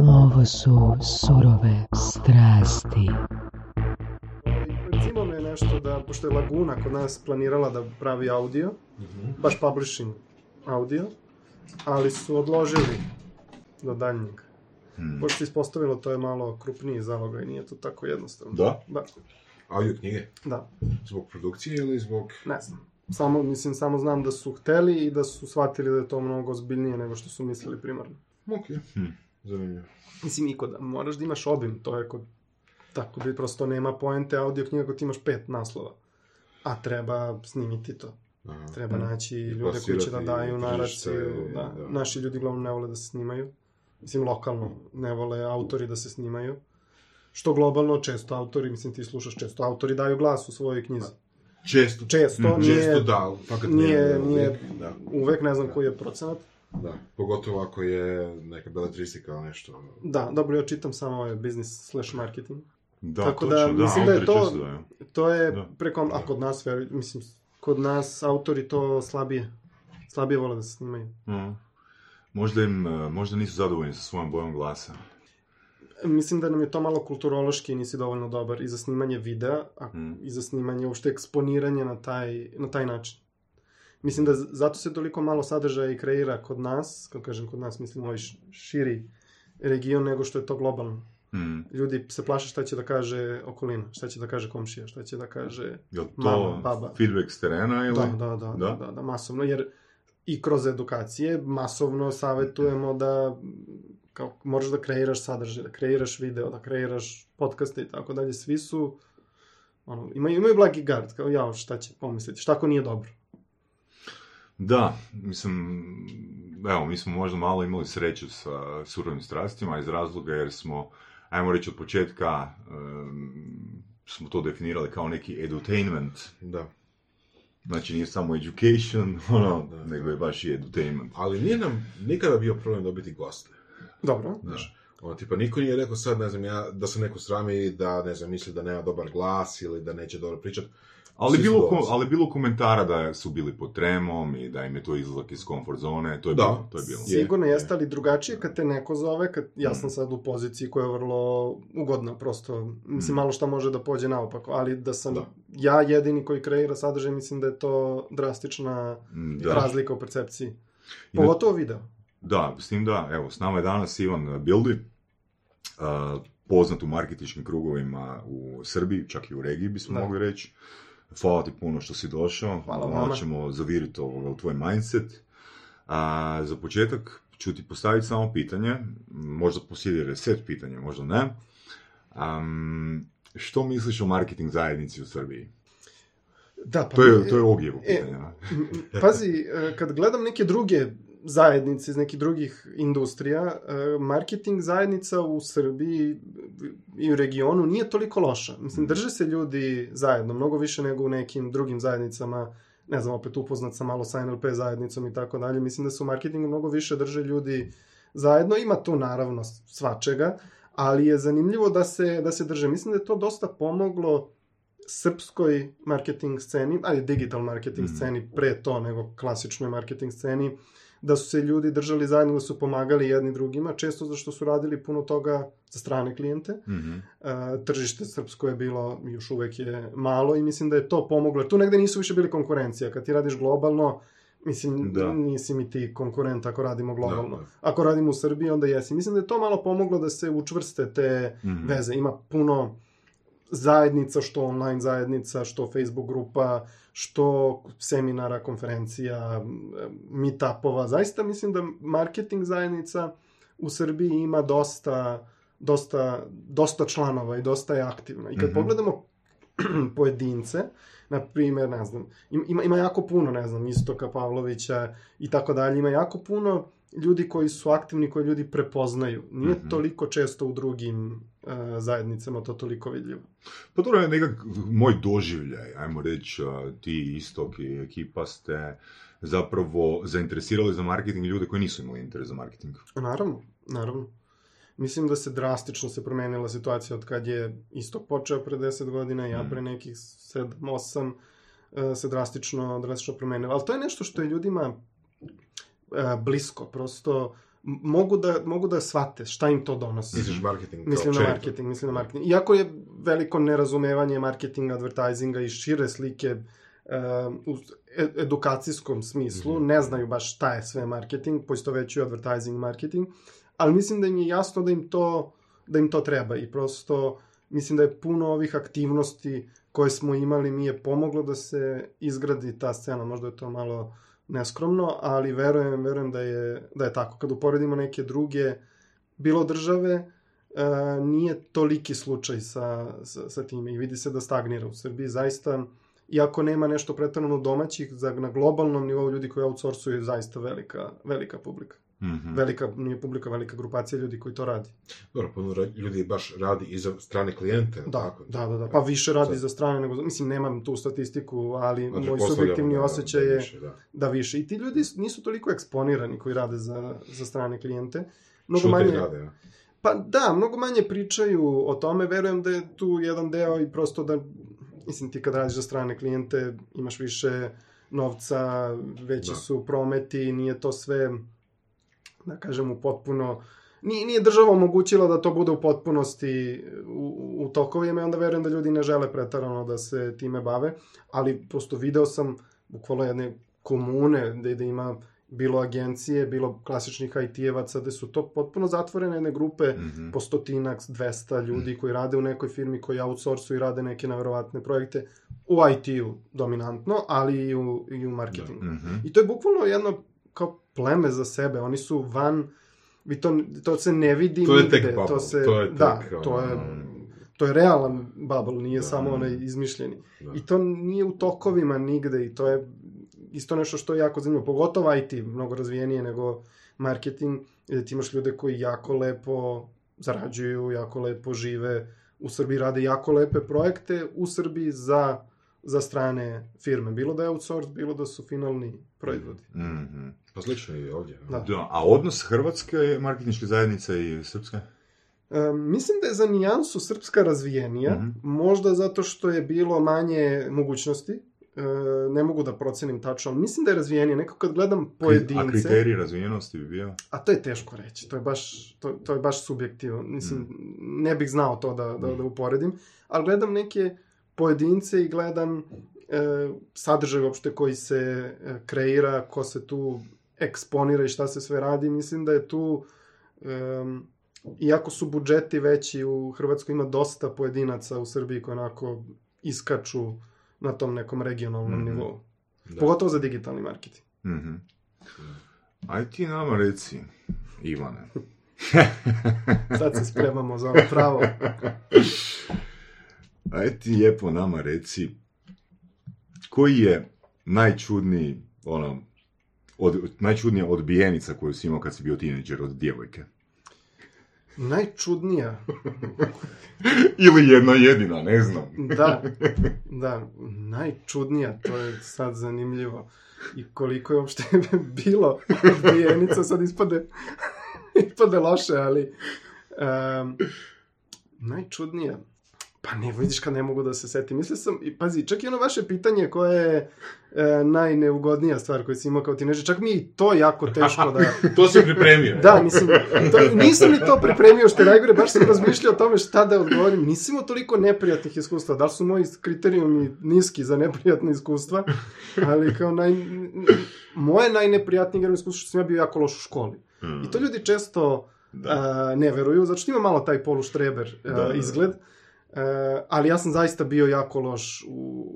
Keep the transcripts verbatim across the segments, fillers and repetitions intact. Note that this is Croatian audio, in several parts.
Ovo su surove strasti. Recimo me nešto da, pošto je Laguna kod nas planirala da pravi audio, mm-hmm. baš publishing audio, ali su odložili do daljnjeg. Mm. Pošto se ispostavilo, to je malo krupniji zalogaj, nije to tako jednostavno. Da? Da. Audio knjige? Da. Zbog produkcije ili zbog... Ne znam. Samo, mislim, samo znam da su hteli i da su shvatili da je to mnogo ozbiljnije nego što su mislili primarno. Ok, hmm. zanimljivo. Mislim, i kod, moraš da imaš obim, to je kod, tako da prosto nema poente audio knjiga ako ti imaš pet naslova, a treba snimiti to. Aha. Treba hmm. naći ljude koji će da daju naraciju, da. Da. Naši ljudi uglavnom ne vole da se snimaju, mislim, lokalno ne vole autori da se snimaju, što globalno često autori, mislim, ti slušaš često, autori daju glas u svojoj knjizi. Da. Često, često, mm, nije, često da, fakat nije, nije da. Uvek ne znam da. Koji je procenat. Da, pogotovo ako je neka beletristika ili nešto. Da, dobro, ja čitam samo ovaj business slash marketing. Da, tako točno, da, mislim da, da je to, često, da. To je da. Preko, a kod nas, mislim, kod nas autori to slabije, slabije vole da se snimaju. Mm. Možda im, možda nisu zadovoljni sa svojom bojom glasa. Mislim da nam je to malo kulturološki, nisi dovoljno dobar i za snimanje videa, a mm. i za snimanje, uopšte eksponiranje na taj, na taj način. Mislim da zato se toliko malo sadržaja i kreira kod nas, kad kažem kod nas, mislim ovaj širi region nego što je to globalno. Mm. Ljudi se plaše šta će da kaže okolina, šta će da kaže komšija, šta će da kaže mama, baba. Je to feedback s terena ili? Da, da, da, da, da, da, da masovno, jer i kroz edukacije masovno savjetujemo da... Kao, moraš da kreiraš sadržaj, da kreiraš video, da kreiraš podcaste i tako dalje, svi su, ono, imaju, imaju blagi gard, kao, jao, šta će pomisliti, šta ako nije dobro? Da, mislim, evo, mi smo možda malo imali sreću sa surovim strastima iz razloga jer smo, ajmo reći od početka, um, smo to definirali kao neki edutainment. Da. Znači, nije samo education, ono, da, da, nego je baš i edutainment. Ali nije nam nikada bio problem dobiti goste. Dobro. Znaš, ono, tipa, niko nije rekao sad, ne znam, ja, da se neko srami, da, ne znam, misli da nema dobar glas ili da neće dobro pričat. Ali bilo, ko, ali bilo komentara da su bili pod tremom i da im je to izlazak iz comfort zone, to je da. Bilo. To je bilo. Sigurno je. Jeste, ali drugačije kad te neko zove, kad ja sam sad u poziciji koja je vrlo ugodna, prosto, mislim, mm. malo šta može da pođe naopako, ali da sam da. Ja jedini koji kreira sadržaj, mislim da je to drastična da. Razlika u percepciji. Pogotovo video. Da, s tim da, evo, s nama je danas Ivan Bildi, uh, poznat u marketinškim krugovima u Srbiji, čak i u regiji bismo da. Mogli reći. Hvala ti puno što si došao, hvala vama. Ćemo zaviriti ovoga u tvoj mindset. Uh, za početak ću ti postaviti samo pitanje, možda poslijedi reset pitanje, možda ne. Um, što misliš o marketing zajednici u Srbiji? Da, pa... To je, to je ogijevo pitanje. E, pazi, kad gledam neke druge... zajednice iz nekih drugih industrija, marketing zajednica u Srbiji i u regionu nije toliko loša. Mislim, drže se ljudi zajedno, mnogo više nego u nekim drugim zajednicama, ne znam, opet upoznat sam malo sa en el pe zajednicom i tako dalje. Mislim da se u marketingu mnogo više drže ljudi zajedno, ima tu naravno svačega, ali je zanimljivo da se, da se drže. Mislim da je to dosta pomoglo srpskoj marketing sceni, ali digital marketing mm-hmm. sceni pre to nego klasičnoj marketing sceni, da su se ljudi držali zajedno, da su pomagali jedni drugima, često zato što su radili puno toga za strane klijente. Mm-hmm. Uh, tržište srpsko je bilo, još uvek je malo i mislim da je to pomoglo. Tu negde nisu više bili konkurencija. Kad ti radiš globalno, mislim, da. Nisi mi ti konkurent ako radimo globalno. Da, da. Ako radimo u Srbiji, onda jesi. Mislim da je to malo pomoglo da se učvrste te mm-hmm. veze. Ima puno zajednica, što online zajednica, što Facebook grupa, što seminara, konferencija, meetupova. Zaista mislim da marketing zajednica u Srbiji ima dosta, dosta, dosta članova i dosta je aktivna. I kad mm-hmm. pogledamo pojedince, na primer, ne znam, ima, ima jako puno, ne znam, Istoka, Pavlovića i tako dalje, ima jako puno ljudi koji su aktivni, koji ljudi prepoznaju. Nije mm-hmm. toliko često u drugim uh, zajednicama to toliko vidljivo. Pa dobro je nekak moj doživljaj, ajmo reći, uh, ti Istok i ekipa ste zapravo zainteresirali za marketing ljude koji nisu imali interes za marketing. Naravno, naravno. Mislim da se drastično se promenila situacija od kad je Istok počeo pre deset godina, ja mm. pre nekih sedam, osam uh, se drastično, drastično promenila. Ali to je nešto što je ljudima... blisko, prosto mogu da, mogu da shvate šta im to donosi. Misliš marketing? Mislim na marketing, mislim na marketing. Iako je veliko nerazumevanje marketinga, advertisinga i šire slike uh, u edukacijskom smislu, mm-hmm. ne znaju baš šta je sve marketing, poistovećuju advertising, marketing, ali mislim da im je jasno da im to, da im to treba i prosto mislim da je puno ovih aktivnosti koje smo imali mi je pomoglo da se izgradi ta scena. Možda je to malo neskromno, ali verujem, verujem da je, da je tako. Kad uporedimo neke druge, bilo države, uh, nije toliki slučaj sa, sa, sa time i vidi se da stagnira u Srbiji. Zaista, iako nema nešto pretarano domaćih, za, na globalnom nivou ljudi koji outsourcuju je zaista velika, velika publika. Mm-hmm. Velika, nije publika, velika grupacija ljudi koji to radi. Dobro, puno ljudi baš radi i za strane klijente. Da, tako? da, da, da. Pa više radi Sad. za strane nego... Mislim, nemam tu statistiku, ali znači, moj subjektivni da, osjećaj je da, da. da više. I ti ljudi nisu toliko eksponirani koji rade za, za strane klijente. Mnogo manje... rade, ja. Pa da, mnogo manje pričaju o tome. Verujem da je tu jedan deo i prosto da... Mislim, ti kad radiš za strane klijente imaš više novca, veći da. su prometi, nije to sve... da kažemo, potpuno... Nije, nije država omogućila da to bude u potpunosti u, u tokovima i onda verujem da ljudi ne žele pretarano da se time bave, ali prosto video sam bukvalno jedne komune gde, gde ima bilo agencije, bilo klasičnih aj ti-evaca, gde su to potpuno zatvorene jedne grupe, mm-hmm. po stotinak, dvesta ljudi mm-hmm. koji rade u nekoj firmi, koji outsourcuju i rade neke neverovatne projekte, u aj ti-u dominantno, ali i u, i u marketingu. Mm-hmm. I to je bukvalno jedno kao pleme za sebe, oni su van, vi to, to se ne vidi to nigde, bubble, to se, to je da, tek, to, je, to je realan bubble, nije da, samo onaj izmišljeni. Da. I to nije u tokovima nigde i to je isto nešto što je jako zanimljivo, pogotovo aj ti, mnogo razvijenije nego marketing, jer ti imaš ljude koji jako lepo zarađuju, jako lepo žive, u Srbiji rade jako lepe projekte, u Srbiji za, za strane firme, bilo da je outsource, bilo da su finalni proizvodi. Mhm. Pa slično je ovdje. Da. Da. A odnos Hrvatske marketinške zajednice i Srpske? E, mislim da je za nijansu Srpska razvijenija, mm-hmm. možda zato što je bilo manje mogućnosti, e, ne mogu da procenim tačno, ali mislim da je razvijenija, nekako kad gledam pojedince... A kriterij razvijenosti bi bio? A to je teško reći, to je baš, to, to je baš subjektivno, mislim, mm. ne bih znao to da, da, mm. da uporedim, ali gledam neke pojedince i gledam e, sadržaj uopšte koji se e, kreira, ko se tu... eksponira i šta se sve radi, mislim da je tu, um, iako su budžeti veći, u Hrvatskoj ima dosta pojedinaca u Srbiji koji onako iskaču na tom nekom regionalnom mm-hmm. nivou. Da. Pogotovo za digitalni marketing. Mm-hmm. Aj ti nama reci, Ivane. Sad se spremamo za ono pravo. Aj ti lijepo nama reci, koji je najčudniji, ono, Od, najčudnija odbijenica koju si imao kad si bio tineđer od djevojke? Najčudnija? Ili jedna jedina, ne znam. Da, da, najčudnija, to je sad zanimljivo. I koliko je uopšte bilo odbijenica, sad ispade, ispade loše, ali... Um, najčudnija? Pa ne, vidiš kad ne mogu da se setim. Mislio sam, i pazi, čak i ono vaše pitanje koje je e, najneugodnija stvar koju si imao kao tineđer, čak mi je to jako teško da... To si pripremio. Da, mislim, to, nisam ni to pripremio što je najgore, baš sam razmišljao o tome šta da odgovorim. Nisam imao toliko neprijatnih iskustva, da li su moji kriterijumi niski za neprijatne iskustva, ali kao naj... Moje najneprijatnije iskustvo što sam ja bio jako loš u školi. Hmm. I to ljudi često a, ne veruju, zato što ima malo taj poluštreber a, izgled. Uh, ali ja sam zaista bio jako loš u,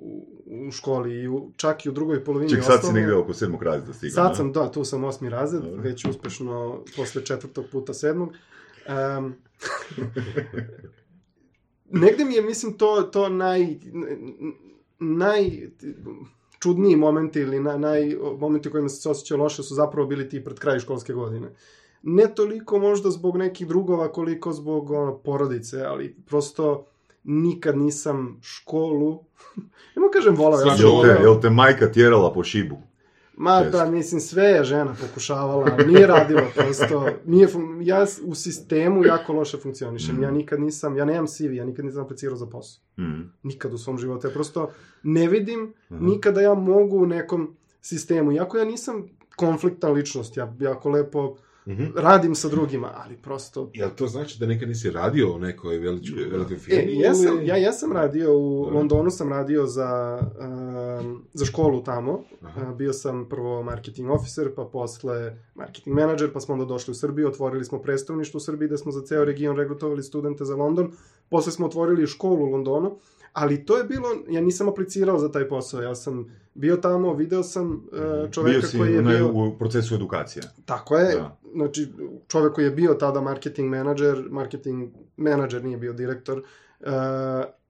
u školi i u, čak i u drugoj polovini osnovne. Ček, sad osnovne, si negdje oko sedmog razreda stigao. Sad ne? sam, da, tu sam osmi razred, Dobre. već uspešno posle četvrtog puta sedmog. Um, negdje mi je, mislim, to, to naj, naj čudniji momenti ili na, naj momenti u kojima sam se osjećao loše su zapravo bili ti pred kraj školske godine. Ne toliko možda zbog nekih drugova koliko zbog ono, porodice, ali prosto... Nikad nisam školu... Nemo kažem volao, ja sam volao. Jel te majka tjerala po šibu? Ma Često. da, mislim, sve je žena pokušavala, nije radila prosto. Nije fun... Ja u sistemu jako loše funkcionišem. Mm. Ja nikad nisam, ja nemam ce ve, ja nikad nisam aplicirao za posao. Mm. Nikad u svom životu. Ja prosto ne vidim mm. nikada ja mogu u nekom sistemu. Iako ja nisam konfliktna ličnost, ja jako lepo mm-hmm. radim sa drugima, ali prosto... Jel to znači da nekad nisi radio u nekoj veličkoj veličkoj firmi? E, jesam, ja jesam radio, u Aha. Londonu sam radio za, um, za školu tamo. Uh, bio sam prvo marketing officer, pa posle marketing manager, pa smo onda došli u Srbiju, otvorili smo predstavništvo u Srbiji, da smo za ceo region regrutovali studente za London. Posle smo otvorili školu u Londonu, ali to je bilo, ja nisam aplicirao za taj posao, ja sam bio tamo, video sam uh, čoveka koji je bio... Bio si u procesu edukacije. Tako je, da. Znači čovek koji je bio tada marketing menadžer, marketing menadžer nije bio direktor, uh,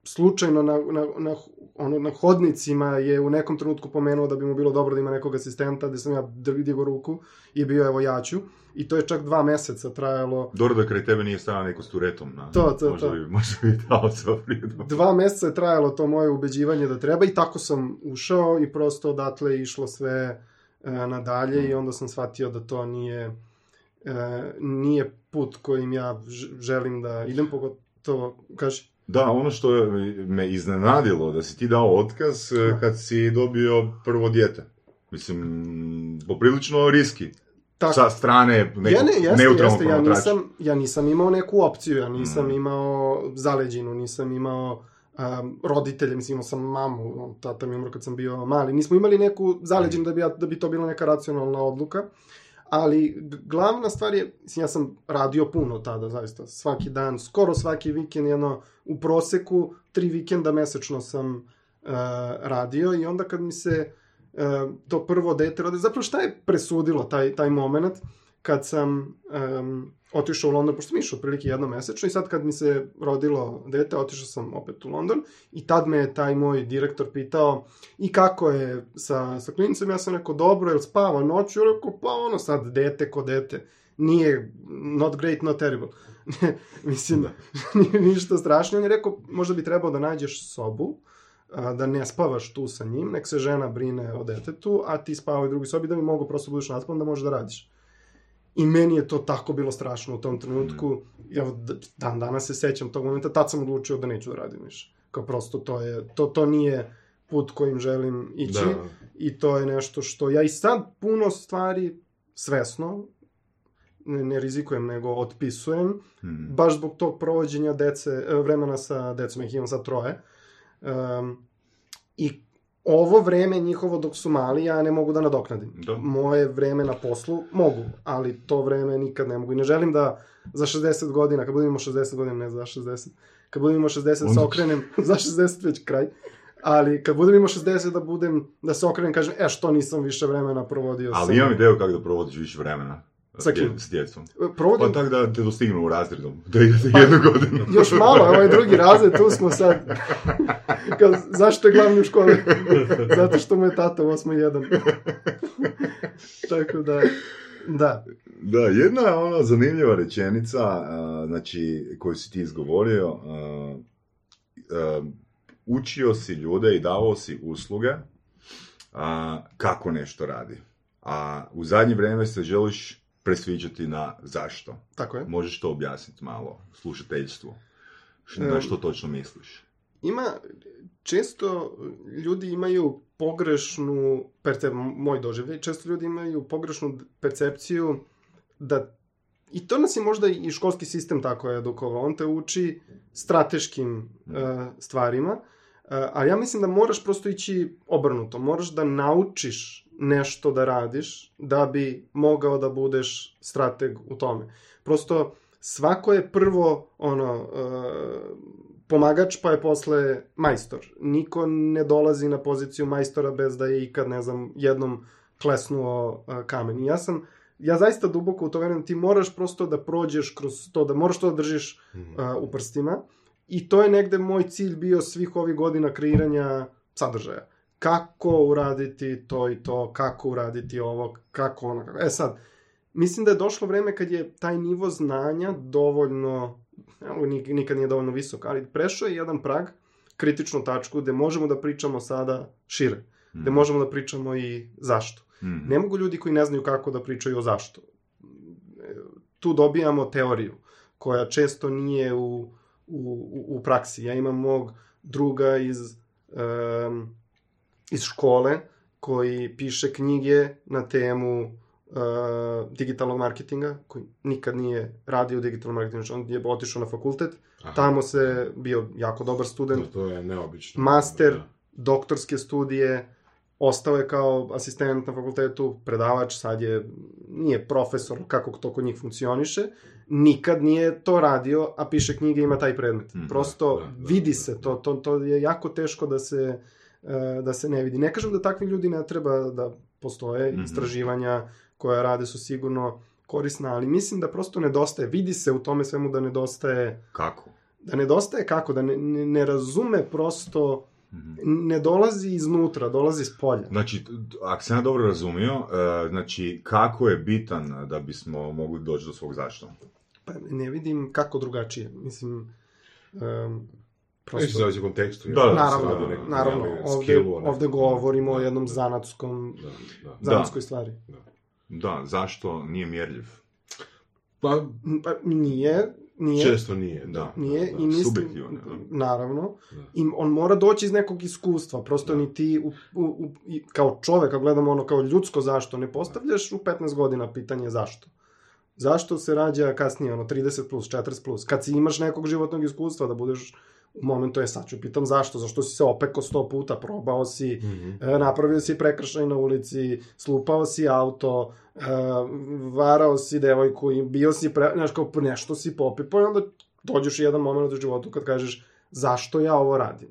slučajno na, na, na, ono, na hodnicima je u nekom trenutku pomenuo da bi mu bilo dobro da ima nekog asistenta, gde sam ja digao ruku i bio evo ja ću. I to je čak dva meseca trajalo... Dobro da kraj tebe nije stala neko s turetom. Na, to, to, možda to. Bi, možda bi dao svoj prijedom. Dva meseca je trajalo to moje ubeđivanje da treba i tako sam ušao i prosto odatle je išlo sve e, nadalje mm. i onda sam shvatio da to nije, e, nije put kojim ja želim da idem, pogotovo, kaži... Da, ono što me iznenadilo, da si ti dao otkaz kad si dobio prvo dijete. Mislim, poprilično riski. Tako. Sa strane nekog ja ne, neutralnog promatrača. Ja, ja nisam imao neku opciju, ja nisam mm. imao zaleđinu, nisam imao um, roditelje, mislim, imao sam mamu, tata mi umro kad sam bio mali. Nismo imali neku zaleđinu mm. da, bi ja, da bi to bila neka racionalna odluka. Ali glavna stvar je, ja sam radio puno tada, zaista, svaki dan, skoro svaki vikend, jedno, u proseku, tri vikenda mesečno sam uh, radio i onda kad mi se uh, to prvo dete rodio, zapravo šta je presudilo taj, taj moment kad sam um, otišao u London, pošto sam išao prilike jedno mesečno i sad kad mi se rodilo dete, otišao sam opet u London i tad me je taj moj direktor pitao i kako je sa, sa klinicom, ja sam rekao dobro, jel spava noću, ja rekao pa ono sad dete ko dete, nije not great, not terrible, mislim da nije ništa strašno, on je rekao možda bi trebao da nađeš sobu, a, da ne spavaš tu sa njim, nek se žena brine o detetu, a ti spavaj u drugoj sobi da bi mogo prosto budući naspavan da možeš da radiš. I meni je to tako bilo strašno u tom trenutku. Evo, dan danas se sećam tog momenta, tad sam odlučio da neću da radim više. Kao prosto, to, je, to, to nije put kojim želim ići. Da. I to je nešto što ja i sad puno stvari svesno, ne, ne rizikujem, nego otpisujem. Mm-hmm. Baš zbog tog provođenja dece, vremena sa decom, ih imam sad troje. Um, I ovo vreme njihovo dok su mali, ja ne mogu da nadoknadim. Da. Moje vreme na poslu mogu, ali to vreme nikad ne mogu. I ne želim da za šezdeset godina, kad budemo šezdeset godina, ne za šezdeset, kad budemo šezdeset Onda. se okrenem, za šezdeset već kraj, ali kad budemo šezdeset da budem, da se okrenem, kažem, e što nisam više vremena provodio sam. Ali imam ideju kako da provodiš više vremena. Sa kim? S djecom. Provodim... Pa tako da te dostignu u razredu, da idete pa, jednu godinu. Još malo, ovaj drugi razred, tu smo sad. Kao, zašto je glavni u školi? Zato što mu je tata u osam jedan. Tako da, da. Da, jedna ona zanimljiva rečenica, uh, znači, koju si ti izgovorio, uh, uh, učio si ljude i davao si usluge uh, kako nešto radi. A u zadnje vreme se želiš presviđati na zašto. Tako je. Možeš to objasniti malo, slušateljstvu. Na što točno misliš? Ima, često ljudi imaju pogrešnu, percep, moj doživljaj, često ljudi imaju pogrešnu percepciju da, i to nas je možda i školski sistem tako je edukovao, on te uči strateškim mm. uh, stvarima, uh, ali ja mislim da moraš prosto ići obrnuto, moraš da naučiš nešto da radiš da bi mogao da budeš strateg u tome. Prosto svako je prvo ono e, pomagač pa je posle majstor. Niko ne dolazi na poziciju majstora bez da je ikad, ne znam, jednom klesnuo e, kamen. I ja sam ja zaista duboko u to verujem, ti moraš prosto da prođeš kroz to, da moraš to da držiš e, u prstima i to je negde moj cilj bio svih ovih godina kreiranja sadržaja. Kako uraditi to i to, kako uraditi ovo, kako ono, kako... E sad, mislim da je došlo vreme kad je taj nivo znanja dovoljno, nikad nije dovoljno visok, ali prešao je jedan prag, kritičnu tačku, gde možemo da pričamo sada šire, gde mm. možemo da pričamo i zašto. Mm. Ne mogu ljudi koji ne znaju kako da pričaju o zašto. Tu dobijamo teoriju, koja često nije u, u, u, u praksi. Ja imam mog druga iz... Um, iz škole, koji piše knjige na temu uh, digitalnog marketinga, koji nikad nije radio digitalnom marketingu, znači on je otišao na fakultet, aha, tamo se bio jako dobar student, no, to je neobično, master, da, doktorske studije, ostao je kao asistent na fakultetu, predavač, sad je, nije profesor, kako to kod njih funkcioniše, nikad nije to radio, a piše knjige, ima taj predmet. Mm, Prosto da, da, vidi da, da, se, to, to, to je jako teško da se, da se ne vidi. Ne kažem da takvi ljudi ne treba da postoje, mm-hmm, istraživanja koja rade su sigurno korisna, ali mislim da prosto nedostaje, vidi se u tome svemu da nedostaje... Kako? Da nedostaje kako, da ne, ne, ne razume prosto... Mm-hmm. Ne dolazi iznutra, dolazi iz polja. Znači, ako sam ja dobro razumio, znači, kako je bitan da bismo mogli doći do svog zašto? Pa ne vidim kako drugačije, mislim... Um, prosto... Neći zavisi u kontekstu. Da, da, naravno, da, da, naravno, ovde, ovde govorimo da, o jednom zanatskom, da, da, zanatskoj stvari. Da, da, zašto nije mjerljiv? Pa, pa nije... Nije, često nije, da. Nije, da, da, i mislim, subjektivno. Naravno. Da. I on mora doći iz nekog iskustva. Prosto da, ni ti, u, u, u, kao čoveka, gledamo ono kao ljudsko zašto, ne postavljaš u petnaest godina pitanje zašto. Zašto se rađa kasnije, ono, trideset plus, četrdeset plus. Kad si imaš nekog životnog iskustva, da budeš u momentu, je sad ću pitam zašto, zašto si se opeko sto puta, probao si, mm-hmm, napravio si prekršaj na ulici, slupao si auto, varao si devojku, bio si, pre... znaš, kao nešto si popipao i onda dođeš u jedan moment u životu kad kažeš zašto ja ovo radim.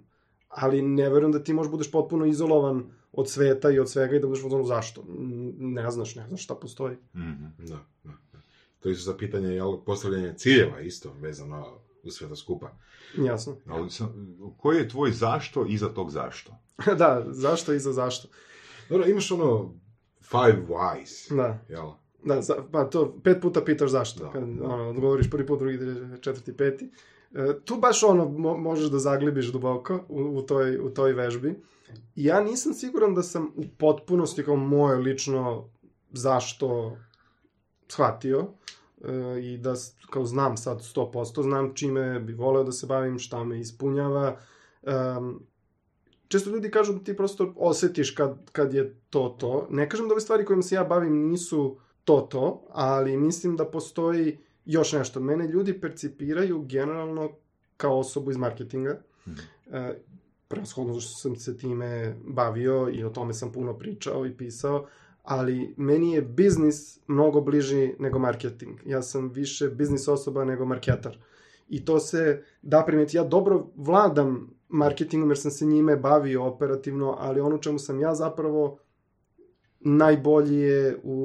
Ali ne verujem da ti možeš budeš potpuno izolovan od sveta i od svega i da budeš u zonu zašto. Ne znaš, ne znaš šta postoji. Mm-hmm. Da, da, da. To je isto za pitanje, jel, postavljanje ciljeva isto vezano u sve to skupa. Jasno. Ali sam, koji je tvoj zašto iza tog zašto? Da, zašto iza zašto. Dobro, imaš ono five whys. Da. Jel? Da, za, pa to pet puta pitaš zašto. Da. Kad ono, odgovoriš prvi put, drugi, četvrti, peti. E, tu baš ono mo- možeš da zaglibiš duboko u, u, toj, u toj vežbi. I ja nisam siguran da sam u potpunosti kao moje lično zašto shvatio. I da, kao znam sad sto posto, znam čime bi voleo da se bavim, šta me ispunjava. Um, često ljudi kažu da ti prosto osetiš kad, kad je to to. Ne kažem da ove stvari kojima se ja bavim nisu to to, ali mislim da postoji još nešto. Mene ljudi percipiraju generalno kao osobu iz marketinga. Hmm. E, prevashodno što sam se time bavio i o tome sam puno pričao i pisao. Ali meni je biznis mnogo bliži nego marketing. Ja sam više biznis osoba nego marketar. I to se da primeti. Ja dobro vladam marketingom jer sam se njime bavio operativno, ali ono čemu sam ja zapravo najbolji je u,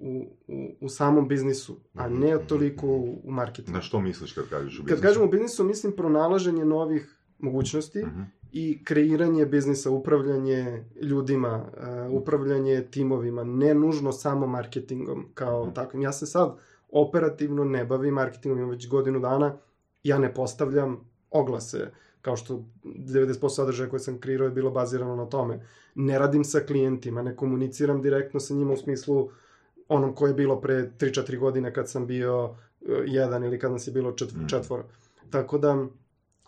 u, u, u samom biznisu, a ne toliko u, u marketingu. Na što misliš kad kažeš u biznisu? Kad kažem u biznisu, mislim pronalaženje novih mogućnosti, uh-huh, i kreiranje biznisa, upravljanje ljudima, uh, upravljanje timovima, ne nužno samo marketingom kao, uh-huh, takvim. Ja se sad operativno ne bavim marketingom, imam već godinu dana, ja ne postavljam oglase, kao što devedeset posto sadržaja koje sam kreirao je bilo bazirano na tome. Ne radim sa klijentima, ne komuniciram direktno sa njima u smislu onom koje je bilo pre tri četiri godine kad sam bio uh, jedan ili kad nas je bilo četvor, uh-huh, četvora. Tako da...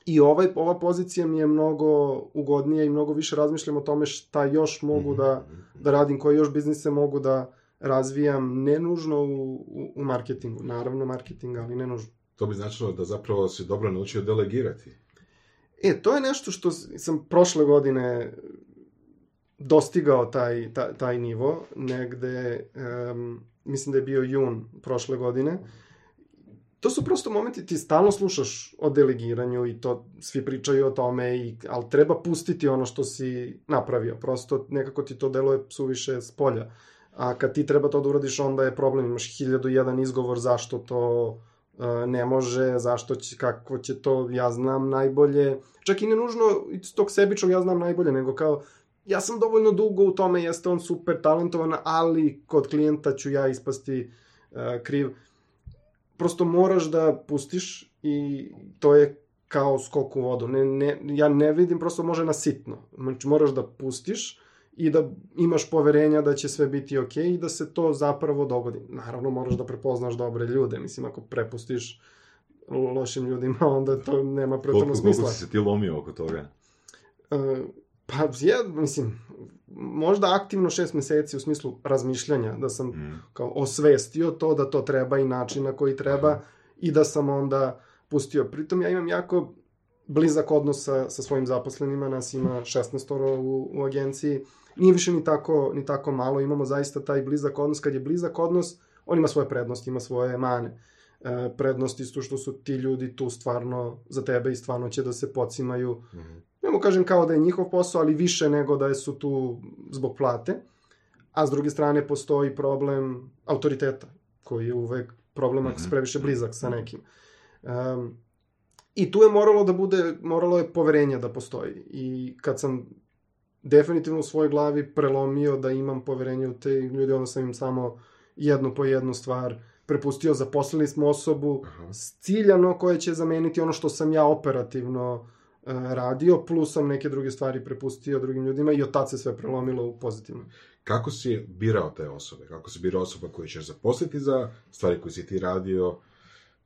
I ovaj, ova pozicija mi je mnogo ugodnija i mnogo više razmišljam o tome šta još mogu da, da radim, koje još biznise mogu da razvijam, ne nužno u, u, u marketingu. Naravno marketing, ali ne nužno. To bi značilo da zapravo si dobro naučio delegirati. E, to je nešto što sam prošle godine dostigao taj, taj, taj nivo. Negde, um, mislim da je bio jun prošle godine. To su prosto momenti, ti stalno slušaš o delegiranju i to, svi pričaju o tome, i, ali treba pustiti ono što si napravio. Prosto nekako ti to deluje suviše s polja. A kad ti treba to da uradiš, onda je problem. Imaš hiljadu i jedan izgovor zašto to uh, ne može, zašto će, kako će to, ja znam najbolje. Čak i ne nužno iz tog sebičnog ja znam najbolje, nego kao ja sam dovoljno dugo u tome, jeste on super talentovan, ali kod klijenta ću ja ispasti uh, kriv. Prosto moraš da pustiš i to je kao skok u vodu. Ne, ne, ja ne vidim, prosto može na sitno. Znači, moraš da pustiš i da imaš poverenja da će sve biti okej i da se to zapravo dogodi. Naravno, moraš da prepoznaš dobre ljude. Mislim, ako prepustiš lošim ljudima, onda to nema prethodno smisla. Koliko si se ti lomio oko toga? E, Pa, ja, mislim, možda aktivno šest meseci u smislu razmišljanja, da sam mm. kao osvestio to da to treba i način na koji treba mm. i da sam onda pustio. Pritom ja imam jako blizak odnos sa, sa svojim zaposlenima, nas ima šesnaestoro u, u agenciji, nije više ni tako, ni tako malo, imamo zaista taj blizak odnos. Kad je blizak odnos, on ima svoje prednosti, ima svoje mane. E, prednosti su što su ti ljudi tu stvarno za tebe i stvarno će da se pocimaju, mm. nemo kažem kao da je njihov posao, ali više nego da su tu zbog plate. A s druge strane postoji problem autoriteta, koji je uvek problem ako se previše blizak sa nekim. Um, I tu je moralo da bude, moralo je poverenje da postoji. I kad sam definitivno u svojoj glavi prelomio da imam poverenje u te ljudi, onda sam im samo jednu po jednu stvar prepustio. Zaposlili smo osobu ciljano koja će zameniti ono što sam ja operativno radio, plus sam neke druge stvari prepustio drugim ljudima i od tad se sve prelomilo u pozitivno. Kako si birao te osobe? Kako si birao osoba koju ćeš zaposliti za stvari koje si ti radio?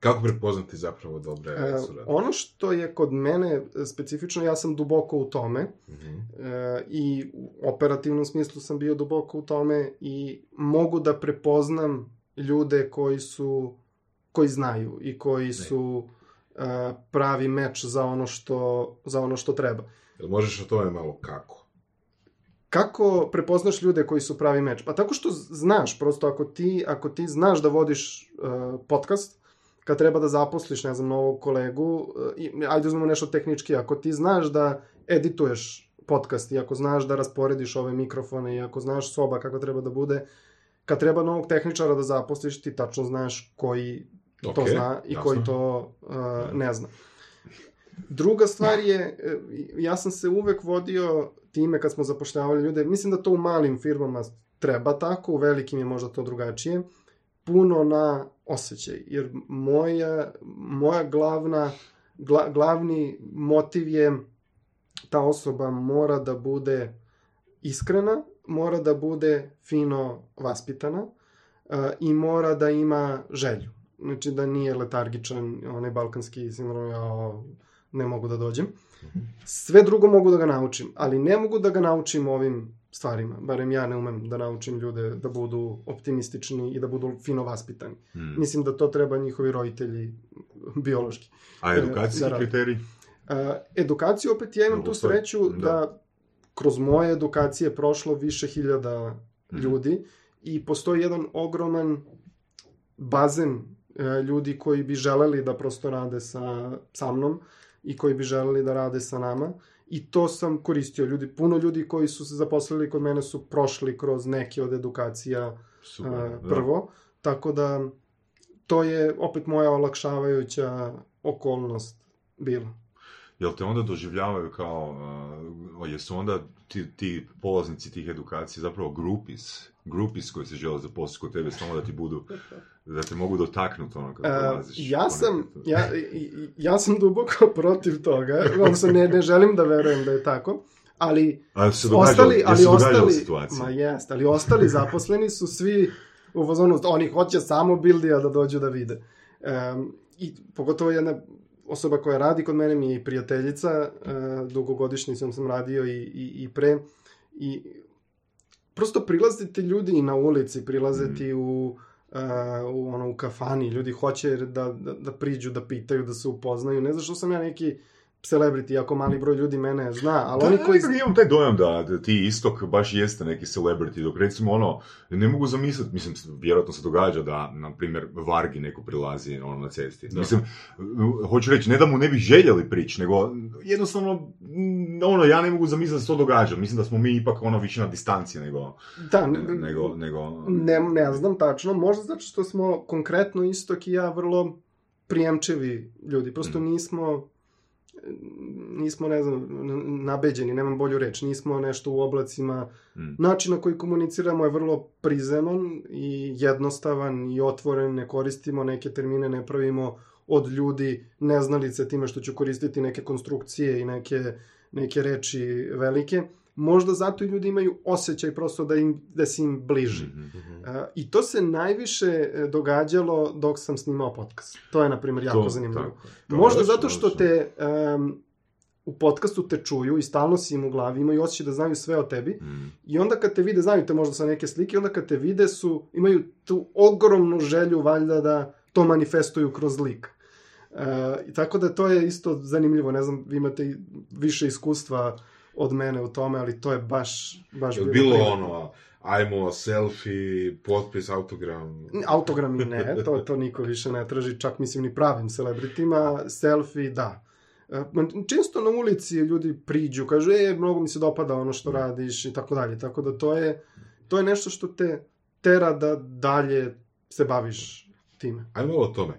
Kako prepoznati zapravo dobre e, suradnje? Ono što je kod mene specifično, ja sam duboko u tome mm-hmm. e, i u operativnom smislu sam bio duboko u tome i mogu da prepoznam ljude koji su, koji znaju i koji ne. su pravi meč za ono što, za ono što treba. Jel možeš o tome malo kako? Kako prepoznaš ljude koji su pravi meč? Pa tako što znaš, prosto ako ti, ako ti znaš da vodiš uh, podcast, kad treba da zaposliš, ne znam, novog kolegu, uh, i, ajde uzmemo nešto tehnički, ako ti znaš da edituješ podcast i ako znaš da rasporediš ove mikrofone i ako znaš soba kako treba da bude, kad treba novog tehničara da zaposliš, ti tačno znaš koji to okay, zna i jasno. Koji to uh, ne zna. Druga stvar je, ja sam se uvek vodio time kad smo zapošljavali ljude, mislim da to u malim firmama treba tako, u velikim je možda to drugačije, puno na osjećaj, jer moja, moja glavna, gla, glavni motiv je ta osoba mora da bude iskrena, mora da bude fino vaspitana uh, i mora da ima želju. Znači da nije letargičan, onaj balkanski sindrom, ja ne mogu da dođem. Sve drugo mogu da ga naučim, ali ne mogu da ga naučim ovim stvarima. Barem ja ne umem da naučim ljude da budu optimistični i da budu fino vaspitani. Hmm. Mislim da to treba njihovi roditelji biološki. A edukacijski e, kriterij? E, edukaciju opet ja imam Drugo tu sreću da. da kroz moje edukacije je prošlo više hiljada hmm. ljudi i postoji jedan ogroman bazen ljudi koji bi želeli da prosto rade sa, sa mnom i koji bi želeli da rade sa nama i to sam koristio. Ljudi, puno ljudi koji su se zaposlili kod mene su prošli kroz neke od edukacija Super, a, prvo, da. Tako da to je opet moja olakšavajuća okolnost bila. Jel te onda doživljavaju kao, a, jesu onda ti, ti polaznici tih edukacija zapravo grupis, grupis koji se žele zaposliti kod tebe samo da ti budu da te mogu dotaknuti ono kako dolaziš. Uh, ja, sam, ja, ja sam duboko protiv toga, odnosno ne, ne želim da verujem da je tako, ali ali se ostali, događa, ali ostali situacija. Ma jest, ali ostali zaposleni su svi u fazonu, oni hoće samo Bildija da dođu da vide. Um, I pogotovo jedna osoba koja radi kod mene mi je i prijateljica, uh, dugogodišnji sam sam radio i, i, i pre, i prosto prilaze ti ljudi i na ulici, prilaze ti mm. u Uh, u, ono, u kafani, ljudi hoće da, da, da priđu, da pitaju, da se upoznaju. Ne znaš što sam ja neki celebrity, jako mali broj ljudi mene zna, ali da, oni koji... Da, ja imam taj dojam da, da ti Istok baš jeste neki celebrity, dok recimo ono, ne mogu zamisliti, mislim, vjerojatno se događa da, na primjer, Vargi neko prilazi ono, na cesti. Da. Mislim, hoću reći, ne da mu ne bi željeli prići, nego jednostavno, ono, ja ne mogu zamisliti da se to događa. Mislim da smo mi ipak ono više na distanci nego... Da, ne, nego, nego... Ne, ne znam tačno, možda zato što smo konkretno Istok i ja vrlo prijemčevi ljudi, prosto mm. nismo... nismo, ne znam, nabeđeni, nemam bolju reč, nismo nešto u oblacima. Mm. Način na koji komuniciramo je vrlo prizeman i jednostavan i otvoren, ne koristimo neke termine, ne pravimo od ljudi neznalice time što ću koristiti neke konstrukcije i neke, neke reči velike. Možda zato i ljudi imaju osjećaj prosto da, im, da si im bliži. Mm-hmm. A, i to se najviše događalo dok sam snimao podcast. To je, na primjer, jako to, zanimljivo. Tako, Možda zato što te um, u podcastu te čuju i stalno si im u glavi, imaju osjećaj da znaju sve o tebi, mm. i onda kad te vide, znaju te možda sa neke slike, onda kad te vide su, imaju tu ogromnu želju valjda da to manifestuju kroz lik. E, tako da to je isto zanimljivo, ne znam, vi imate više iskustva od mene u tome, ali to je baš... baš bilo bilo ono, ajmo, selfie, potpis, autogram... Autogrami ne, to, to niko više ne traži, čak mislim ni pravim celebritima, selfie da. Često na ulici ljudi priđu, kažu, e, mnogo mi se dopada ono što radiš i tako dalje, tako da to je, to je nešto što te tera da dalje se baviš time. Ajmo o tome.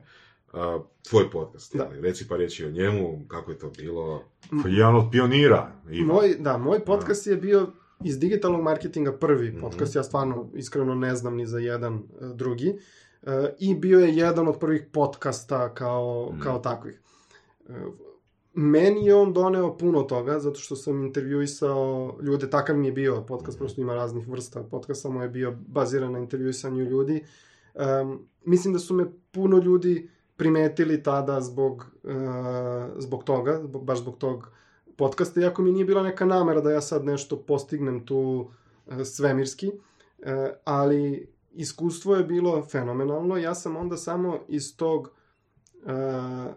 Uh, tvoj podcast, da. Reci pa reći o njemu, kako je to bilo. Jedan od pionira. Moj, da, moj podcast da. je bio iz digitalnog marketinga prvi mm-hmm. podcast, ja stvarno iskreno ne znam ni za jedan uh, drugi, uh, i bio je jedan od prvih podcasta kao, mm. kao takvih. Uh, Meni je on doneo puno toga, zato što sam intervjuisao ljude, takav mi je bio podcast, prosto ima raznih vrsta podcasta, moj je bio baziran na intervjuisanju ljudi. Um, mislim da su me puno ljudi primetili tada zbog, uh, zbog toga, zbog, baš zbog tog podcasta, iako mi nije bila neka namera da ja sad nešto postignem tu uh, svemirski, uh, ali iskustvo je bilo fenomenalno. Ja sam onda samo iz tog... Uh,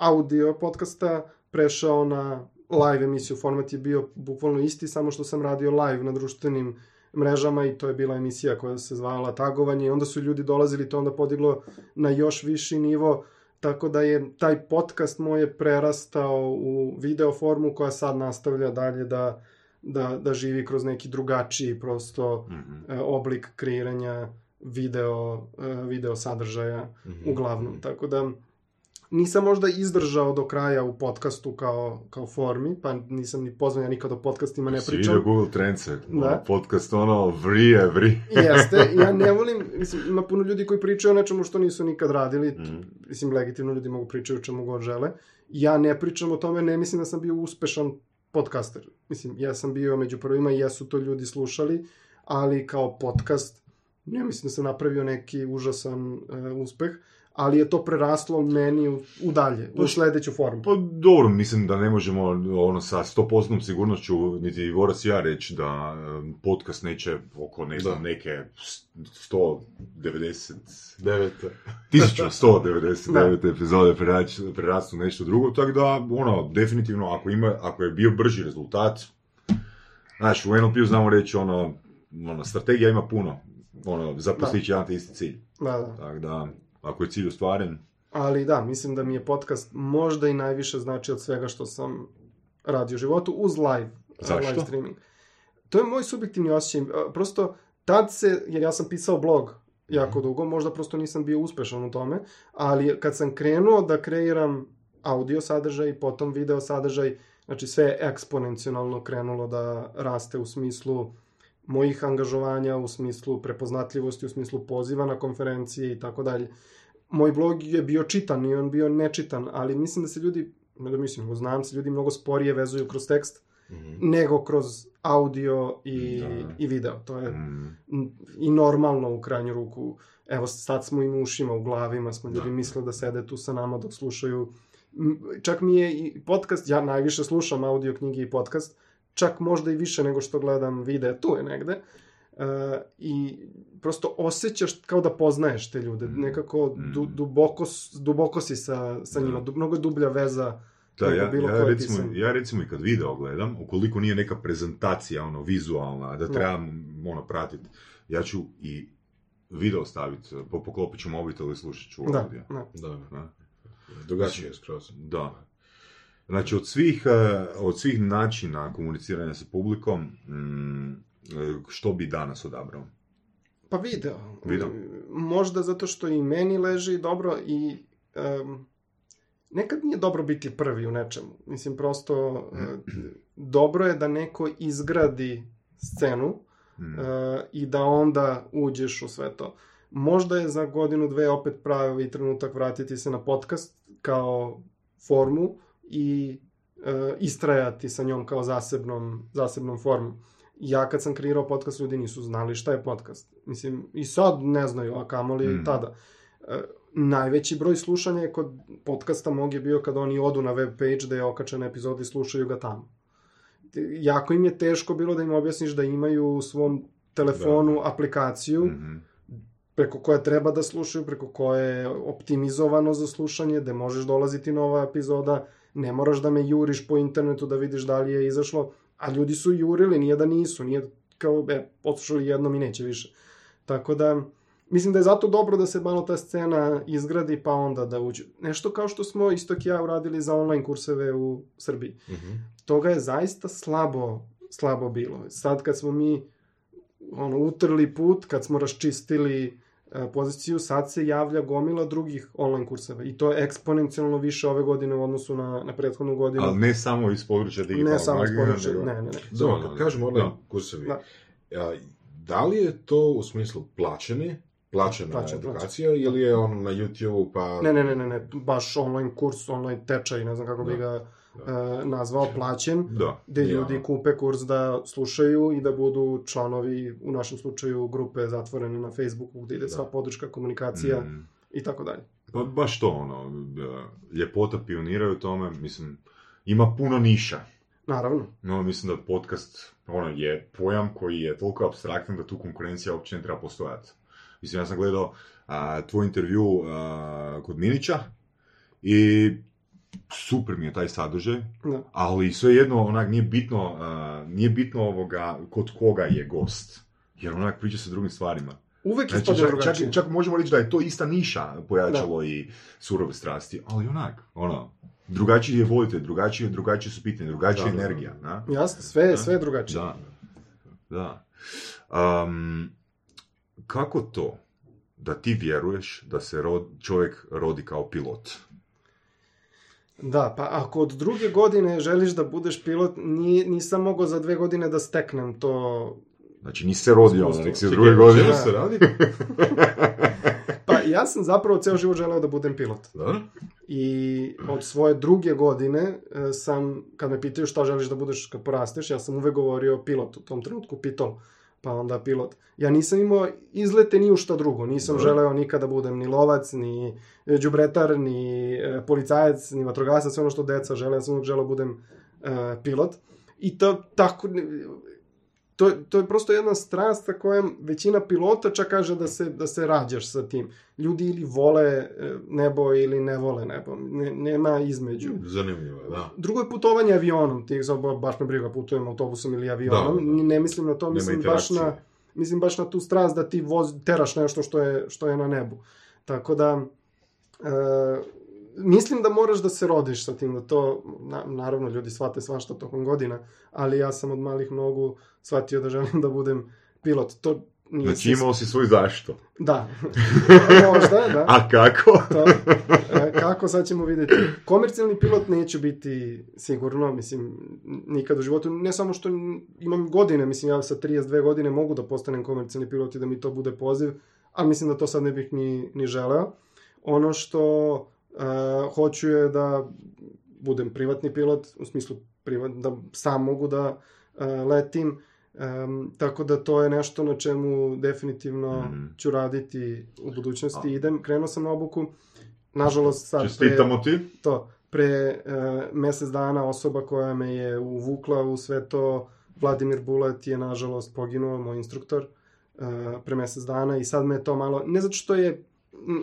audio podcasta prešao na live emisiju. Format je bio bukvalno isti, samo što sam radio live na društvenim mrežama i to je bila emisija koja se zvala Tagovanje i onda su ljudi dolazili, to onda podiglo na još viši nivo, tako da je taj podcast moj je prerastao u video formu koja sad nastavlja dalje da, da, da živi kroz neki drugačiji prosto mm-hmm. oblik kreiranja video, video sadržaja mm-hmm. uglavnom, tako da nisam možda izdržao do kraja u podcastu kao, kao formi, pa nisam ni pozvan, ja nikad o podcastima ne pričam. Si vidio Google Trends-e, da. Podcast ono vrije, vrije. Jeste, ja ne volim, mislim, ima puno ljudi koji pričaju o nečemu što nisu nikad radili, mm. mislim, legitimno ljudi mogu pričaju o čemu god žele. Ja ne pričam o tome, ne mislim da sam bio uspešan podcaster. Mislim, ja sam bio među prvima i ja su to ljudi slušali, ali kao podcast, ja mislim da sam napravio neki užasan uh, uspeh. Ali je to preraslo meni u, u dalje, pa, u sledeću formu. Pa dobro, mislim da ne možemo ono, sa sto posto sigurnošću, niti Voras ja reći da um, podcast neće oko ne znam, neke sto devedeset devet, tisuću sto devedeset devet epizode prerastu nešto drugo, tako da, ono, definitivno, ako, ima, ako je bio brži rezultat, znaš, u en el pe-u znamo reći, ono, ono, strategija ima puno, ono, za postići jedan te isti cilj. Da, da. Tako da... Ako je cilj ostvaren. Ali da, mislim da mi je podcast možda i najviše znači od svega što sam radio u životu uz live, live streaming. To je moj subjektivni osjećaj. Prosto tad se, jer ja sam pisao blog jako mm-hmm. dugo, možda prosto nisam bio uspešan u tome, ali kad sam krenuo da kreiram audio sadržaj, potom video sadržaj, znači sve je eksponencionalno krenulo da raste u smislu mojih angažovanja, u smislu prepoznatljivosti, u smislu poziva na konferencije i tako dalje. Moj blog je bio čitan i on bio nečitan, ali mislim da se ljudi, ne da mislim, znam se, ljudi mnogo sporije vezuju kroz tekst mm-hmm. nego kroz audio i, da. i video. To je mm. i normalno u krajnju ruku. Evo, sad smo im u ušima, u glavima, smo ljudi da. misle da sede tu sa nama dok slušaju. Čak mi je i podcast, ja najviše slušam audio knjige i podcast, čak možda i više nego što gledam videa, tu je negde, e, i prosto osjećaš kao da poznaješ te ljude, nekako du, duboko, duboko si sa, sa njima, du, mnogo dublja veza da, ja, bilo ja, koje recimo, ti sam. Ja recimo i kad video gledam, ukoliko nije neka prezentacija, ono, vizualna, da trebam, no. ono, pratiti, ja ću i video staviti, poklopit ću mobitel i slušat ću ovdje. Da, da. da, da. Drugačije je skroz. Da. Znači, od svih, od svih načina komuniciranja sa publikom, što bi danas odabrao? Pa video. Video. Možda zato što i meni leži dobro i um, nekad nije dobro biti prvi u nečemu. Mislim, prosto dobro je da neko izgradi scenu mm. uh, i da onda uđeš u sve to. Možda je za godinu, dve opet pravi trenutak vratiti se na podcast kao formu i e, istrajati sa njom kao zasebnom, zasebnom formom. Ja kad sam kreirao podcast, ljudi nisu znali šta je podcast. Mislim, i sad ne znaju, a kamoli mm. tada. E, najveći broj slušanja je kod podcasta mog je bio kad oni odu na web page da je okačen epizod i slušaju ga tamo. Jako im je teško bilo da im objasniš da imaju u svom telefonu da. aplikaciju mm-hmm. preko koje treba da slušaju, preko koje je optimizovano za slušanje, da možeš dolaziti nova epizoda, ne moraš da me juriš po internetu da vidiš da li je izašlo, a ljudi su jurili, nije da nisu, nije kao, e, odslušali jednom i neće više. Tako da, mislim da je zato dobro da se malo ta scena izgradi, pa onda da uđe. Nešto kao što smo Istok i ja uradili za online kurseve u Srbiji. Mm-hmm. Toga je zaista slabo, slabo bilo. Sad kad smo mi ono, utrli put, kad smo raščistili e, poziciju, sad se javlja gomila drugih online kurseva. I to je eksponencijalno više ove godine u odnosu na, na prethodnu godinu. Ali ne samo iz područja digitalnog. Ne samo iz područja, ne, ne, ne. Dobro, kad kažemo online kursevi, da. A, da li je to u smislu plaćeni? Plaćena Plaćen, edukacija plaćen. Ili je on na YouTube-u pa... Ne, ne, ne, ne, ne, baš online kurs, online tečaj, ne znam kako da, bi ga da. E, nazvao, plaćen, da, gde ljudi ja. kupe kurs da slušaju i da budu članovi, u našem slučaju, grupe zatvorene na Facebooku, gde ide sva podrška, komunikacija mm. i tako dalje. Pa baš to, ono, ljepota pioniraju tome, mislim, ima puno niša. Naravno. No, mislim da podcast, ono, je pojam koji je toliko apstraktan da tu konkurencija uopće ne treba postojati. Mislim, ja sam gledao a, tvoj intervju a, kod Minića i super mi je taj sadržaj, da. ali sve jedno, onak, nije bitno, a, nije bitno ovoga kod koga je gost, jer onak priča sa drugim stvarima. Uvek znači, ispada drugačije. Čak, čak možemo reći da je to ista niša pojačalo da. i Surove strasti, ali onak, ono, drugačije je volite, drugačije, drugačije su pitanje, drugačija je energija. Na? Jasno, sve je sve drugačije. Da, da. Um, Kako to da ti vjeruješ da se rod, čovjek rodi kao pilot? Da, pa ako od druge godine želiš da budeš pilot, ni, nisam mogao za dve godine da steknem to... Znači nisi se rodio, ono, nek si od druge godine da. se radi? Pa ja sam zapravo ceo život želeo da budem pilot. Da? I od svoje druge godine sam, kad me pitaju šta želiš da budeš kad porasteš, ja sam uvek govorio pilot, u tom trenutku pitol. Pa onda pilot. Ja nisam imao izlete ni u šta drugo. Nisam Dobre. želeo nikada budem ni lovac, ni đubretar, ni e, policajac, ni vatrogasac, sve ono što deca žele. Ja sam uvijek želeo budem e, pilot. I to, tako, to, to je prosto jedna strast sa kojom većina pilota čak kaže da se, da se rađaš sa tim. Ljudi ili vole nebo ili ne vole nebo. Ne, nema između. Zanimljivo, da. Drugo je putovanje avionom. Ti baš me briga putujem autobusom ili avionom. Da, da. Ne mislim na to, mislim baš na, mislim baš na tu strast da ti voz, teraš nešto što je, što je na nebu. Tako da, e, mislim da moraš da se rodiš sa tim. Da to, na, naravno, ljudi shvate svašta tokom godina, ali ja sam od malih nogu shvatio da želim da budem pilot. To Nisam. Znači imao si svoj zašto. Da. Možda, da. A kako? To. E, kako, sad ćemo vidjeti. Komercijalni pilot neću biti sigurno, mislim, nikad u životu. Ne samo što imam godine, mislim, ja sa trideset dve godine mogu da postanem komercijalni pilot i da mi to bude poziv, ali mislim da to sad ne bih ni, ni želeo. Ono što e, hoću je da budem privatni pilot, u smislu privat, da sam mogu da e, letim. Um, tako da to je nešto na čemu definitivno mm. ću raditi u budućnosti. A. Idem, krenuo sam na obuku. Nažalost, sad Čestitamo pre, ti. To, pre uh, mjesec dana osoba koja me je uvukla u sve to, Vladimir Bulat, je nažalost poginuo, moj instruktor, uh, pre mjesec dana i sad me je to malo, ne zato što je,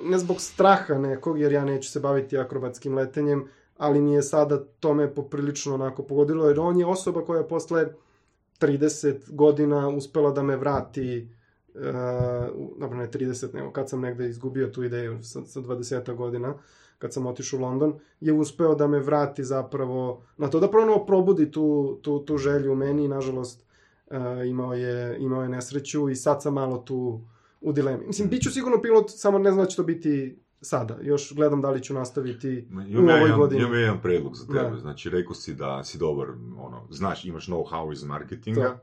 ne zbog straha nekog, jer ja neću se baviti akrobatskim letenjem, ali mi je sada to me poprilično onako pogodilo, jer on je osoba koja je posle trideset godina uspela da me vrati, uh, dobro ne trideset, nego kad sam negde izgubio tu ideju sa, sa dvadeset godina, kad sam otišao u London, je uspeo da me vrati zapravo na to, da ponovo probudi tu, tu, tu želju u meni i nažalost uh, imao, je, imao je nesreću i sad sam malo tu u dilemi. Mislim, bit ću sigurno pilot, samo ne znam da će to biti sada. Još gledam da li ću nastaviti Ma, u ovoj jedan, godini. Imam jedan predlog za tebe. Da. Znači, rekao si da si dobar, ono, znaš, imaš know-how iz marketinga,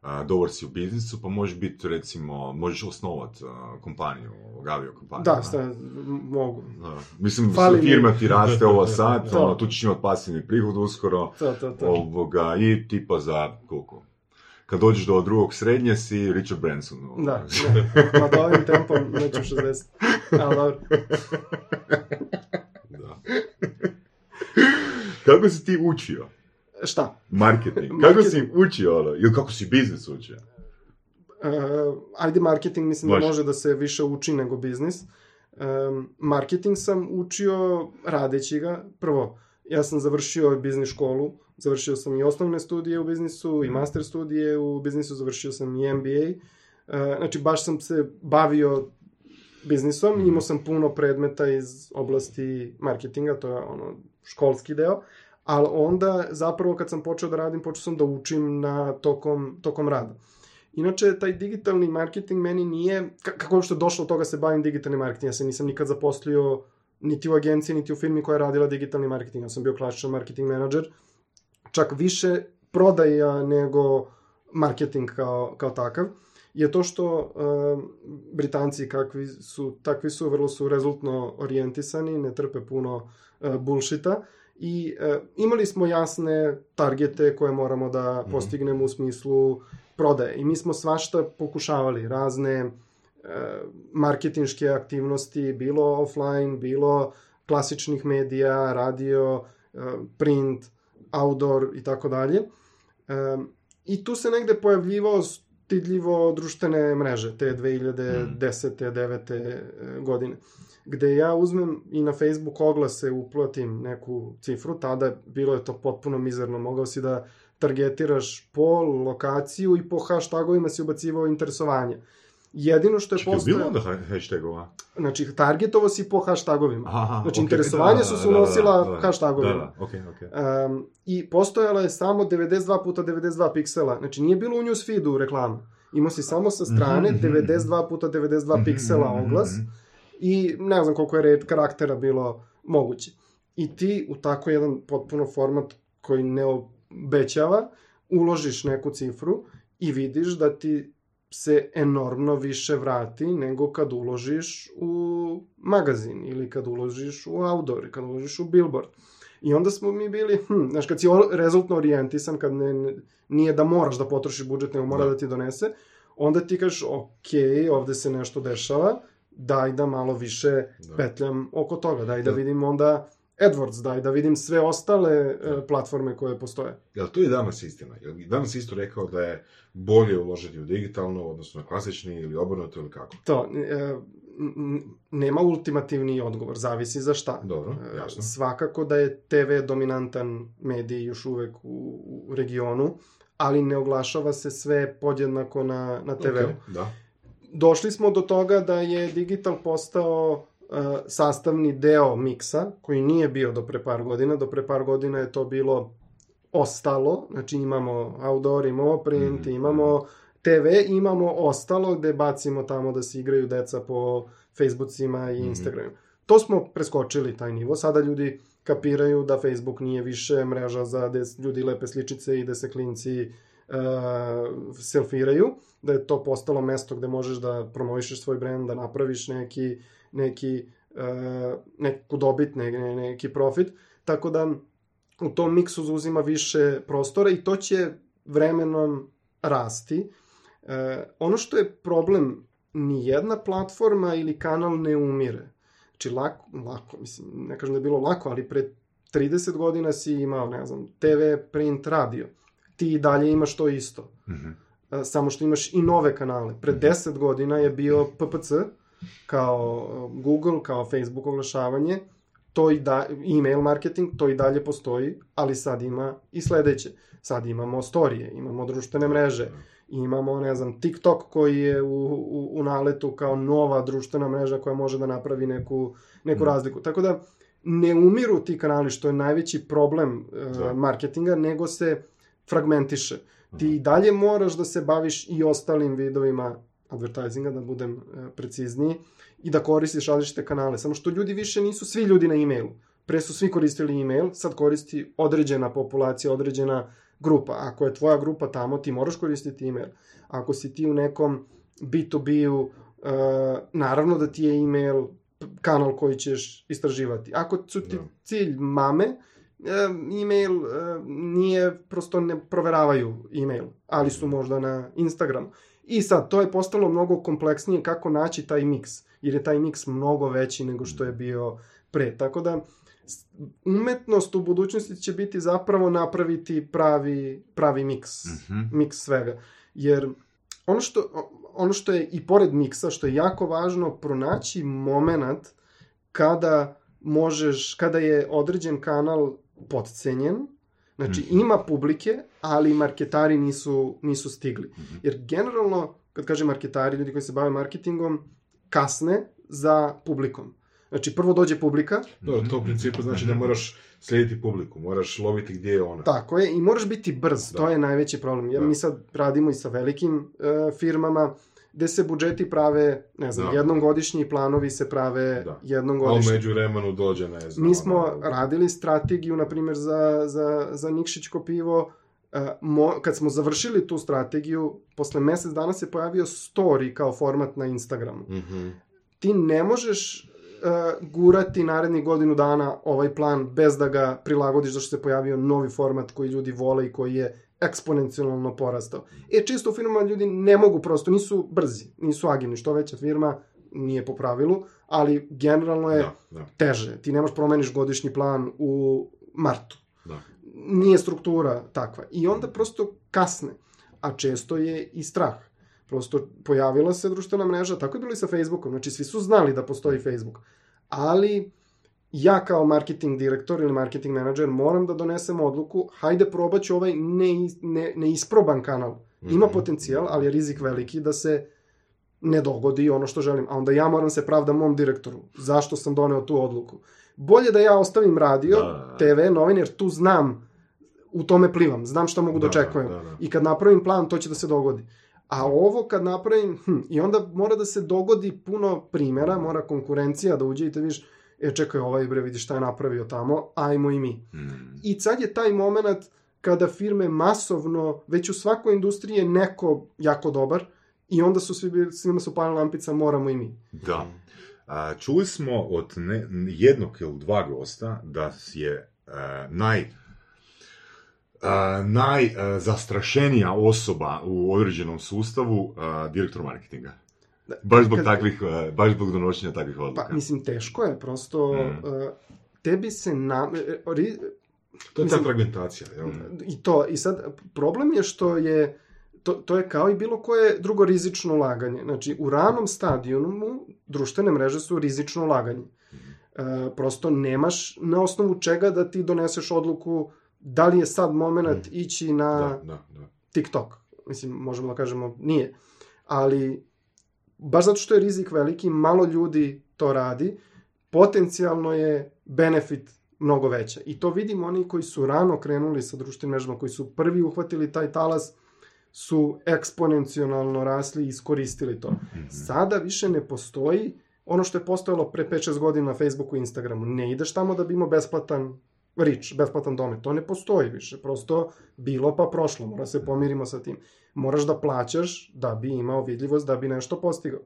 a, dobar si u biznisu, pa možeš biti, recimo, možeš osnovati kompaniju, avio kompaniju. Da, sta, mogu. Da. Mislim, Fali firma mi. ti raste ova sad, ono, tu ćeš imati pasivni prihod uskoro. To, to, to. Ovoga, i tipa za koliko? kad dođeš do drugog srednje si Richard Branson. Ovo. Da, ne. Ma da ovim tempom neću šezdeset. Ali dobro. Da. Kako si ti učio? Šta? Marketing. Kako marketing. Si učio ono? Ili kako si biznis učio? Uh, I D marketing mislim može. Da može da se više uči nego biznis. Um, marketing sam učio radeći ga. Prvo, ja sam završio biznis školu, završio sam i osnovne studije u biznisu, i master studije u biznisu, završio sam i M B A. Uh, znači, baš sam se bavio biznisom, imao sam puno predmeta iz oblasti marketinga, to je ono školski deo, ali onda zapravo kad sam počeo da radim, počeo sam da učim na tokom, tokom rada. Inače, taj digitalni marketing meni nije, kako je što došlo od toga se bavim digitalnim marketingom, ja se nisam nikad zaposlio niti u agenciji, niti u firmi koja je radila digitalni marketing, ja sam bio klasičan marketing menadžer, čak više prodaja nego marketing kao, kao takav, je to što um, Britanci kakvi su, takvi su, vrlo su rezultno orijentisani, ne trpe puno uh, bullshita i uh, imali smo jasne targete koje moramo da postignemo u smislu prodaje. I mi smo svašta pokušavali, razne e, marketinške aktivnosti, bilo offline, bilo klasičnih medija, radio, e, print, outdoor i tako dalje. I tu se negde pojavljivao stidljivo društvene mreže, te dve hiljade desete, devete godine, gde ja uzmem i na Facebook oglase uplatim neku cifru, tada bilo je to potpuno mizerno, mogao si da targetiraš po lokaciju i po hashtagovima si ubacivao interesovanje. Jedino što je postojalo... Čekaj, bilo onda hashtagova? Znači, targetovo si po hashtagovima. Aha, znači, okay, interesovanje da, su se unosila da, da, hashtagovima. Da, da, okay, okay. Um, I postojala je samo devedeset dva puta devedeset dva piksela. Znači, nije bilo u newsfeedu reklama. Imao si samo sa strane mm-hmm. devedeset dva puta devedeset dva mm-hmm. piksela oglas mm-hmm. i ne znam koliko je red karaktera bilo moguće. I ti u tako jedan potpuno format koji ne obećava, uložiš neku cifru i vidiš da ti se enormno više vrati nego kad uložiš u magazin ili kad uložiš u outdoor ili kad uložiš u billboard. I onda smo mi bili, hm, znaš, kad si rezultno orijentisan, kad ne, nije da moraš da potrošiš budžet, nego mora da ti donese, onda ti kažeš, ok, ovde se nešto dešava, daj da malo više da. Petljam oko toga, daj da, da vidim onda AdWords, daj da vidim sve ostale da. Platforme koje postoje. Jel to je danas istina? Jel danas isto rekao da je bolje uložiti u digitalno, odnosno klasični ili obrnuto ili kako? To, e, nema ultimativni odgovor, zavisi za šta. Dobro, jasno. E, svakako da je te ve dominantan medij još uvek u, u regionu, ali ne oglašava se sve podjednako na, na te veu. Okay, da. Došli smo do toga da je digital postao Uh, sastavni deo miksa, koji nije bio do pre par godina. Do pre par godina je to bilo ostalo, znači imamo outdoor, imamo print, mm-hmm. imamo te ve, imamo ostalo gde bacimo tamo da se igraju deca po Facebookima i Instagramu. Mm-hmm. To smo preskočili taj nivo, sada ljudi kapiraju da Facebook nije više mreža za gde ljudi lepe sličice i gde se klinci uh, selfiraju, da je to postalo mesto gde možeš da promovišeš svoj brand, da napraviš neki neki uh, neku dobit, ne, ne, neki profit, tako da u tom miksu zauzima više prostora i to će vremenom rasti. Uh, ono što je problem, nijedna platforma ili kanal ne umire. Znači, lako, lako, mislim, ne kažem da je bilo lako, ali pre trideset godina si imao, ne znam, te ve, print, radio. Ti i dalje imaš to isto. Mm-hmm. Uh, samo što imaš i nove kanale. Pre deset godina je bio P P C, kao Google, kao Facebook oglašavanje, to i da, email marketing, to i dalje postoji, ali sad ima i sledeće. Sad imamo storije, imamo društvene mreže, imamo, ne znam, TikTok koji je u, u, u naletu kao nova društvena mreža koja može da napravi neku, neku mm. razliku. Tako da ne umiru ti kanali, što je najveći problem uh, marketinga, nego se fragmentiše. Mm. Ti i dalje moraš da se baviš i ostalim vidovima advertisinga, da budem precizniji, i da koristiš različite kanale. Samo što ljudi više nisu svi ljudi na e-mailu. Pre su svi koristili e-mail, sad koristi određena populacija, određena grupa. Ako je tvoja grupa tamo, ti moraš koristiti e-mail. Ako si ti u nekom bi tu bi-u, naravno da ti je e-mail kanal koji ćeš istraživati. Ako su ti cilj mame, e-mail e, nije, prosto ne proveravaju e-mail, ali su možda na Instagramu. I sad, to je postalo mnogo kompleksnije kako naći taj miks, jer je taj miks mnogo veći nego što je bio pre. Tako da, umetnost u budućnosti će biti zapravo napraviti pravi, pravi miks, mm-hmm. miks svega. Jer ono što, ono što je i pored miksa, što je jako važno, pronaći moment kada možeš, kada je određen kanal potcenjen, znači mm-hmm. ima publike, ali marketari nisu, nisu stigli. Mm-hmm. Jer generalno, kad kažem marketari, ljudi koji se bave marketingom, kasne za publikom. Znači, prvo dođe publika. Dobro, to u principu znači da moraš slijediti publiku, moraš loviti gdje je ona. Tako je, i moraš biti brz, da. To je najveći problem. Ja, mi sad radimo i sa velikim e, firmama, gdje se budžeti prave, ne znam, da. jednom godišnji, planovi se prave da. jednom godišnji. A u međuvremenu dođe, ne znam. Mi smo ona... radili strategiju, na primjer, za, za, za Nikšićko pivo. E, mo, kad smo završili tu strategiju, posle mjesec dana se pojavio story kao format na Instagramu. Mm-hmm. Ti ne možeš... Uh, gurati narednih godinu dana ovaj plan bez da ga prilagodiš zašto se pojavio novi format koji ljudi vole i koji je eksponencijalno porastao. E čisto u firmama ljudi ne mogu prosto, nisu brzi, nisu agilni, što veća firma nije po pravilu, ali generalno je da, da. teže. Ti ne možeš promeniš godišnji plan u martu. Da. Nije struktura takva. I onda prosto kasne, a često je i strah. Prosto pojavila se društvena mreža, tako je bilo i sa Facebookom, znači svi su znali da postoji Facebook, ali ja kao marketing direktor ili marketing menadžer moram da donesem odluku, hajde probat ću ovaj ne, ne, neisproban kanal, ima mm-hmm. potencijal, ali je rizik veliki da se ne dogodi ono što želim, a onda ja moram se pravdam mom direktoru, zašto sam doneo tu odluku. Bolje da ja ostavim radio, da. te ve, novine, jer tu znam, u tome plivam, znam što mogu da, da očekujem, da, da. i kad napravim plan, to će da se dogodi. A ovo kad napravim, hm, i onda mora da se dogodi puno primjera, mora konkurencija da uđe i te vidiš, e čekaj, ovaj bre, vidi šta je napravio tamo, ajmo i mi. Mm. I sad je taj moment kada firme masovno, već u svakoj industriji je neko jako dobar i onda su svi, svima su palila lampica, moramo i mi. Da. A, čuli smo od ne, jednog ili dva gosta da je a, naj... Uh, najzastrašenija uh, osoba u određenom sustavu uh, direktor marketinga. Da, baš zbog kad... takvih, uh, baš zbog donošenja takvih odluka. Pa, mislim, teško je, prosto mm. uh, tebi se na... Ri... To je mislim, ta fragmentacija, jel? I to, i sad, problem je što je, to, to je kao i bilo koje drugo rizično ulaganje. Znači, u ranom stadionu društvene mreže su rizično ulaganje. Mm. Uh, prosto nemaš na osnovu čega da ti doneseš odluku da li je sad moment mm. ići na da, da, da. TikTok? Mislim, možemo da kažemo, nije. Ali, baš zato što je rizik veliki, malo ljudi to radi, potencijalno je benefit mnogo veća. I to vidimo, oni koji su rano krenuli sa društvenim mrežama, koji su prvi uhvatili taj talas, su eksponencijalno rasli i iskoristili to. Mm-hmm. Sada više ne postoji ono što je postojalo pre pet šest godina na Facebooku i Instagramu. Ne ideš tamo da bi imao besplatan rič, besplatan domen, to ne postoji više, prosto bilo pa prošlo, mora se pomirimo sa tim. Moraš da plaćaš da bi imao vidljivost, da bi nešto postigao.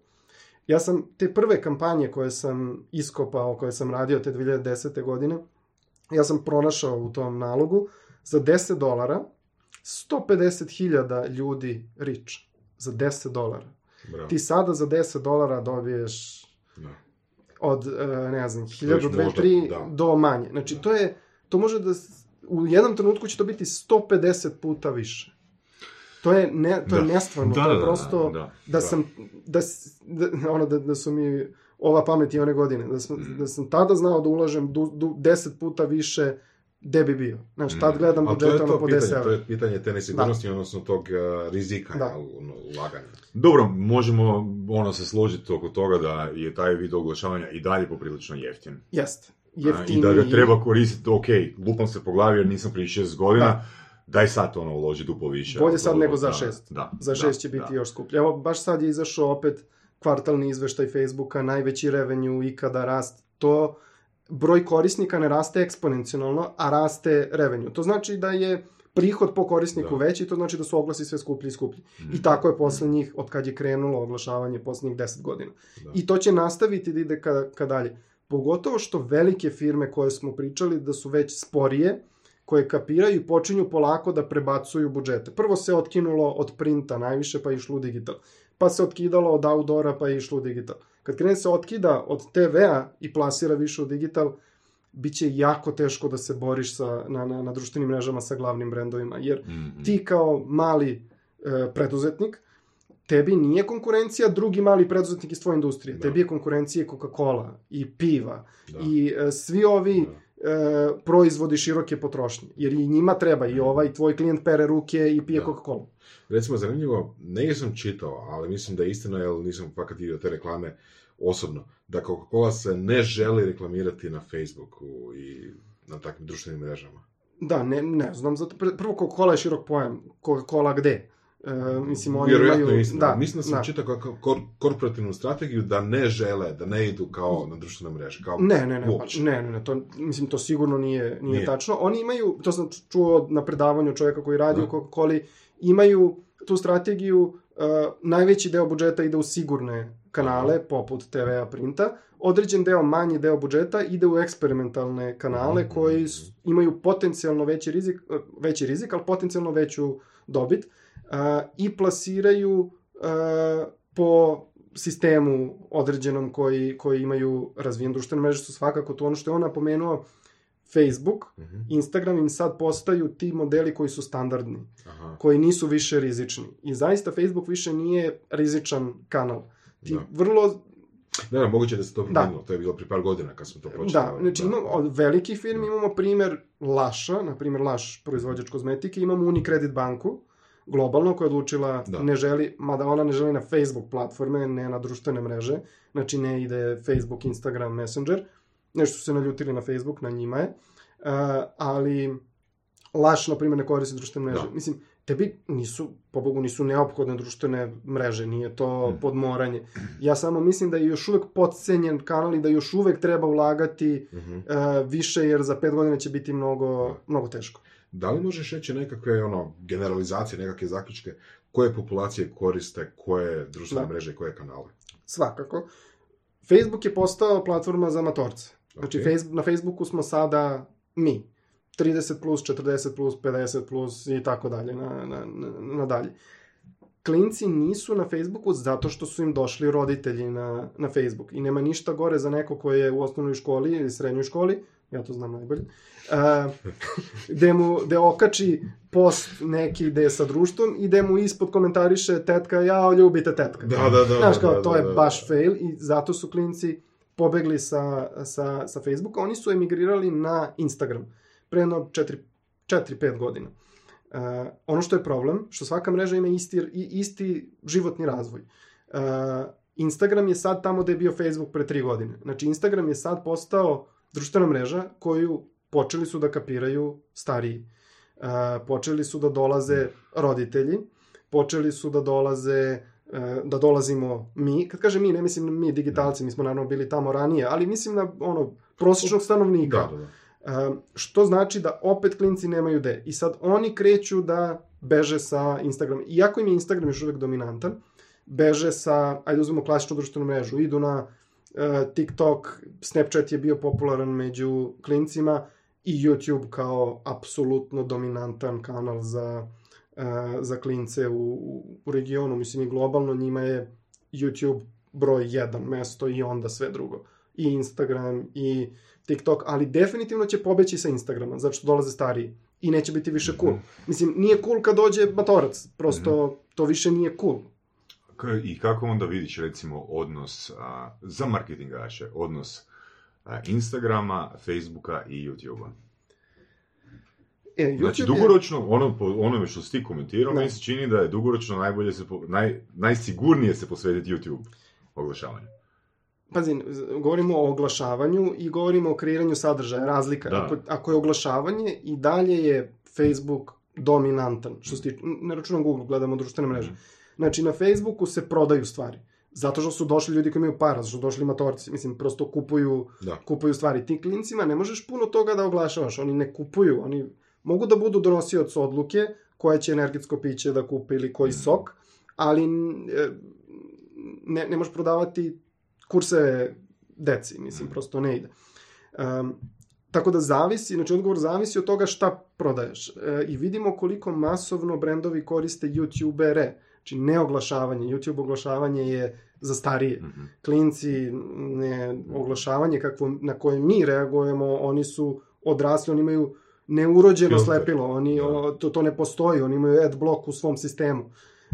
Ja sam te prve kampanje koje sam iskopao, koje sam radio te dvije hiljade desete. godine, ja sam pronašao u tom nalogu za deset dolara sto pedeset hiljada ljudi rič, za deset dolara. Bravo. Ti sada za deset dolara dobiješ da. od, ne znam, hiljadu dvadeset tri do manje. Znači, da. to je To može da, u jednom trenutku će to biti sto pedeset puta više. To je, ne, to je nestvarno, da, to je da, prosto, da, da, da sam, da, da, ono, da, da su mi ova pamet i one godine, da sam, mm. da sam tada znao da ulažem du, du, deset puta više, gde bi bio. Znaš, tad gledam budžeta ono po deset eura. To je pitanje te nesigurnosti, da. odnosno tog uh, rizika, da. ono, ulaganja. Dobro, možemo ono se složiti oko toga da je taj vid oglašavanja i dalje poprilično jeftin. Jeste. Jeftini. I da ga treba koristiti, ok, lupam se po glavi jer nisam prije šest godina, da. daj sad ono uloži duplo više. Bolje sad nego za šest. Da, za šest da, će biti da. još skuplje. Evo, baš sad je izašao opet kvartalni izveštaj Facebooka, najveći revenju ikada rast. To broj korisnika ne raste eksponencijalno, a raste revenju. To znači da je prihod po korisniku da. veći, to znači da su oglasi sve skuplji i skuplji. Mm. I tako je posljednjih, od kad je krenulo oglašavanje, posljednjih deset godina. Da. I to će nastaviti da ide ka, ka dalje. Pogotovo što velike firme koje smo pričali da su već sporije, koje kapiraju i počinju polako da prebacuju budžete. Prvo se otkinulo od printa najviše, pa išlo u digital. Pa se otkidalo od outdoora, pa išlo u digital. Kad krene se otkida od te vea i plasira više u digital, bit će jako teško da se boriš sa, na, na, na društvenim mrežama sa glavnim brendovima. Jer ti kao mali e, preduzetnik, tebi nije konkurencija drugi mali preduzetnik iz tvoje industrije. Da. Tebi je konkurencija Coca-Cola i piva da. i e, svi ovi e, proizvodi široke potrošnje. Jer i njima treba i ovaj tvoj klijent pere ruke i pije da. Coca-Cola. Recimo, zanimljivo, ne sam čitao, ali mislim da je istina, jer nisam fakat vidio te reklame osobno, da Coca-Cola se ne želi reklamirati na Facebooku i na takvim društvenim mrežama. Da, ne, ne znam, zato prvo Coca-Cola je širok pojam. Coca-Cola gde? E, mislim, oni vjerojatno imaju... Istina. Da, mislim da sam da. čitao kako kor, korporativnu strategiju da ne žele, da ne idu kao na društvene mreže. Kao ne, ne, ne, pa, ne, ne, ne, to, mislim, to sigurno nije, nije, nije tačno. Oni imaju, to sam čuo na predavanju čovjeka koji radi u Coca-Coli, imaju tu strategiju, e, najveći deo budžeta ide u sigurne kanale, poput te vea, printa, određen deo, manji deo budžeta ide u eksperimentalne kanale koji su, imaju potencijalno veći rizik, veći rizik, ali potencijalno veću dobit, uh, i plasiraju uh, po sistemu određenom koji, koji imaju razvijen. Društvene mreže su svakako to, ono što je on napomenuo, Facebook, uh-huh. Instagram im sad postaju ti modeli koji su standardni, aha. koji nisu više rizični. I zaista Facebook više nije rizičan kanal. Ti da. vrlo... Da, da, moguće da se to promenilo, da. to je bilo pri par godina kad smo to pročitali. Da, znači da. imamo, od velikih firmi da. imamo primer Laša, na primer Laš, proizvođač kozmetike, imamo Unicredit banku, globalno, koja je odlučila, da. ne želi, mada ona ne želi na Facebook platforme, ne na društvene mreže, znači ne ide Facebook, Instagram, Messenger, nešto su se naljutili na Facebook, na njima je, uh, ali Laš, na primer, ne koristi društvene mreže. Da. Mislim, tebi nisu, po Bogu, nisu neophodne društvene mreže, nije to podmoranje. Ja samo mislim da je još uvek potcenjen kanal i da još uvek treba ulagati uh-huh. uh, više, jer za pet godina će biti mnogo, mnogo teško. Da li možeš reći nekakve ono, generalizacije, nekakve zaključke, koje populacije koriste, koje društvene da. mreže i koje kanale? Svakako. Facebook je postao platforma za amatorce. Znači, okay. Facebook, na Facebooku smo sada mi. trideset plus, četrdeset plus, pedeset plus i tako dalje, na, na, na dalje. Klinci nisu na Facebooku zato što su im došli roditelji na, na Facebook. I nema ništa gore za neko koji je u osnovnoj školi ili srednjoj školi, ja to znam najbolje, uh, gde mu, gde okači post neki gde je sa društvom i gde mu ispod komentariše tetka, jao, ljubite tetka. Da, da, da. Znaš kao, da, to da, je da, baš da. fail i zato su klinci pobegli sa, sa, sa Facebooka. Oni su emigrirali na Instagram. Pre jedno četiri do pet godina. Uh, ono što je problem, što svaka mreža ima isti, isti životni razvoj. Uh, Instagram je sad tamo gde je bio Facebook pre tri godine. Znači, Instagram je sad postao društvena mreža koju počeli su da kapiraju stariji. Uh, počeli su da dolaze roditelji, počeli su da dolaze, uh, da dolazimo mi. Kad kažem mi, ne mislim mi digitalci, mi smo naravno bili tamo ranije, ali mislim na ono, prosječnog stanovnika. Da, da, da. Uh, što znači da opet klinci nemaju gde. I sad oni kreću da beže sa Instagrama. Iako im je Instagram još uvek dominantan, beže sa, ajde uzmemo klasičnu društvenu mrežu, idu na uh, TikTok, Snapchat je bio popularan među klincima i YouTube kao apsolutno dominantan kanal za, uh, za klince u, u regionu. Mislim i globalno njima je YouTube broj jedan mesto i onda sve drugo. I Instagram i TikTok, ali definitivno će pobeći sa Instagrama, zato što dolaze stariji i neće biti više cool. Mislim, nije cool kad dođe matorac, prosto mm-hmm. to više nije cool. I kako onda vidiš, recimo, odnos a, za marketingaše, odnos a, Instagrama, Facebooka i YouTubea? E, YouTube znači, dugoročno, je... ono, po onome što si ti komentirao, meni se čini da je dugoročno najbolje se, po, naj, najsigurnije se posvetiti YouTube oglašavanju. Pazi, govorimo o oglašavanju i govorimo o kreiranju sadržaja, razlika. Da. Ako, ako je oglašavanje, i dalje je Facebook dominantan. Što se tiče, ne računam Google, gledamo društvene mreže. Znači, na Facebooku se prodaju stvari. Zato što su došli ljudi koji imaju para, zato što su došli matorci. Mislim, prosto kupuju, da. kupuju stvari. Ti klincima ne možeš puno toga da oglašavaš. Oni ne kupuju. Oni mogu da budu donosioci odluke koje će energetsko piće da kupe ili koji sok, ali ne, ne možeš prodavati kurse deci, mislim, prosto ne ide. Um, tako da zavisi, znači odgovor zavisi od toga šta prodaješ. E, I vidimo koliko masovno brendovi koriste YouTubere. Znači neoglašavanje, YouTube oglašavanje je za starije. Mm-hmm. Klinci, ne, oglašavanje kakvo, na koje mi reagujemo, oni su odrasli, oni imaju neurođeno slepilo, oni, o, to, to ne postoji, oni imaju ad block u svom sistemu.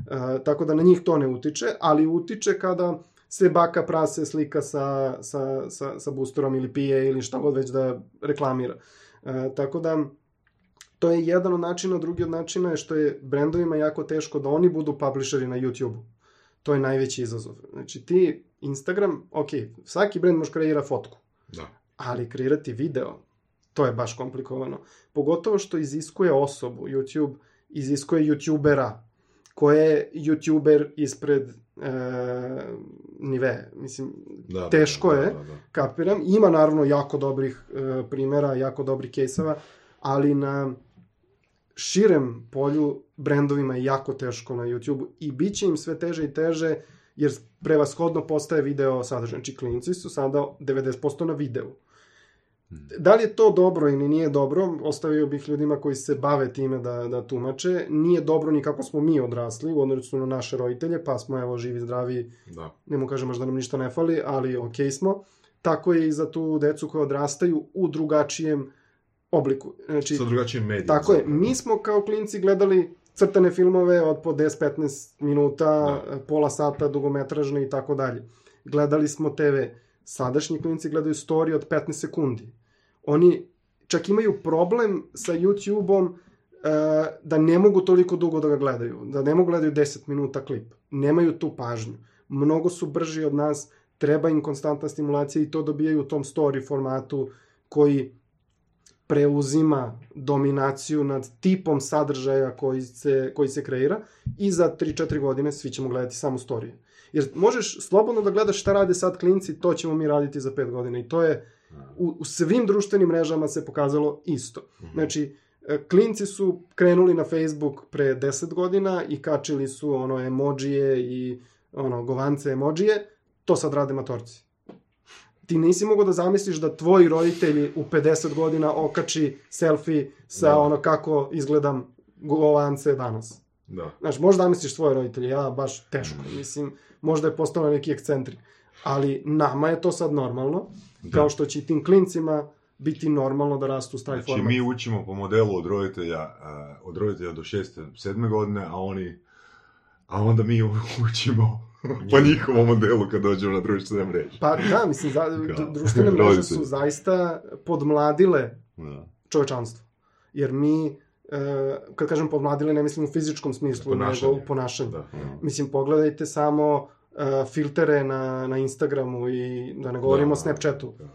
E, tako da na njih to ne utiče, ali utiče kada se Baka Prase slika sa, sa, sa, sa boosterom ili pije ili šta god već da reklamira. E, tako da to je jedan od načina, drugi od načina je što je brendovima jako teško da oni budu publisheri na YouTubeu. To je najveći izazov. Znači ti Instagram, ok, svaki brend može kreira fotku, da. Ali kreirati video, to je baš komplikovano. Pogotovo što iziskuje osobu, YouTube iziskuje YouTubera, koji je YouTuber ispred e, nive. Mislim, da, teško da, da, da, da. je, kapiram. Ima naravno jako dobrih e, primjera, jako dobrih kejseva, ali na širem polju brendovima je jako teško na YouTubeu i bit će im sve teže i teže, jer prevashodno postaje video sadržaj. Znači, klinci su sada devedeset posto na videu. Da li je to dobro ili nije dobro, ostavio bih ljudima koji se bave time da, da tumače. Nije dobro ni kako smo mi odrasli, u odnosu na naše roditelje, pa smo evo živi, zdravi, da. Ne mu kažem možda nam ništa ne fali, ali okej smo. Tako je i za tu decu koja odrastaju u drugačijem obliku. Znači, sa drugačijim medijima. Tako je, mi smo kao klinci gledali crtane filmove od po deset do petnaest minuta, da. Pola sata, dugometražne i tako dalje. Gledali smo te ve. Sadašnji klinci gledaju story od petnaest sekundi. Oni čak imaju problem sa YouTube-om uh, da ne mogu toliko dugo da ga gledaju. Da ne mogu gledaju deset minuta klip. Nemaju tu pažnju. Mnogo su brži od nas. Treba im konstantna stimulacija i to dobijaju u tom story formatu koji preuzima dominaciju nad tipom sadržaja koji se, koji se kreira i za tri do četiri godine svi ćemo gledati samo storije. Jer možeš slobodno da gledaš šta rade sad klinci, to ćemo mi raditi za pet godina. I to je u, u svim društvenim mrežama se pokazalo isto. Znači, klinci su krenuli na Facebook pre deset godina i kačili su ono emodžije i ono govance emodžije, to sad rade matorci. Ti nisi mogao da zamisliš da tvoji roditelji u pedeset godina okači selfie sa da. Ono kako izgledam govance danas. Da. Znaš, možda zamisliš svoje roditelje, ja baš teško, mislim, možda je postalo neki ekscentri. Ali nama je to sad normalno, da. Kao što će i tim klincima biti normalno da rastu s taj znači, format. Znači, mi učimo po modelu od roditelja, od roditelja do šeste, sedme godine, a oni, a onda mi učimo... po njihovom modelu kad dođemo na društvene mreže. Pa da, mislim, za, društvene mreže su zaista podmladile da. Čovečanstvo. Jer mi, kad kažem podmladile, ne mislim u fizičkom smislu, nego u ponašanju. Da. Mislim, pogledajte samo filtere na, na Instagramu i da ne govorimo da. O Snapchatu. Da.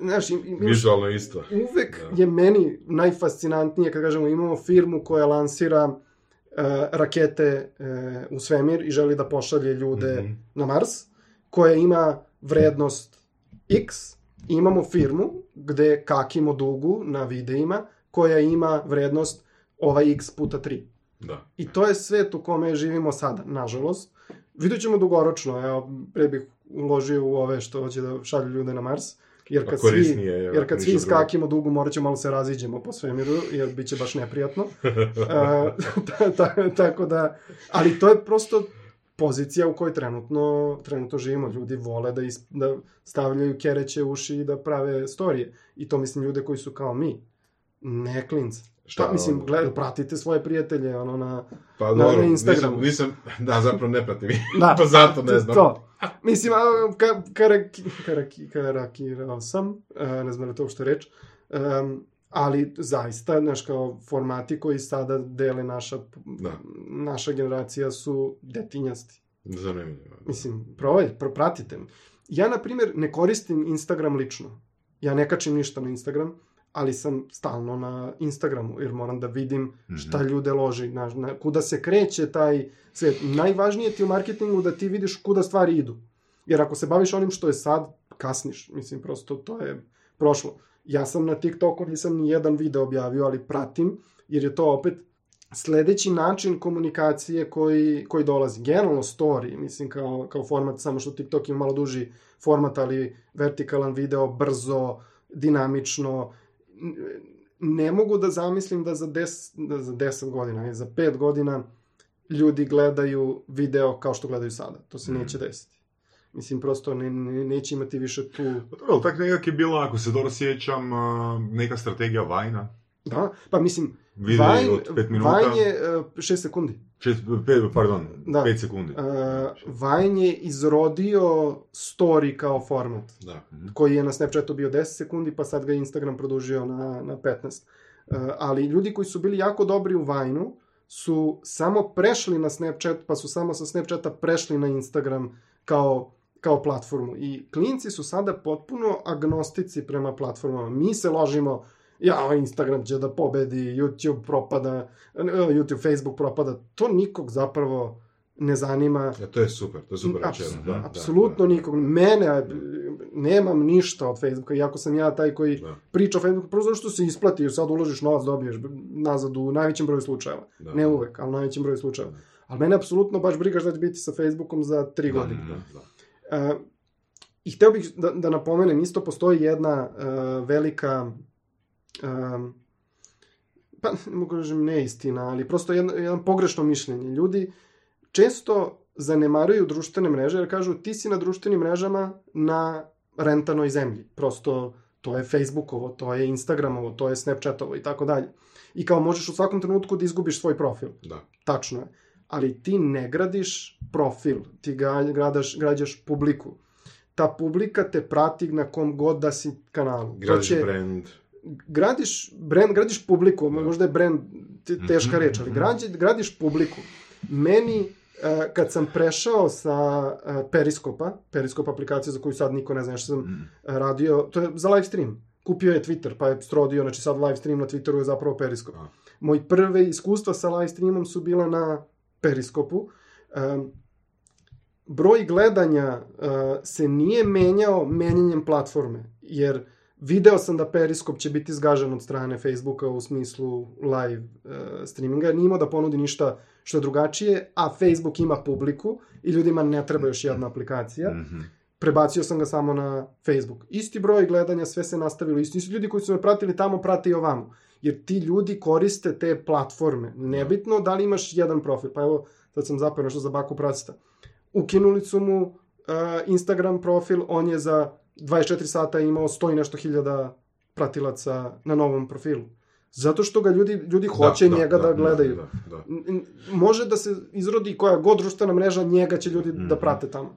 Znaš, vizualno isto. Uvek da. Je meni najfascinantnije kad kažemo imamo firmu koja lansira E, rakete e, u svemir i želi da pošalje ljude mm-hmm. na Mars, koja ima vrednost X, imamo firmu gde kakimo dugu na videima, koja ima vrednost ova X puta tri. Da. I to je svet u kome živimo sada, nažalost. Vidjet ćemo dugoročno, evo, pre bih uložio u ove što hoće da šalju ljude na Mars, jer kad svi, jer kad svi skakimo drugo. Dugu, morat ćemo malo se raziđemo po svemiru, jer bit će baš neprijatno. e, ta, tako da, ali to je prosto pozicija u kojoj trenutno, trenutno živimo. Ljudi vole da, is, da stavljaju kereće uši i da prave storije. I to mislim ljude koji su kao mi, ne klinci. Šta, pa, mislim, gled, pratite svoje prijatelje ono, na, pa, na, na Instagramu. Nisam, nisam, da, zapravo ne pratim. Da, pa zato ne znam. To. Mislim, ka, karaki, karaki, karakirao sam, ne znam da to uopšte reč, um, ali zaista, znaš, kao formati koji sada dele naša, da. Naša generacija su detinjasti. Zanimljivo. Mislim, provaj, pratite. Ja, na primjer, ne koristim Instagram lično. Ja ne kačim ništa na Instagram, ali sam stalno na Instagramu, jer moram da vidim šta ljude loži, na, na, kuda se kreće taj svet. Najvažnije ti u marketingu da ti vidiš kuda stvari idu. Jer ako se baviš onim što je sad, kasniš. Mislim, prosto to je prošlo. Ja sam na TikToku, nisam ni jedan video objavio, ali pratim, jer je to opet sljedeći način komunikacije koji, koji dolazi. Generalno story, mislim kao, kao format, samo što TikTok ima malo duži format, ali vertikalan video, brzo, dinamično. Ne mogu da zamislim da za deset godina, ne, za pet godina ljudi gledaju video kao što gledaju sada. To se neće desiti. Mislim, prosto ne, ne, neće imati više tu... Tako nekak je bila, ako se dobro sjećam, neka strategija Vajna. Da, pa mislim, Vajn je šest sekundi. Šest, pet, pardon, da. pet sekundi. Uh, Vajn je izrodio story kao format, da. Mm-hmm. Koji je na Snapchatu bio deset sekundi, pa sad ga Instagram produžio na, na petnaest. Uh, ali ljudi koji su bili jako dobri u Vajnu su samo prešli na Snapchat, pa su samo sa Snapchata prešli na Instagram kao, kao platformu. I klinci su sada potpuno agnostici prema platformama. Mi se ložimo... Ja, Instagram će da pobedi, YouTube propada, YouTube, Facebook propada. To nikog zapravo ne zanima. Ja, to je super, to je super Apsu, rečeno. Da, apsolutno da, da, nikog. Da. Mene, nemam ništa od Facebooka, iako sam ja taj koji da. priča o Facebooku, prvo zato što se isplati, sad uložiš novac, dobiješ nazad u najvećem broju slučajeva. Da. Ne uvek, ali u najvećem broju slučajeva. Da. Ali mene apsolutno baš briga šta će biti sa Facebookom za tri da, godine. Da, da. Uh, I hteo bih da, da napomenem, isto postoji jedna uh, velika... Um, pa ne mogu kažem neistina, ali prosto jedno, jedan pogrešno mišljenje. Ljudi često zanemaruju društvene mreže jer kažu ti si na društvenim mrežama na rentanoj zemlji. Prosto to je Facebookovo, to je Instagramovo, to je Snapchatovo i tako dalje. I kao možeš u svakom trenutku da izgubiš svoj profil. Da. Tačno je. Ali ti ne gradiš profil, ti ga, gradaš, građaš publiku. Ta publika te prati na kom god da si kanalu. Gradiš će, brand. Gradiš brand, gradiš publiku, možda je brand teška reč, ali gradi, gradiš publiku. Meni, kad sam prešao sa Periscopa, Periscope aplikacija za koju sad niko ne zna što sam radio, to je za live stream. Kupio je Twitter, pa je srodio, znači sad live stream na Twitteru je zapravo Periscope. Moji prve iskustva sa live streamom su bila na Periscopu. Broj gledanja se nije menjao menjanjem platforme, jer video sam da Periscope će biti zgažen od strane Facebooka u smislu live uh, streaminga. Nije imao da ponudi ništa što je drugačije, a Facebook ima publiku i ljudima ne treba još jedna aplikacija. Mm-hmm. Prebacio sam ga samo na Facebook. Isti broj gledanja, sve se nastavilo. Isti su ljudi koji su me pratili tamo, prate i ovamo. Jer ti ljudi koriste te platforme. Nebitno da li imaš jedan profil. Pa evo, sad sam zapeo nešto za Baku Prasta. Ukinuli su mu uh, Instagram profil, on je za dvadeset četiri sata je imao sto i nešto hiljada pratilaca na novom profilu. Zato što ga ljudi, ljudi hoće da, njega da, da gledaju. Da, da, da. N- može da se izrodi koja god društvena mreža, njega će ljudi mm. da prate tamo.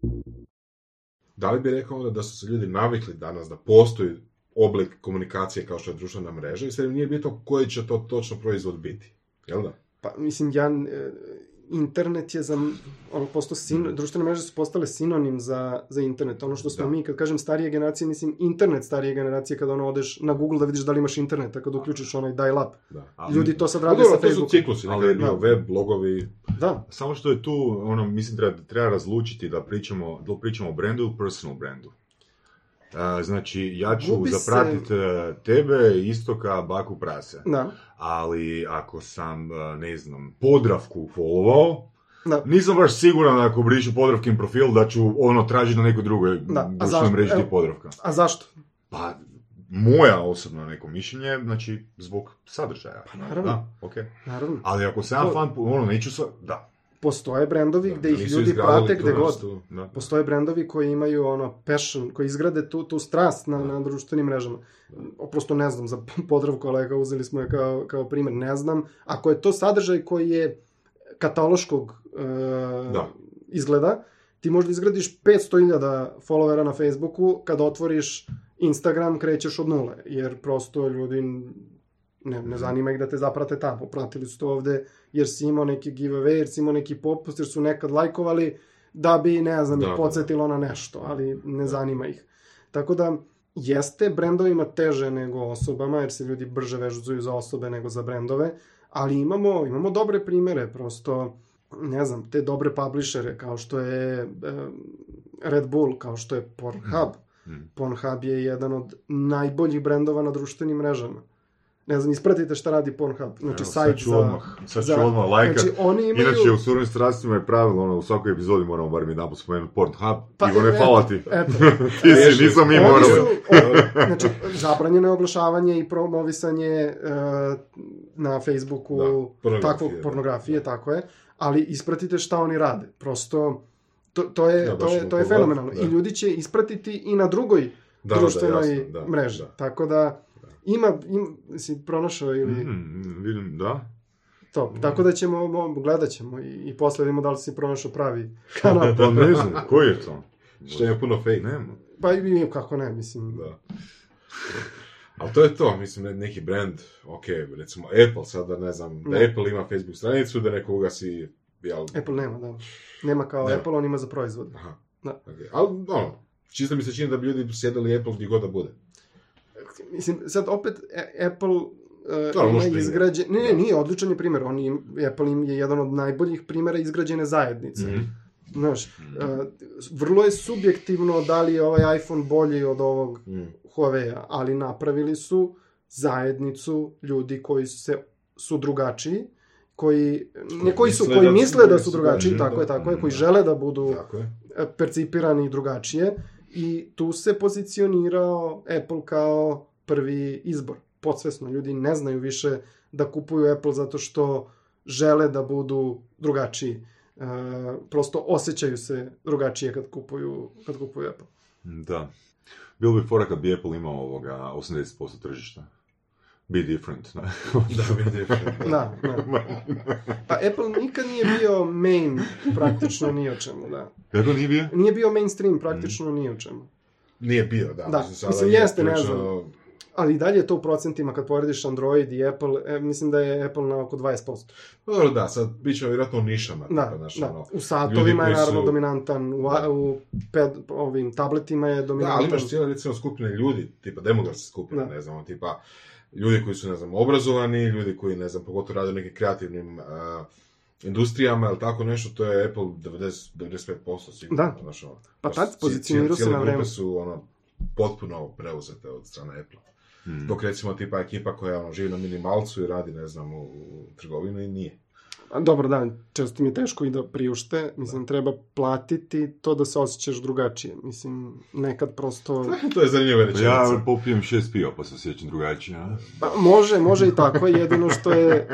Da li bi rekao onda da su se ljudi navikli danas da postoji oblik komunikacije kao što je društvena mreža i sad im nije bitno koji će to točno proizvod biti, jel da? Pa mislim, ja, internet je za, ono, posto sin, društvene mreže su postale sinonim za, za internet. Ono što smo da. mi, kad kažem starije generacije, mislim internet starije generacije, kada ono odeš na Google da vidiš da li imaš internet, kada uključiš onaj dial-up. Ali, ljudi to sad rade sa Facebookom. To su ciklusi, ali bio web, blogovi. Da. Samo što je tu, ono, mislim, treba, treba razlučiti da pričamo, da pričamo o brandu i personal brandu. Uh, znači, ja ću Gubi zapratiti se... tebe, Istoka, Baku Prase. Da. Ali ako sam, ne znam, Podravku followao, da. nisam baš siguran da ako brišu Podravkin profil da ću ono tražiti na nekoj drugoj društvenoj mreži gdje je Podravka. A zašto? Pa, moja osobno neko mišljenje, znači, zbog sadržaja. Pa naravno. Da, okay. Naravno. Ali ako sam to... fan, ono, neću sa... Da. Postoje brendovi da, gdje ih ljudi prate gdje god. Stu, da. Postoje brendovi koji imaju ono passion, koji izgrade tu, tu strast na, na društvenim mrežama. Prosto ne znam, za Podravku, ali uzeli smo je kao, kao primjer, ne znam. Ako je to sadržaj koji je kataloškog e, izgleda, ti možda izgradiš petsto hiljada followera na Facebooku, kad otvoriš Instagram krećeš od nule, jer prosto ljudi Ne, ne zanima ih da te zaprate tamo. Pratili su to ovde jer si imao neki giveaway, jer si imao neki popust, jer su nekad lajkovali da bi, ne znam, da, ih podsjetilo na nešto, ali ne da. zanima ih. Tako da, jeste brendovima teže nego osobama, jer se ljudi brže vežuju za osobe nego za brendove, ali imamo, imamo dobre primere, prosto, ne znam, te dobre publishere, kao što je e, Red Bull, kao što je Pornhub. Hmm. Pornhub je jedan od najboljih brendova na društvenim mrežama. Ne znam, ispratite šta radi Pornhub. Znači, evo, sajt sad ću odmah, sad ću odmah lajkat. Znači, oni imaju... Inače, u Surovim strastima je pravilo, ono, u svakoj epizodi moramo bar mi napos spomenuti Pornhub, pa, Ivo, ne hvala ti. Eto. Ti si, nisam mi morali. Su, o, znači, zabranjeno je oglašavanje i promovisanje uh, na Facebooku da, takvog pornografije, da. tako je. Ali ispratite šta oni rade. Prosto, to, to je, da, to je, to je fenomenalno. Da. I ljudi će ispratiti i na drugoj da, društvenoj da, jasno, da, mreži. Da. Tako da... Ima, im, si pronašao ili... Mm, vidim, da. Top, mm. Tako da ćemo, gledat ćemo i, i posle vidimo da li si pronašao pravi kanal. Pa ne znam, koji je to? Što je puno fake, nema. Pa i kako ne, mislim. Da. Ali to je to, mislim, neki brand, ok, recimo Apple sada, ne znam, da Apple ima Facebook stranicu, da nekoga si... Jel... Apple nema, da. Nema kao nema. Apple, on ima za proizvode. Aha, da. Okay. Ali, ono, čisto mi se čini da bi ljudi sjedali Apple gdje god da bude. Mislim, sad opet Apple uh, ima izgrađen... Ne, ne, nije, odličan je primjer. Oni, Apple im je jedan od najboljih primjera izgrađene zajednice. Mm. Znaš, uh, vrlo je subjektivno da li je ovaj iPhone bolji od ovog mm. Huawei-a, ali napravili su zajednicu ljudi koji se, su drugačiji, koji, ne, koji, su, koji misle da su drugačiji, tako je, tako je, koji žele da budu percipirani drugačije. I tu se pozicionirao Apple kao prvi izbor. Podsvesno, ljudi ne znaju više da kupuju Apple zato što žele da budu drugačiji. E, prosto osjećaju se drugačije kad kupuju, kad kupuju Apple. Da. Bilo bi fora kad bi Apple imao ovoga osamdeset posto tržišta. Be different. Ne? Da, be different. Da, da. Pa Apple nikad nije bio main, praktično ni o čemu, da. Kako nije bio? Nije bio mainstream, praktično mm. ni o čemu. Nije bio, da. Da, mislim, mislim jeste, priča... ne znam. Ali i dalje je to u procentima, kad porediš Android i Apple, e, mislim da je Apple na oko dvadeset posto. Dobro, da, sad bit će vjerojatno u nišama. Da, tipa, naš, da. Ono, u satovima je naravno su... dominantan, u, a, u ped, ovim tabletima je dominantan. Da, ali imaš cijela, recimo, skupine ljudi, tipa demografske skupine, ne znam, tipa... Ljudi koji su, ne znam, obrazovani, ljudi koji, ne znam, pogotovo rade u nekim kreativnim uh, industrijama, ili tako nešto, to je Apple devedeset do devedeset pet posto sigurno. Da, našo, pa tad pozicionirao se na vreme. Cijele grupe su, ono, potpuno preuzete od strane Apple-a. Hmm. Dok, recimo, tipa ekipa koja, ono, živi na minimalcu i radi, ne znam, u, u trgovini, nije. Dobro, da, često mi je teško i da priušte, mislim, da. Treba platiti to da se osjećaš drugačije, mislim, nekad prosto... To je zanimljiva rečenica. Ja popijem šest piva pa se osjećam drugačije, a? Pa, može, može i tako, jedino što je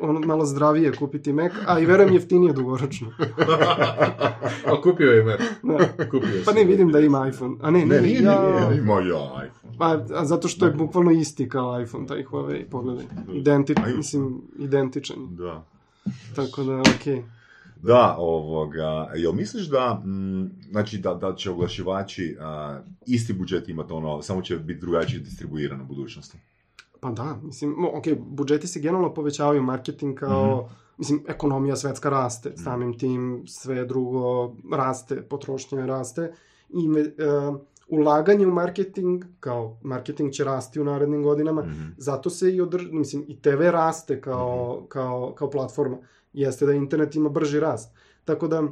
ono, malo zdravije kupiti Mac, a i verujem jeftinije dugoročno. A kupio je Mac. Da. Kupio pa ne vidim da ima iPhone, a ne, ne, ne, nije, ja... nije, nije, ima ja iPhone. Pa, a zato što je bukvalno isti kao iPhone, taj Huawei, pogledaj, identičan, mislim, identičan. Da. Tako da, okej. Okay. Da, ovoga, jel misliš da, m, znači, da, da će oglašivači a, isti budžet imati, ono, samo će biti drugačije distribuiran u budućnosti? Pa da, mislim, okej, okay, budžeti se generalno povećavaju, marketing kao, mm. mislim, ekonomija svetska raste, mm. samim tim sve drugo raste, potrošnja raste, i uh, ulaganje u marketing, kao, marketing će rasti u narednim godinama, mm-hmm. zato se i, održ... mislim, i te ve raste kao, mm-hmm. kao, kao platforma. Jeste da internet ima brži rast. Tako da,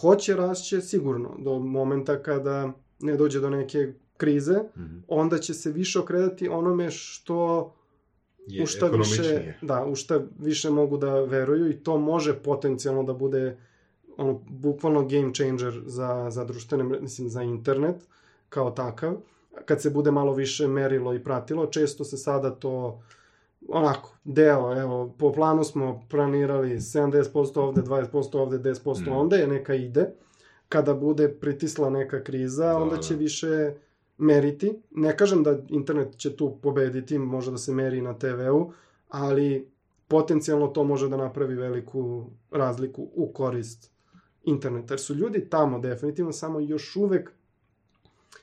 hoće rast će sigurno, do momenta kada ne dođe do neke krize, mm-hmm. onda će se više okretati onome što je, u šta više, da, u šta više mogu da veruju, i to može potencijalno da bude, ono, bukvalno game changer za, za društvene, mislim, za internet, kao takav, kad se bude malo više merilo i pratilo. Često se sada to, onako, deo, evo, po planu smo planirali sedamdeset posto ovde, dvadeset posto ovde, deset posto mm. onda je neka ide. Kada bude pritisla neka kriza, da, onda će da. više meriti. Ne kažem da internet će tu pobediti, može da se meri na te veu, ali potencijalno to može da napravi veliku razliku u korist interneta. Jer su ljudi tamo definitivno samo još uvek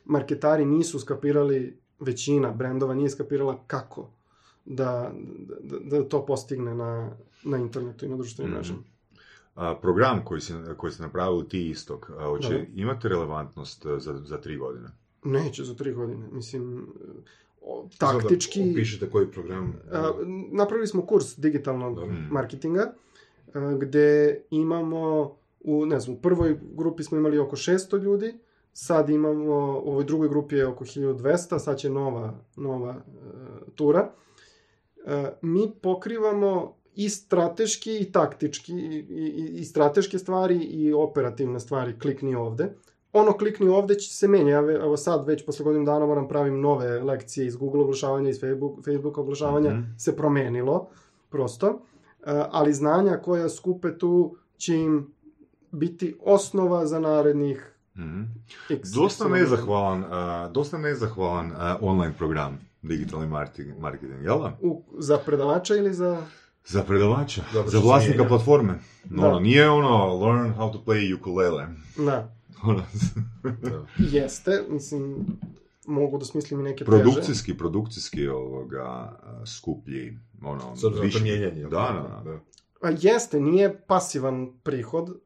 marketari nisu skapirali, većina brendova nije skapirala kako da, da, da to postigne na, na internetu i na društvenim mrežama. Mm-hmm. Program koji si, koji si napravili ti Istok, hoće imati relevantnost za, za tri godine? Neće za tri godine, mislim... Taktički... Sada opišite koji program... A, napravili smo kurs digitalnog Dobre. marketinga, a, gde imamo, u, ne znam, u prvoj grupi smo imali oko šesto ljudi, sad imamo, u ovoj drugoj grupi je oko hiljadu dvesta, sad će nova, nova a, tura. A, mi pokrivamo i strateški i taktički, i, i, i strateške stvari i operativne stvari, klikni ovde. Ono klikni ovde će se menja, evo sad već posle godinu dana moram pravim nove lekcije iz Google oglašavanja, iz Facebook, Facebook oglašavanja, mm-hmm. se promenilo prosto, ali znanja koja skupe tu će im biti osnova za narednih mm-hmm. x. Dosta nezahvalan, uh, dosta nezahvalan uh, online program, digitalni marketing, marketing jel da? U, za predavača ili za... Za predavača, Dobre, za vlasnika je, platforme. No, da. Ono, nije ono learn how to play ukulele. Da. Jeste, mislim, mogu da smislim i neke teže. Produkcijski, produkcijski ovoga, skuplji, ono, više. Mijenjanje. Da, da, da. A jeste, nije pasivan prihod,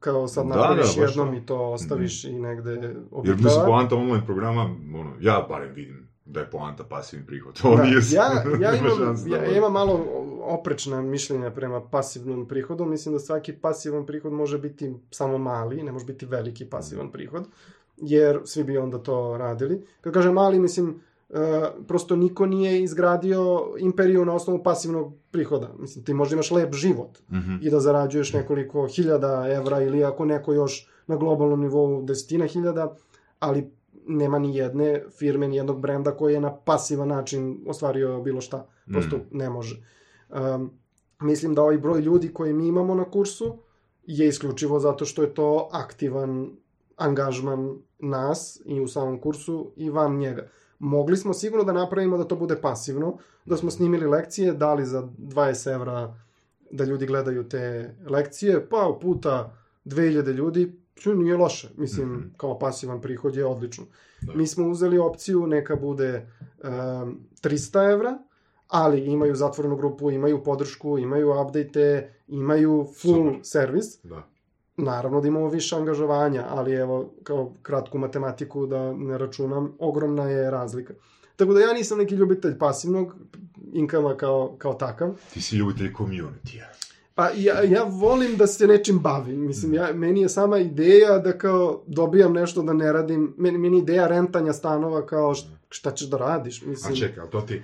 kao sad napraviš da, da, jednom i to ostaviš mm. i negde obitava. Jer mislim, poanta online programa, ono, ja barem vidim da je poanta pasivni prihod. Da, ja, ja, imam, ja, ja imam malo oprečna mišljenja prema pasivnom prihodu. Mislim da svaki pasivan prihod može biti samo mali, ne može biti veliki pasivan prihod, jer svi bi onda to radili. Kad kažem mali, mislim, prosto niko nije izgradio imperiju na osnovu pasivnog prihoda. Mislim, ti možda imaš lep život mm-hmm. i da zarađuješ nekoliko hiljada evra ili ako neko još na globalnom nivou desetina hiljada, ali nema ni jedne firme, ni jednog brenda koji je na pasivan način ostvario bilo šta. Prosto mm. ne može. Um, mislim da ovaj broj ljudi koji mi imamo na kursu je isključivo zato što je to aktivan angažman nas i u samom kursu i van njega. Mogli smo sigurno da napravimo da to bude pasivno, da smo snimili lekcije, dali za dvadeset evra da ljudi gledaju te lekcije, pa puta dve hiljade ljudi, nije loše, mislim, mm-hmm. kao pasivan prihod je odlično. Da. Mi smo uzeli opciju, neka bude um, tristo evra, ali imaju zatvorenu grupu, imaju podršku, imaju update-e, imaju full Super. servis. Da. Naravno da imamo više angažovanja, ali evo, kao kratku matematiku da ne računam, ogromna je razlika. Tako da ja nisam neki ljubitelj pasivnog income-a kao, kao takav. Ti si ljubitelj community-a. Pa ja, ja volim da se nečim bavim, mislim, ja, meni je sama ideja da kao dobijam nešto da ne radim, meni, meni ideja rentanja stanova kao šta ćeš da radiš, mislim. A čekaj, to ti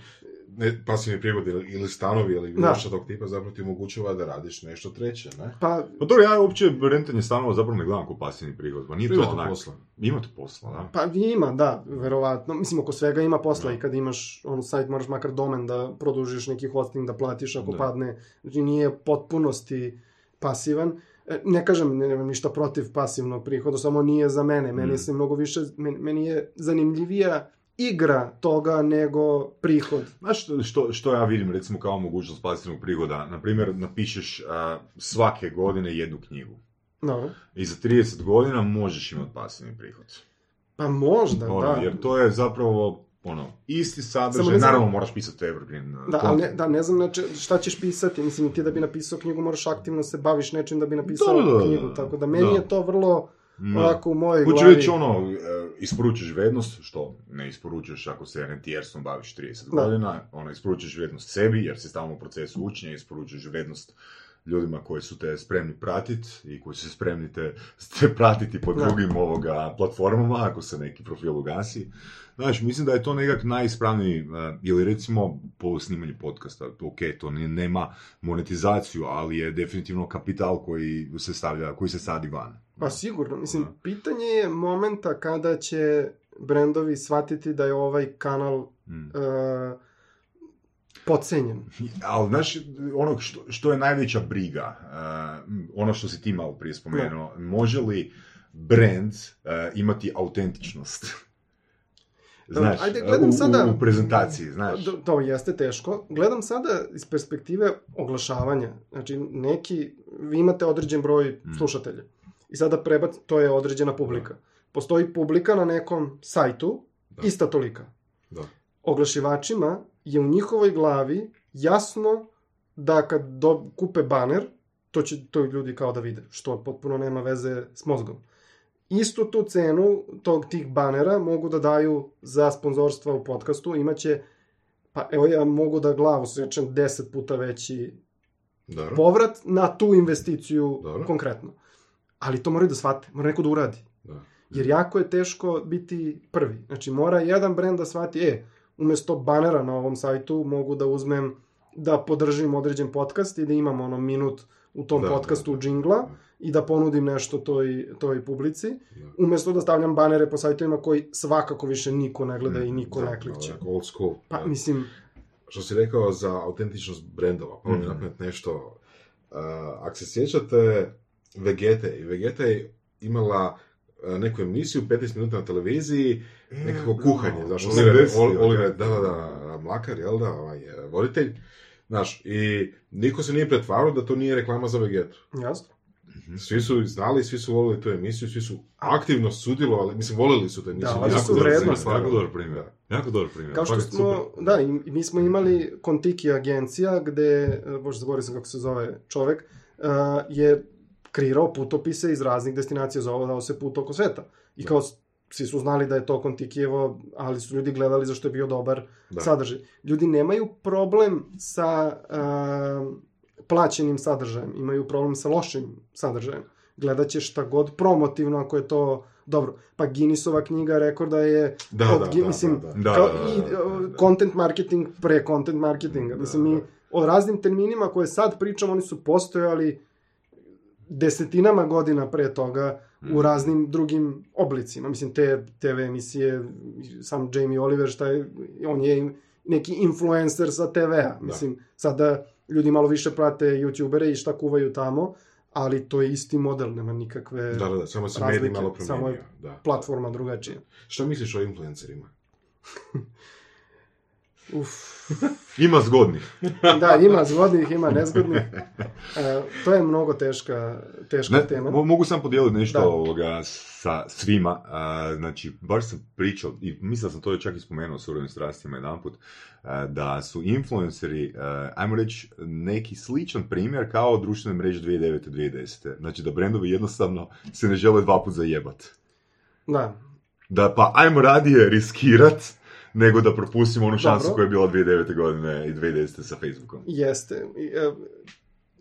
ne, pasivni prihod ili stanovi ili bilo šta tog tipa zapravo ti omogućava da radiš nešto treće, ne? Pa, pa dobro, ja uopće rentanje stanova zapravo ne gledam kao pasivni prihod, pa nije to onak. Posla. Ima to posla, da? Pa ima, da, verovatno, mislim, oko svega ima posla da. I kad imaš ono sajt moraš makar domen da produžiš neki hosting, da platiš ako da. padne, znači nije potpunosti pasivan. Ne kažem, ne nemam ništa protiv pasivnog prihoda, samo nije za mene, meni mm. se mnogo više, meni, meni je zanimljivija igra toga nego prihod. Znaš što, što ja vidim recimo kao mogućnost pasivnog prihoda? Naprimjer, napišeš a, svake godine jednu knjigu. No. I za trideset godina možeš imati pasivni prihod. Pa možda, ono, da. Jer to je zapravo ono, isti sadržaj. Naravno moraš pisati evergreen. Da, ali ne, da, ne znam znači, šta ćeš pisati. Mislim, ti da bi napisao knjigu moraš aktivno se baviš nečim da bi napisao da, da, da, knjigu. Tako da meni da. je to vrlo... Ovako u mojoj glavi... Hoću reći ono, isporučuješ vrednost, što ne isporučuješ ako se rentijerstvom baviš trideset godina, ono, isporučuješ vrednost sebi, jer si stalno u procesu učenja, isporučuješ vrednost ljudima koji su te spremni pratiti i koji su spremni te, te pratiti po drugim da. ovoga platformama, ako se neki profil ugasi. Znaš, mislim da je to nekak najispravniji, ili recimo po snimanju podcasta, ok, to ne, nema monetizaciju, ali je definitivno kapital koji se stavlja, koji se sadi van. Pa sigurno, mislim, pitanje je momenta kada će brendovi shvatiti da je ovaj kanal mm. uh, podcenjen. Ali, znaš, ono što, što je najveća briga, uh, ono što si ti malo prije spomenuo, no. može li brand uh, imati autentičnost? Znaš, ajde, gledam u, sada, u prezentaciji, znaš. To jeste teško. Gledam sada iz perspektive oglašavanja. Znači, neki, vi imate određen broj mm. slušatelja. I sada prebac, to je određena publika. Da. Postoji publika na nekom sajtu, da. ista tolika. Da. Oglašivačima je u njihovoj glavi jasno da kad do, kupe baner, to će to ljudi kao da vide, što potpuno nema veze s mozgom. Istu tu cenu tog tih banera mogu da daju za sponzorstva u podcastu, imaće, pa evo ja mogu da glavu sečem deset puta veći Dara. povrat na tu investiciju Dara. konkretno. Ali to moraju da shvate, mora neko da uradi. Da. Jer jako je teško biti prvi. Znači, mora jedan brend da shvati, e, umesto banera na ovom sajtu mogu da uzmem, da podržim određen podcast i da imam ono minut u tom da, podcastu da, džingla da. i da ponudim nešto toj, toj publici, da. umesto da stavljam banere po sajtovima koji svakako više niko ne gleda mm, i niko da, ne klikće. Da, old school. Pa, da. mislim... Što si rekao za autentičnost brendova, pa mi mm-hmm. napraviti nešto. Uh, ako se sjećate Vegete, i Vegeta je imala neku emisiju, petnaest minuta na televiziji, nekako kuhanje, znaš, Oliver, da, da, da, Mlakar, jel da, ovaj, voditelj, znaš, i niko se nije pretvarao da to nije reklama za Vegetu. Jasno. Svi su znali, svi su volili tu emisiju, svi su aktivno sudjelovali, mislim, volili su tu emisiju. Da, jako dobar, jako dobar primjer, jako dobar primjer. Kao što Fakt, smo, super. Da, i mi smo imali Kontiki agencija, gde, bože, zaboravio sam kako se zove čovek, uh, je kreirao putopise iz raznih destinacija, zovao se Put oko sveta. I kao, svi su znali da je to Kontikijevo, ali su ljudi gledali zašto je bio dobar da. sadržaj. Ljudi nemaju problem sa uh, plaćenim sadržajem, imaju problem sa lošim sadržajem. Gledat će šta god promotivno, ako je to dobro. Pa Guinnessova knjiga rekorda je... Da, od, da, gi, mislim, da, da. Kao i uh, content marketing pre content marketinga. Da, mislim, mi o raznim terminima koje sad pričamo, oni su postojali desetinama godina pre toga mm. u raznim drugim oblicima. Mislim, te te ve emisije, sam Jamie Oliver, šta je, on je neki influencer sa te vea. Mislim, da. sada ljudi malo više prate youtubere i šta kuvaju tamo, ali to je isti model, nema nikakve razlike. Da, da, da, samo se mediji malo promenio. Samo je da. platforma drugačija. Šta misliš o influencerima? Uf. Ima zgodnih. Da, ima zgodnih, ima nezgodnih. E, to je mnogo teška, teška ne, tema. Mogu sam podijeliti nešto da. ovoga sa svima. E, znači, baš sam pričao, i mislio sam to je čak i spomenuo u Surovim strastima jedan put, e, da su influenceri, e, ajmo reći, neki sličan primjer kao društvene mreže dvije tisuće devete dvije tisuće desete. Znači, da brendovi jednostavno se ne žele dva put zajebat. Da. Da, pa ajmo radije riskirat, nego da propustimo onu šansu Dobro. koja je bila dvije tisuće devete. godine i dvije tisuće desete. sa Facebookom. Jeste.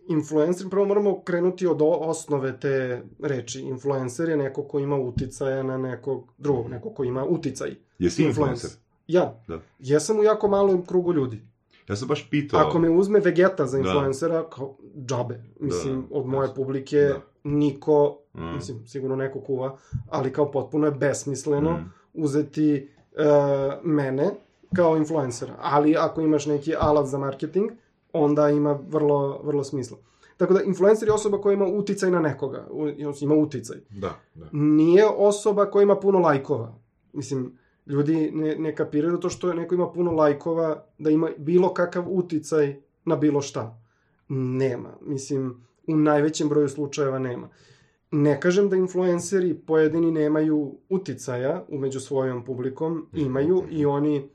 Influencer, prvo moramo krenuti od osnove te reči. Influencer je neko ko ima uticaja na nekog drugog, neko ko ima uticaj. Jesi influencer? Ja. Da. Jesam u jako malom krugu ljudi. Ja sam baš pitao... Ako me uzme Vegeta za influencera, da. kao džabe. Mislim, da. od moje publike da. niko, mm. mislim, sigurno neko kuva, ali kao potpuno je besmisleno mm. uzeti... Uh, mene kao influencera, ali ako imaš neki alat za marketing, onda ima vrlo, vrlo smisla. Tako da, influencer je osoba koja ima uticaj na nekoga, U, ima uticaj. Da, da. Nije osoba koja ima puno lajkova. Mislim, ljudi ne, ne kapiraju to što neko ima puno lajkova, da ima bilo kakav uticaj na bilo šta. Nema. Mislim, u najvećem broju slučajeva nema. Ne kažem da influenceri pojedini nemaju uticaja među svojom publikom, imaju i oni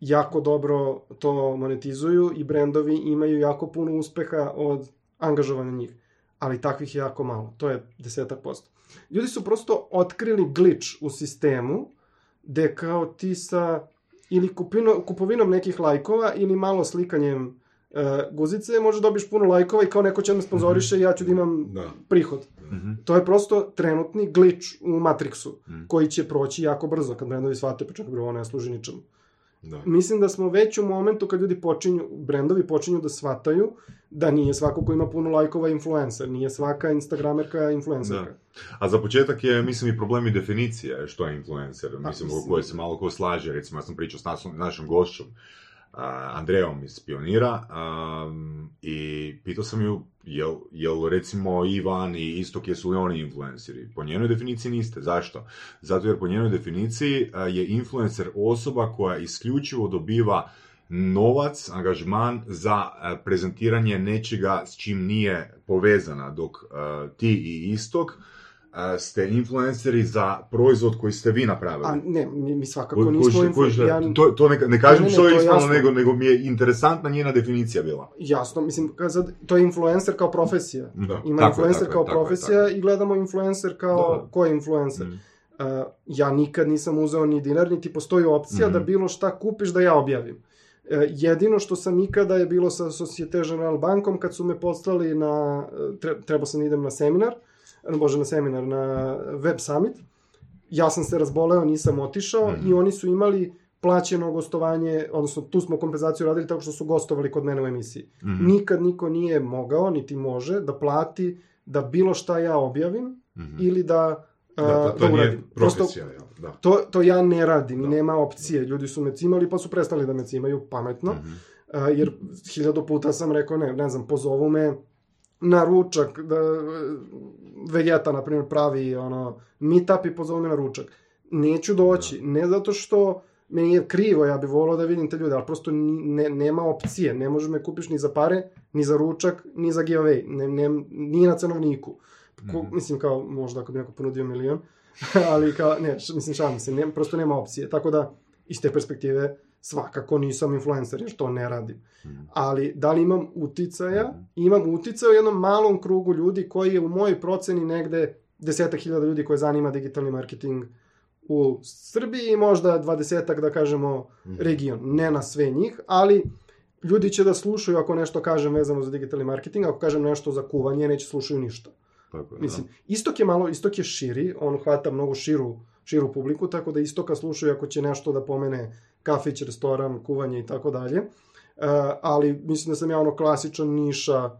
jako dobro to monetizuju i brendovi imaju jako puno uspeha od angažovanja njih, ali takvih je jako malo, to je desetak posto. Ljudi su prosto otkrili glitch u sistemu, gde kao ti sa ili kupino, kupovinom nekih lajkova ili malo slikanjem Uh, guzice, možda dobiš puno lajkova i kao neko će me sponzoriše i ja ću da imam da. prihod. Mm-hmm. To je prosto trenutni glitch u Matrixu, mm. koji će proći jako brzo, kad brendovi shvate, pa čak ovo ne služi ničemu. Da. Mislim da smo već u momentu kad ljudi počinju, brendovi počinju da shvataju da nije svako ko ima puno lajkova influencer, nije svaka instagramerka influencerka. Da. A za početak je, mislim, i problem i definicija što je influencer, da, mislim, mislim. koje se malo ko slaže, recimo, ja sam pričao s našom, našom gošćom, Uh, Andrejom iz Pionira um, i pitao sam ju jel, jel recimo Ivan i Istok jesu li oni influenceri? Po njenoj definiciji niste. Zašto? Zato jer po njenoj definiciji uh, je influencer osoba koja isključivo dobiva novac, angažman za uh, prezentiranje nečega s čim nije povezana, dok uh, ti i Istok ste influenceri za proizvod koji ste vi napravili. A ne, mi svakako nismo influenceri. To, to ne, ne kažem što je ispravno, nego, nego mi je interesantna njena definicija bila. Jasno, mislim, to je influencer kao profesija. Da. Ima tako, influencer tako, kao tako, profesija tako, tako. I gledamo influencer kao da. Ko je influencer. Mm. Uh, ja nikad nisam uzeo ni dinar, niti postoji opcija mm. da bilo šta kupiš da ja objavim. Uh, jedino što sam ikada je bilo sa Societe Generale bankom, kad su me poslali na, tre, trebao sam idem na seminar, bože na seminar, na Web Summit, ja sam se razboleo, nisam otišao mm. i oni su imali plaćeno gostovanje, odnosno tu smo kompenzaciju radili tako što su gostovali kod mene u emisiji. Mm. Nikad niko nije mogao, niti može, da plati da bilo šta ja objavim mm. ili da... Da, da, to, to nije profesija, da. To, to ja ne radim, da. Nema opcije, ljudi su me cimali pa su prestali da me cimaju, pametno, mm-hmm. a, jer hiljadu puta sam rekao, ne, ne znam, pozovu me na ručak, da, Vegeta, na primjer, pravi ono, meetup i pozovu me na ručak. Neću doći, da. Ne zato što meni je krivo, ja bih volao da vidim te ljude, ali prosto ne, nema opcije, ne možeš me kupiš ni za pare, ni za ručak, ni za giveaway, ne, ne, ni na cenovniku. Ko, mislim, kao, možda ako bi neko ponudio milion, ali kao, ne, š, mislim, šalim se, ne, prosto nema opcije, tako da, iz te perspektive, svakako nisam influencer, jer to ne radim. Mm. Ali, da li imam uticaja? Mm. Imam uticaja u jednom malom krugu ljudi koji je u mojoj proceni negde desetak hiljada ljudi koje zanima digitalni marketing u Srbiji i možda dvadesetak, da kažemo, mm. region. Ne na sve njih, ali... Ljudi će da slušaju ako nešto kažem vezano za digitalni marketing, ako kažem nešto za kuvanje, neće slušaju ništa. Tako je, mislim, da. Istok je malo, Istok je širi, on hvata mnogo širu, širu publiku, tako da Istoka slušaju ako će nešto da pomene kafić, restoran, kuvanje i tako dalje. Ali mislim da sam ja ono klasičan niša,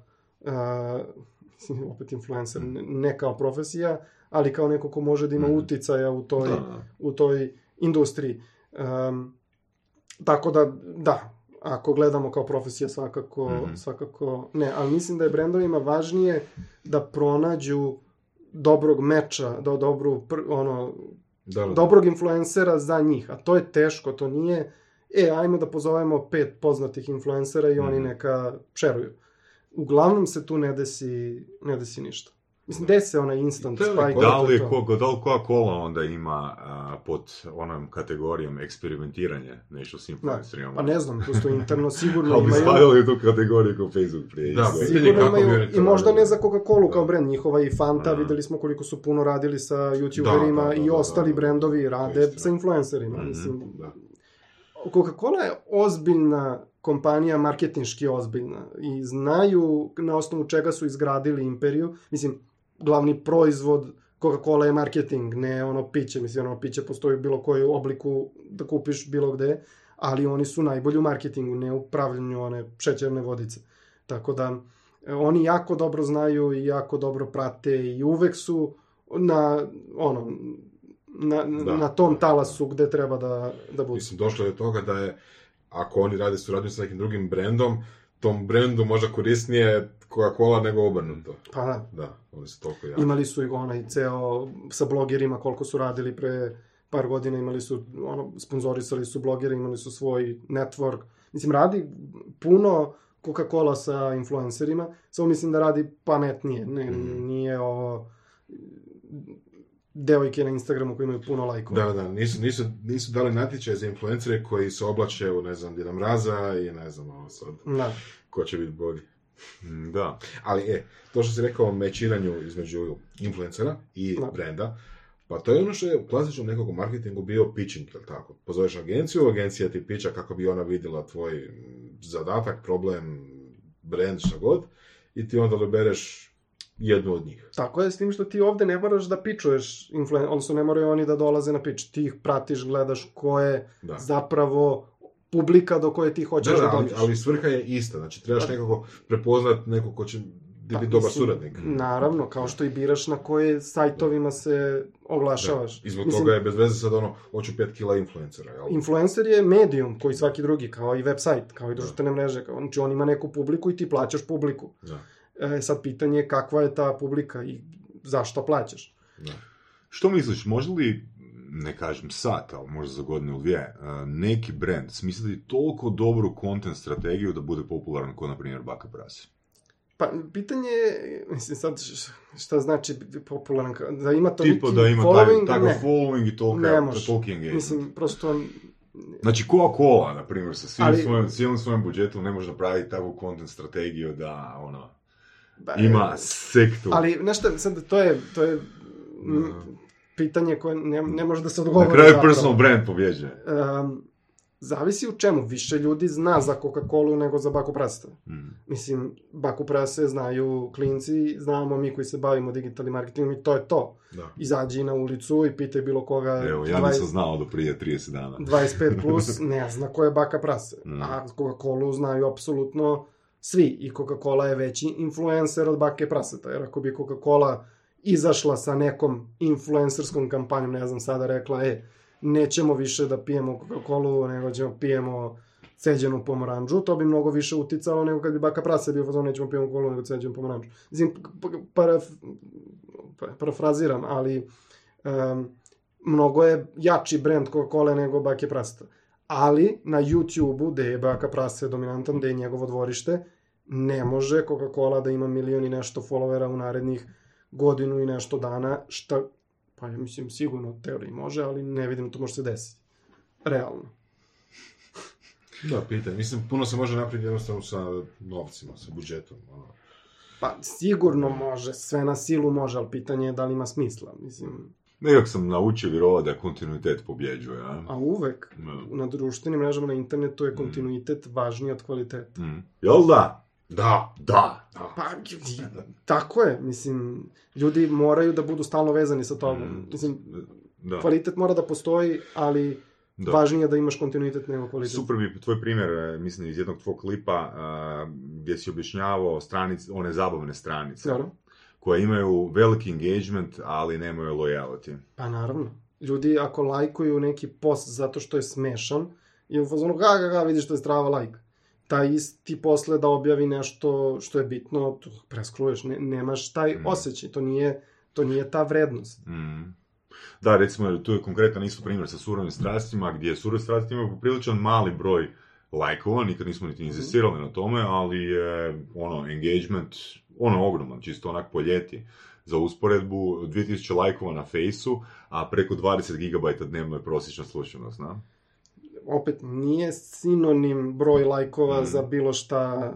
uh, opet influencer, ne kao profesija, ali kao neko ko može da ima mm. uticaja u toj, da. U toj industriji. Um, tako da, da. Ako gledamo kao profesija, svakako, mm-hmm. svakako ne. Ali mislim da je brendovima važnije da pronađu dobrog meča, do, dobru, pr, ono, da, da. dobrog influencera za njih. A to je teško, to nije, e, ajmo da pozovemo pet poznatih influencera i mm-hmm. oni neka šeruju. Uglavnom se tu ne desi, ne desi ništa. Mislim, gde se onaj instant spike? Da li Coca-Cola onda ima a, pod onom kategorijom eksperimentiranje, nešto s influencerima? Da, pa ne znam, tu stoji interno, sigurno imaju... Ali stavili tu kategoriju kao Facebook prije. Da, sigurno imaju, i možda ne za Coca-Cola kao brend, njihova i Fanta, a. videli smo koliko su puno radili sa youtuberima da, da, da, i ostali da, da, da. Brendovi rade Vist, sa influencerima, mm-hmm, mislim. Da. Coca-Cola je ozbiljna kompanija, marketinški ozbiljna, i znaju na osnovu čega su izgradili imperiju, mislim... Glavni proizvod Coca-Cola je marketing, ne ono piće, mislim ono piće postoji u bilo koju obliku da kupiš bilo gde, ali oni su najbolji u marketingu, ne u pravljenju one šećerne vodice. Tako da oni jako dobro znaju i jako dobro prate i uvek su na ono na, da, na tom talasu gde treba da da budu. Mislim, došlo je do toga da je, ako oni rade suradnju sa nekim drugim brendom, tom brendu možda korisnije Coca-Cola nego obrnuto. Pa da. Da, oni su toliko javni. Imali su i onaj ceo sa blogerima koliko su radili pre par godina, imali su, ono, sponzorisali su blogere, imali su svoj network. Mislim, radi puno Coca-Cola sa influencerima, samo mislim da radi pametnije. Ne, mm. Nije ovo... devojke na Instagramu koji imaju puno lajkova. Da, da, nisu, nisu, nisu dali natječaj za influencere koji se oblače u, ne znam, Djeda Mraza i ne znam, ovo sad, da. Ko će biti bolji. Da. Ali, e, to što si rekao o mečiranju između influencera i da. Brenda, pa to je ono što je u klasičnom nekog marketingu bio pitching, ili tako? Pozoveš agenciju, agencija ti pića kako bi ona vidjela tvoj zadatak, problem, brand, šta god, i ti onda dobereš jednu od njih. Tako je, s tim što ti ovde ne moraš da pičuješ influencer, odnosno ne moraju oni da dolaze na pič, ti ih pratiš, gledaš ko je da. Zapravo publika do koje ti hoćeš da, da, da dođeš. Ali, ali svrha je ista, znači trebaš da. Nekako prepoznat nekog ko će da biti dobar suradnik. Naravno, kao što i biraš na koje sajtovima da. Se oglašavaš. Da. I zbog mislim, toga je bez veze sad ono, hoću pet kila influencera. Jel? Influencer je medijum, koji svaki drugi, kao i website, kao i društvene da. Mreže, kao, znači on ima neku publiku i ti plaćaš publiku. Da. E, sad pitanje je kakva je ta publika i zašto plaćaš. Da. Što misliš, može li, ne kažem sad, ali možda za godinu ili dvije, neki brend smisliti toliko dobru content strategiju da bude popularan kao, na primjer, Baka Prasa? Pa, pitanje je, mislim sad, šta znači popularan, da ima to tipo da ima following, taj, taj ne. following i tolika, ne može. Mislim, prosto... Znači, Coca-Cola, na primjer, sa svim ali, svojim, cijelom svojim budžetom ne može napraviti takvu content strategiju da, ono, da, ima je, sektu. Ali, znaš šta, sad, to je, to je m, pitanje koje ne, ne može da se odgovori. Na kraju personal brand pobjeđuje. Um, Zavisi u čemu. Više ljudi zna za Coca-Colu nego za Baku Prasa. Mm. Mislim, Baku Prase znaju klinci, znamo mi koji se bavimo digitalnim marketingom i to je to. Da. Izađi na ulicu i pitaj bilo koga... Evo, ja nisam znao do prije trideset dana. dvadeset pet plus, ne zna ko je Baka Prasa. Mm. A Coca-Colu znaju apsolutno svi. I Coca-Cola je veći influencer od Bake Praseta. Jer ako bi Coca-Cola izašla sa nekom influencerskom kampanjom, ne znam sada, rekla, e... nećemo više da pijemo Coca-Colu, nego ćemo pijemo ceđenu pomoranđu, to bi mnogo više uticalo nego kad bi Baka Prasa bio fazon, nećemo pijemo Coca-Colu, nego ceđenu pomoranđu. Znači, paraf... parafraziram, ali um, mnogo je jači brand Coca-Cola nego Bake Prasa. Ali na YouTube-u, gde je Baka Prasa dominantan, gde je njegovo dvorište, ne može Coca-Cola da ima milion i nešto followera u narednih godinu i nešto dana, šta... Pa ja mislim, sigurno u teoriji može, ali ne vidim to može se desiti. Realno. Da, pitaj. Mislim, puno se može napraviti jednostavno sa novcima, sa budžetom. Ono. Pa sigurno može, sve na silu može, ali pitanje je da li ima smisla. Mislim... Nekako sam naučio vjerovati da kontinuitet pobjeđuje. A, a uvek. Mm. Na društvenim mrežama, na internetu je kontinuitet mm. važniji od kvaliteta. Mm. Jel da? Da, da, da. Pa, tako je, mislim, ljudi moraju da budu stalno vezani sa tobom. Mm, mislim, da. Kvalitet mora da postoji, ali da. Važnije je da imaš kontinuitet nego kvalitet. Super bi tvoj primjer, mislim, iz jednog tvog klipa, uh, gdje si objašnjavao stranice, one zabavne stranice, naravno. Koje imaju veliki engagement, ali nemaju loyalty. Pa naravno, ljudi ako lajkuju neki post zato što je smešan, je u fazonu, ga, ga, ga, vidiš da je strava lajka. Taj isti posle da objavi nešto što je bitno, preskruješ, ne, nemaš taj mm. osjećaj, to nije, to nije ta vrednost. Mm. Da, recimo, tu je konkretan isto primjer sa Surove strastima, gdje Surove strasti imaju popriličan mali broj lajkova, nikad nismo niti inzistirali na tome, ali je, ono, engagement, ono, ogroman, čisto onak po ljeti. Za usporedbu, dvije tisuće lajkova na fejsu, a preko dvadeset gigabajta dnevno je prosječna slušanost, na? Opet, nije sinonim broj lajkova mm. za bilo šta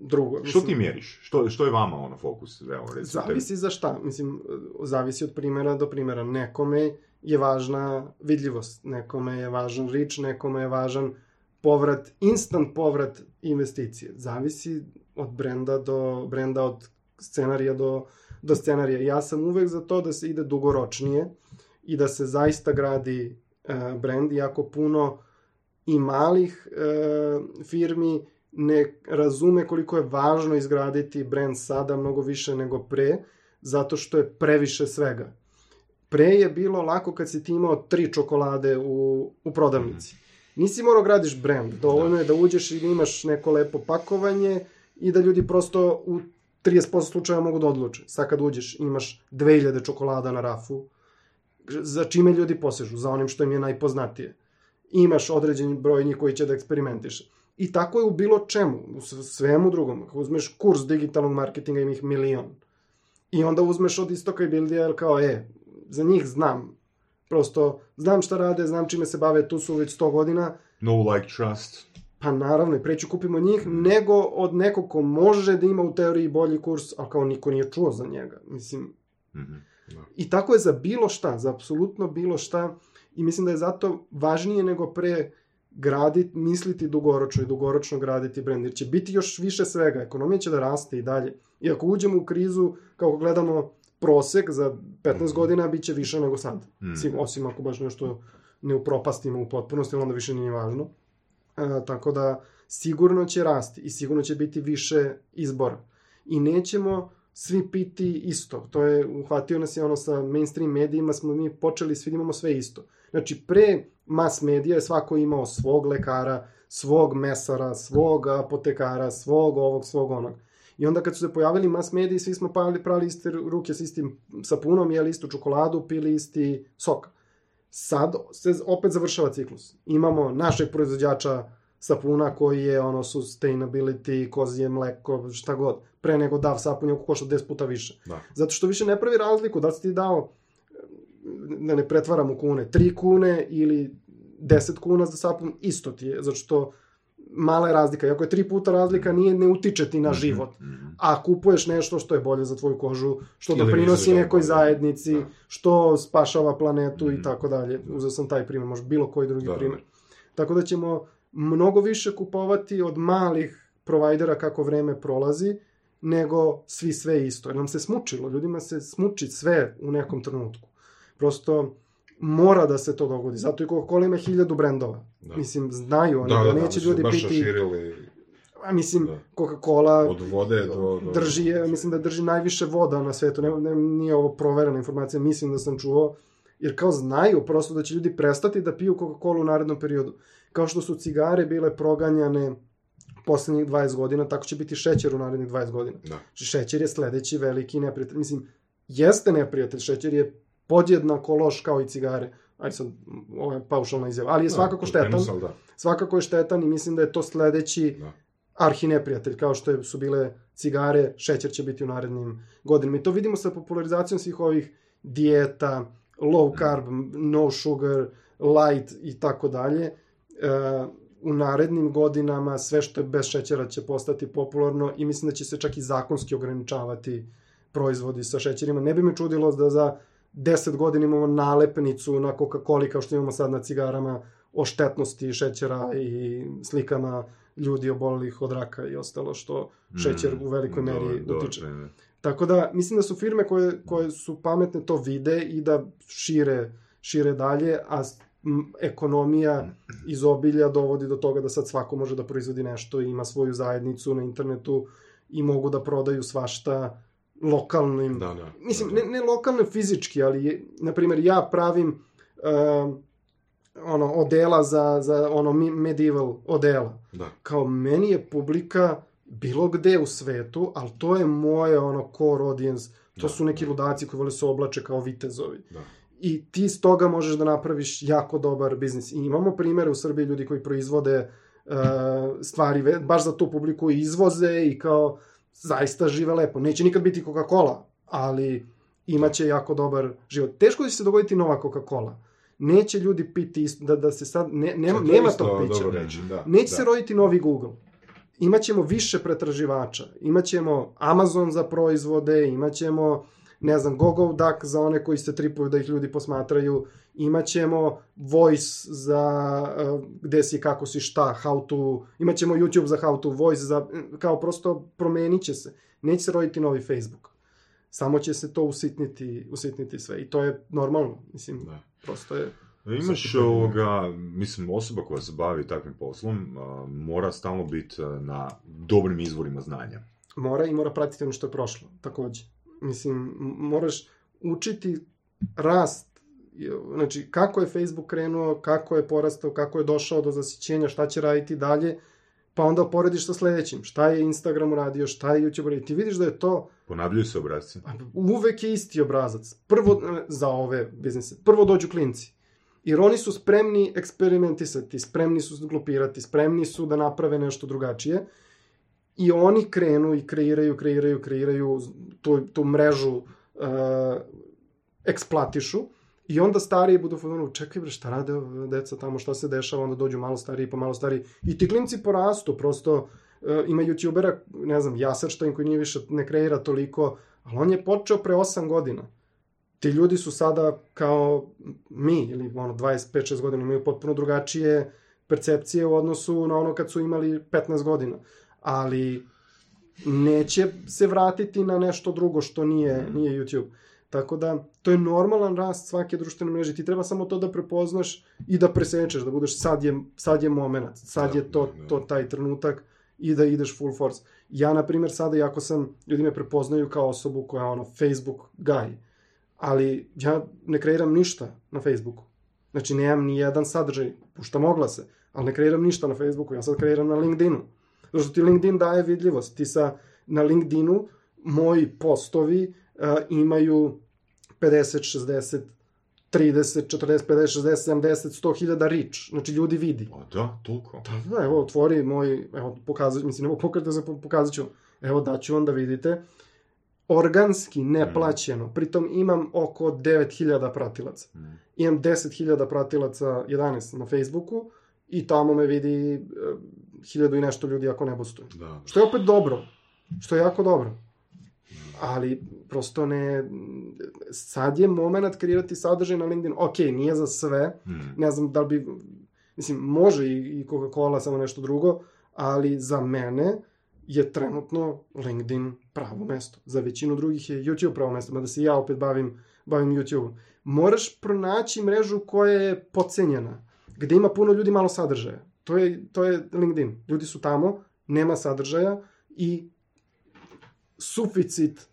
drugo. Mislim, što ti mjeriš? Što, što je vama ono fokus? Evo, recimo, zavisi tebi. Za šta. Mislim, zavisi od primjera do primjera. Nekome je važna vidljivost, nekome je važan reach, nekome je važan povrat, instant povrat investicije. Zavisi od brenda do brenda, od scenarija do, do scenarija. Ja sam uvek za to da se ide dugoročnije i da se zaista gradi uh, brend, jako puno i malih e, firmi ne razume koliko je važno izgraditi brand sada mnogo više nego pre, zato što je previše svega. Pre je bilo lako kad si ti imao tri čokolade u, u prodavnici. Nisi morao gradiš brand, dovoljno je da uđeš i imaš neko lepo pakovanje i da ljudi prosto u trideset posto slučaja mogu da odluče. Sad kad uđeš imaš dve hiljade čokolada na rafu, za čime ljudi posežu, za onim što im je najpoznatije. Imaš određeni broj njih koji će da eksperimentiš. I tako je u bilo čemu, u svemu drugom. Ako uzmeš kurs digitalnog marketinga, ima ih milion. I onda uzmeš od Istoka i Bildija, jer kao, e, za njih znam. Prosto, znam šta rade, znam čime se bave, tu su već sto godina. No like trust. Pa naravno, i preću kupimo njih, mm. nego od nekog ko može da ima u teoriji bolji kurs, ali kao niko nije čuo za njega. Mislim, mm-hmm. no. I tako je za bilo šta, za apsolutno bilo šta. I mislim da je zato važnije nego pre graditi, misliti dugoročno i dugoročno graditi brend. Jer će biti još više svega, ekonomija će da raste i dalje. I ako uđemo u krizu, kako gledamo prosek za petnaest godina, bit će više nego sad. Mm. Osim ako baš nešto ne upropastimo u potpunosti, onda više nije važno. E, tako da sigurno će rasti i sigurno će biti više izbora. I nećemo svi biti isto. To je, uhvatio nas je ono sa mainstream medijima, smo mi počeli, svi imamo sve isto. Znači, pre mas medija je svako imao svog lekara, svog mesara, svog apotekara, svog ovog, svog onog. I onda kad su se pojavili mas mediji, svi smo pali, prali iste ruke s istim sapunom, jeli istu čokoladu, pili isti sok. Sad se opet završava ciklus. Imamo našeg proizvođača sapuna koji je ono sustainability, kozije mleko, šta god, pre nego dav sapun je oko košta deset puta više. Da. Zato što više ne pravi razliku da li si ti dao, da ne pretvaram u kune, tri kune ili deset kuna za sapun, isto ti je, zato što mala je razlika. I ako je tri puta razlika, nije, ne utiče ti na mm-hmm. život. A kupuješ nešto što je bolje za tvoju kožu, što doprinosi nekoj zajednici, da. Što spašava planetu i tako dalje. Uzeo sam taj primjer, možda bilo koji drugi da. Primjer. Tako da ćemo mnogo više kupovati od malih provajdera kako vreme prolazi, nego svi sve isto. Jer nam se smučilo, ljudima se smuči sve u nekom trenutku. Prosto mora da se to dogodi. Zato i Coca-Cola ima hiljadu brendova. Da. Mislim, znaju oni, da, da, da neće ljudi piti... Širili... A, mislim, da. Coca-Cola od vode do, do... drži, mislim da drži najviše voda na svetu. Ne, ne, nije ovo proverena informacija, mislim da sam čuo. Jer kao znaju prosto da će ljudi prestati da piju Coca-Cola u narednom periodu. Kao što su cigare bile proganjane poslednjih dvadeset godina, tako će biti šećer u narednih dvadeset godina. Da. Šećer je sledeći veliki neprijatelj. Mislim, jeste neprijatelj, šećer je podjednako loš kao i cigare. Aj sad, ovo je paušalna izjava. Ali je da, svakako štetan. Penusal, da. Svakako je štetan i mislim da je to sledeći da. Arhineprijatelj. Kao što su bile cigare, šećer će biti u narednim godinama. I to vidimo sa popularizacijom svih ovih dijeta, low carb, no sugar, light i tako dalje. U narednim godinama sve što je bez šećera će postati popularno i mislim da će se čak i zakonski ograničavati proizvodi sa šećerima. Ne bi me čudilo da za deset godina imamo nalepnicu na Coca-Coli kao što imamo sad na cigarama o štetnosti šećera i slikama ljudi obolelih od raka i ostalo što šećer u velikoj mm, meri dotiče. Dobre. Tako da mislim da su firme koje, koje su pametne to vide i da šire, šire dalje, a ekonomija iz obilja dovodi do toga da sad svako može da proizvodi nešto i ima svoju zajednicu na internetu i mogu da prodaju svašta lokalnim, da, da, mislim, da, da. Ne, ne lokalno fizički, ali, na primjer, ja pravim uh, ono, odela za, za ono, medieval odela. Da. Kao, meni je publika bilo gde u svetu, ali to je moje, ono, core audience. To da, su neki da. Ludaci koji vole se oblače kao vitezovi. Da. I ti s toga možeš da napraviš jako dobar biznis. I imamo primere u Srbiji ljudi koji proizvode uh, stvari, baš za tu publiku izvoze i kao, zaista žive lepo. Neće nikad biti Coca-Cola, ali imaće jako dobar život. Teško će se dogoditi nova Coca-Cola. Neće ljudi piti isto, da, da se sad, ne, ne, sad nema to pića. Reći, da, Neće da. se roditi novi Google. Imaćemo više pretraživača. Imaćemo Amazon za proizvode, imaćemo, ne znam, Google Duck za one koji se tripuju da ih ljudi posmatraju. Imaćemo Voice za uh, gde si, kako si, šta, how to... Imaćemo YouTube za how to, Voice za... Kao prosto promenit će se. Neće se roditi novi Facebook. Samo će se to usitniti, usitniti sve. I to je normalno. Mislim, da. Prosto je... Imaš ovoga, mislim, osoba koja se bavi takvim poslom uh, mora stalno biti na dobrim izvorima znanja. Mora i mora pratiti ono što je prošlo, takođe. Mislim, moraš učiti rast, znači kako je Facebook krenuo, kako je porastao, kako je došao do zasićenja, šta će raditi dalje, pa onda porediš sa sledećim, šta je Instagram uradio, šta je YouTube uradio, ti vidiš da je to... Ponavljaju se obrazci. Uvek je isti obrazac, prvo za ove biznise, prvo dođu klinci, jer oni su spremni eksperimentisati, spremni su glupirati, spremni su da naprave nešto drugačije, i oni krenu i kreiraju, kreiraju, kreiraju, tu, tu mrežu uh, eksplatišu i onda stariji budu fudonu, čekaj bre, šta rade deca tamo, šta se dešava, onda dođu malo stariji, pa malo stariji i ti klinci porastu, prosto uh, ima youtubera, ne znam, Jaserštajn koji nije više, ne kreira toliko, ali on je počeo pre osam godina. Ti ljudi su sada kao mi, ili ono, dvadeset pet šest godina, imaju potpuno drugačije percepcije u odnosu na ono kad su imali petnaest godina. Ali neće se vratiti na nešto drugo što nije, nije YouTube. Tako da, to je normalan rast svake društvene mreže. Ti treba samo to da prepoznaš i da presečeš, da budeš sad je, sad je moment, sad je to, to taj trenutak i da ideš full force. Ja, na primjer, sada, iako sam, ljudi me prepoznaju kao osobu koja je ono Facebook guy, ali ja ne kreiram ništa na Facebooku. Znači, nemam ni jedan sadržaj, puštam oglase, ali ne kreiram ništa na Facebooku, ja sad kreiram na LinkedInu. Zato što ti LinkedIn daje vidljivost. Ti sa, na LinkedInu moji postovi uh, imaju pedeset šezdeset trideset, četrdeset, pedeset, šezdeset, sedamdeset, sto hiljada reach. Znači, ljudi vidi. O da, toliko. Da, da, evo, otvori moj, evo, pokazat, mislim, evo, pokazat se, pokazat ću, evo, daću vam da vidite. Organski, neplaćeno. Mm. Pritom imam oko devet hiljada pratilaca. Mm. Imam deset hiljada pratilaca, jedanaest na Facebooku, i tamo me vidi uh, hiljadu i nešto ljudi ako ne bostuju. Da, da. Što je opet dobro. Što je jako dobro. Ali prosto ne, sad je moment kreirati sadržaj na LinkedIn. Ok, nije za sve, mm. ne znam da li bi, mislim, može i Coca-Cola, samo nešto drugo, ali za mene je trenutno LinkedIn pravo mesto. Za većinu drugih je YouTube pravo mesto, mada se ja opet bavim, bavim YouTube-om. Moraš pronaći mrežu koja je podcenjena, gde ima puno ljudi, malo sadržaja. To je, to je LinkedIn. Ljudi su tamo, nema sadržaja i suficit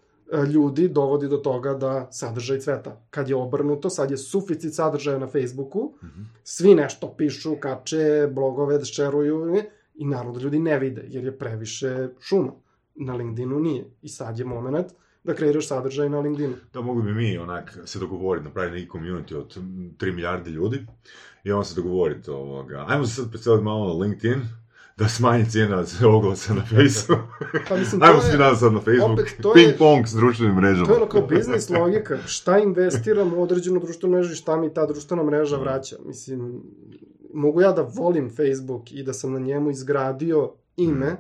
ljudi dovodi do toga da sadržaj cveta. Kad je obrnuto, sad je suficit sadržaja na Facebooku, mm-hmm. svi nešto pišu, kače, blogove, šeruju, i naravno da ljudi ne vide, jer je previše šuma. Na LinkedInu nije. I sad je moment da kreiraš sadržaj na LinkedInu. Da, mogli bi mi onak se dogovoriti, napraviti neki community od tri milijarde ljudi, i on se dogovoriti ovoga. Ajmo se sad predstaviti malo na LinkedIn, da smanji cijena oglasa na Facebooku. Pa, mislim, ajmo svi nas sad na Facebook. Ping-pong s društvenim mrežama. To je ono kao biznis logika. Šta investiram u određenu društvenu mrežu i šta mi ta društvena mreža vraća? Mislim, mogu ja da volim Facebook i da sam na njemu izgradio ime,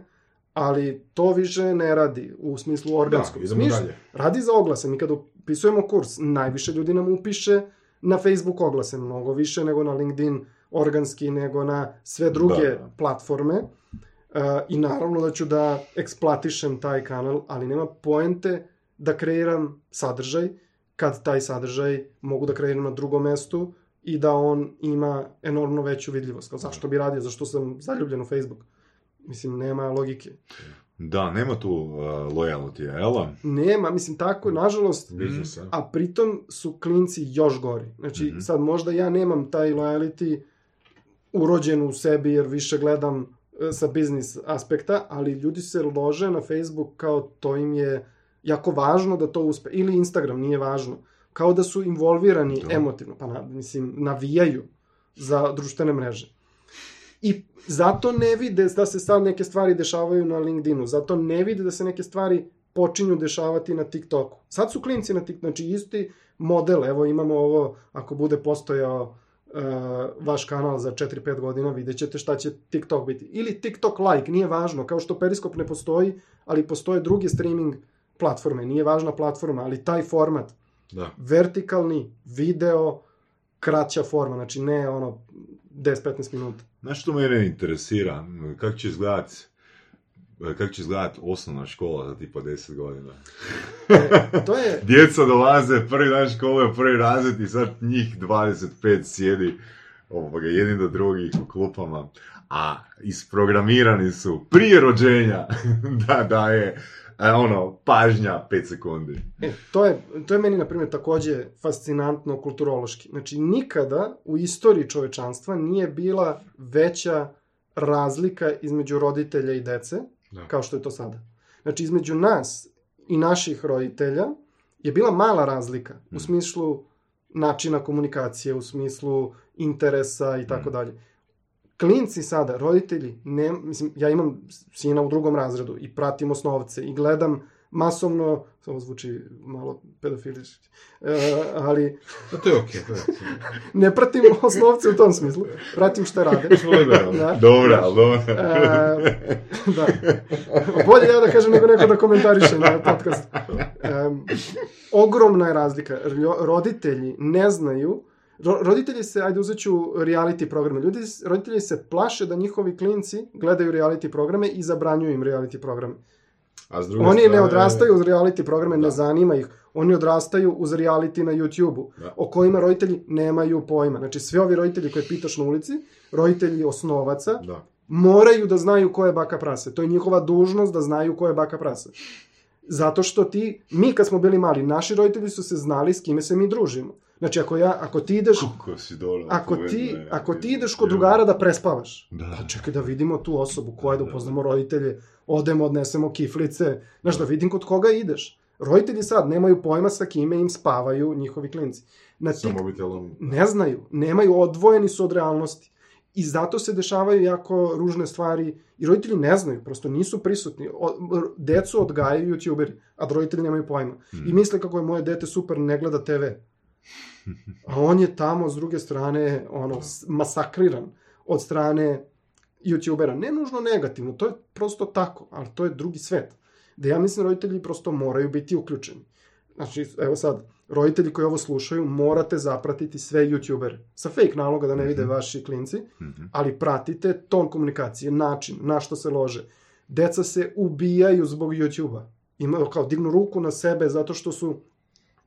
ali to više ne radi u smislu organskog. Da, idemo dalje. Radi za oglase. Mi kad upisujemo kurs, najviše ljudi nam upiše na Facebook oglase. Mnogo više nego na LinkedIn organski, nego na sve druge da, da. platforme. Uh, I naravno da ću da eksploatišem taj kanal, ali nema poente da kreiram sadržaj, kad taj sadržaj mogu da kreiram na drugom mestu i da on ima enormno veću vidljivost. Kao, zašto bi radio? Zašto sam zaljubljen u Facebook? Mislim, nema logike. Da, nema tu uh, lojalnosti, jel? Nema, mislim, tako, nažalost, mm-hmm. a pritom su klinci još gori. Znači, mm-hmm. sad možda ja nemam taj lojality urođen u sebi, jer više gledam sa biznis aspekta, ali ljudi se lože na Facebook kao to im je jako važno da to uspe. Ili Instagram, nije važno. Kao da su involvirani to. emotivno, pa na, mislim, navijaju za društvene mreže. I zato ne vide da se sad neke stvari dešavaju na LinkedInu, zato ne vide da se neke stvari počinju dešavati na TikToku. Sad su klinci na TikToku, znači isti model, evo imamo ovo, ako bude postojao Uh, vaš kanal za četiri pet godina, vidjet ćete šta će TikTok biti. Ili TikTok like, nije važno, kao što Periscope ne postoji, ali postoje druge streaming platforme, nije važna platforma, ali taj format, da. vertikalni video, kraća forma, znači ne ono deset do petnaest minuta. Znaš što mene interesira, kako će izgledati kako će izgledati osnovna škola za tipa deset godina? E, to je... Djeca dolaze, prvi dan škole, prvi razred, i sad njih dvadeset pet sjedi ovoga, jedni do drugih u klupama, a isprogramirani su prije rođenja da daje ono, pažnja pet sekundi. E, to je, to je meni, na primjer, takođe fascinantno kulturološki. Znači, nikada u istoriji čovečanstva nije bila veća razlika između roditelja i dece, da. kao što je to sada. Znači, između nas i naših roditelja je bila mala razlika mm. u smislu načina komunikacije, u smislu interesa i tako dalje. Klinci sada, roditelji, ne, mislim, ja imam sina u drugom razredu i pratim osnovce i gledam masovno, samo zvuči malo pedofilički, e, ali... A to je okej. Okay. Ne pratim osnovce u tom smislu, pratim šta rade. Da. Dobra, dobra. E, da. Bolje ja da kažem nego neko da komentariše na podcast. E, ogromna je razlika. Roditelji ne znaju, roditelji se, ajde uzet ću reality programe, ljudi, roditelji se plaše da njihovi klinci gledaju reality programe i zabranjuju im reality programe. A s druge Oni strane... ne odrastaju uz reality programe, da. ne zanima ih. Oni odrastaju uz reality na YouTube-u, da. o kojima roditelji nemaju pojma. Znači, svi ovi roditelji koje pitaš na ulici, roditelji osnovaca, da. moraju da znaju ko je Baka Prasa. To je njihova dužnost da znaju ko je Baka Prasa. Zato što ti, mi kad smo bili mali, naši roditelji su se znali s kime se mi družimo. Znači, ako, ja, ako ti ideš... Kako si dole, ako, ti, ako ti ideš kod drugara da prespavaš, da. da čekaj da vidimo tu osobu koja je, da upoznamo roditelje, odemo, odnesemo kiflice, znaš, da. da vidim kod koga ideš. Roditelji sad nemaju pojma sa kime im spavaju njihovi klinci. Na tik... Ne znaju, nemaju, odvojeni su od realnosti. I zato se dešavaju jako ružne stvari i roditelji ne znaju, prosto nisu prisutni. Decu odgajaju youtuberi, a roditelji nemaju pojma. Hmm. I misle kako je moje dete super, ne gleda te ve. A on je tamo, s druge strane, ono, masakriran od strane youtubera. Ne nužno negativno, to je prosto tako, ali to je drugi svet. Da ja mislim, roditelji prosto moraju biti uključeni. Znači, evo sad, roditelji koji ovo slušaju, morate zapratiti sve youtubere. Sa fake naloga da ne vide vaši klinci, ali pratite ton komunikacije, način, na što se lože. Deca se ubijaju zbog youtubea. Imaju, kao, dignu ruku na sebe zato što su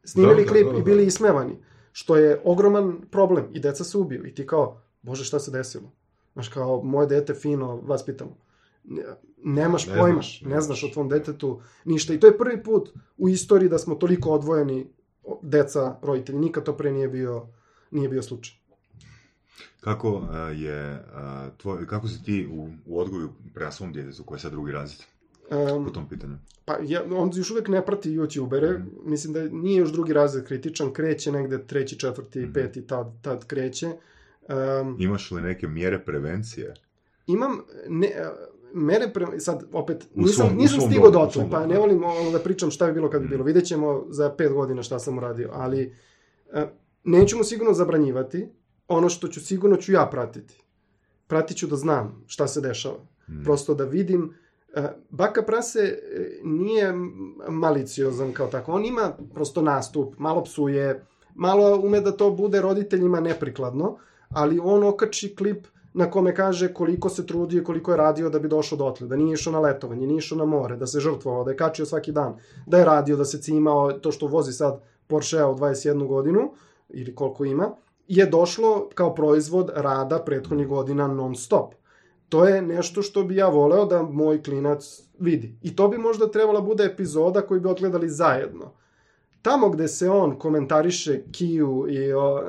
snimili da, klip da, da, da. i bili ismevani. Što je ogroman problem. I deca se ubiju. I ti kao, bože, šta se desilo? Znaš, kao, moje dete fino, vas pitamo. Nemaš ne pojma, znaš, ne znaš o tvom detetu ništa. I to je prvi put u istoriji da smo toliko odvojeni deca, roditelji. Nikad to pre nije bio, nije bio slučaj. Kako je tvoj, kako si ti u, u odgoju prema svom djetetu, koji je sad drugi razred? Um, po tom pitanju. Pa ja, on još uvijek ne prati youtubere. Mm. Mislim da nije još drugi razred kritičan. Kreće negde treći, četvrti, mm. peti, tad, tad kreće. Um, Imaš li neke mjere prevencije? Imam... Ne, Mere pre... sad, opet, nisam, svom, nisam stigao do toga, pa ne volim ono da pričam šta bi bilo kad bi bilo. Vidjet ćemo za pet godina šta sam uradio, ali neću mu sigurno zabranjivati. Ono što ću sigurno ću ja pratiti. Pratit ću da znam šta se dešava. Hmm. Prosto da vidim. Baka Prase nije maliciozan kao tako. On ima prosto nastup, malo psuje, malo ume da to bude roditeljima neprikladno, ali on okači klip na kome kaže koliko se trudio i koliko je radio da bi došao dotle, da nije išao na letovanje, nije išao na more, da se žrtvovao, da je kačio svaki dan, da je radio, da se cimao, to što vozi sad Porschea u dvadeset jednu godinu, ili koliko ima, je došlo kao proizvod rada prethodnih godina non stop. To je nešto što bi ja voleo da moj klinac vidi. I to bi možda trebala bude epizoda koju bi odgledali zajedno. Tamo gde se on komentariše Kiju i o,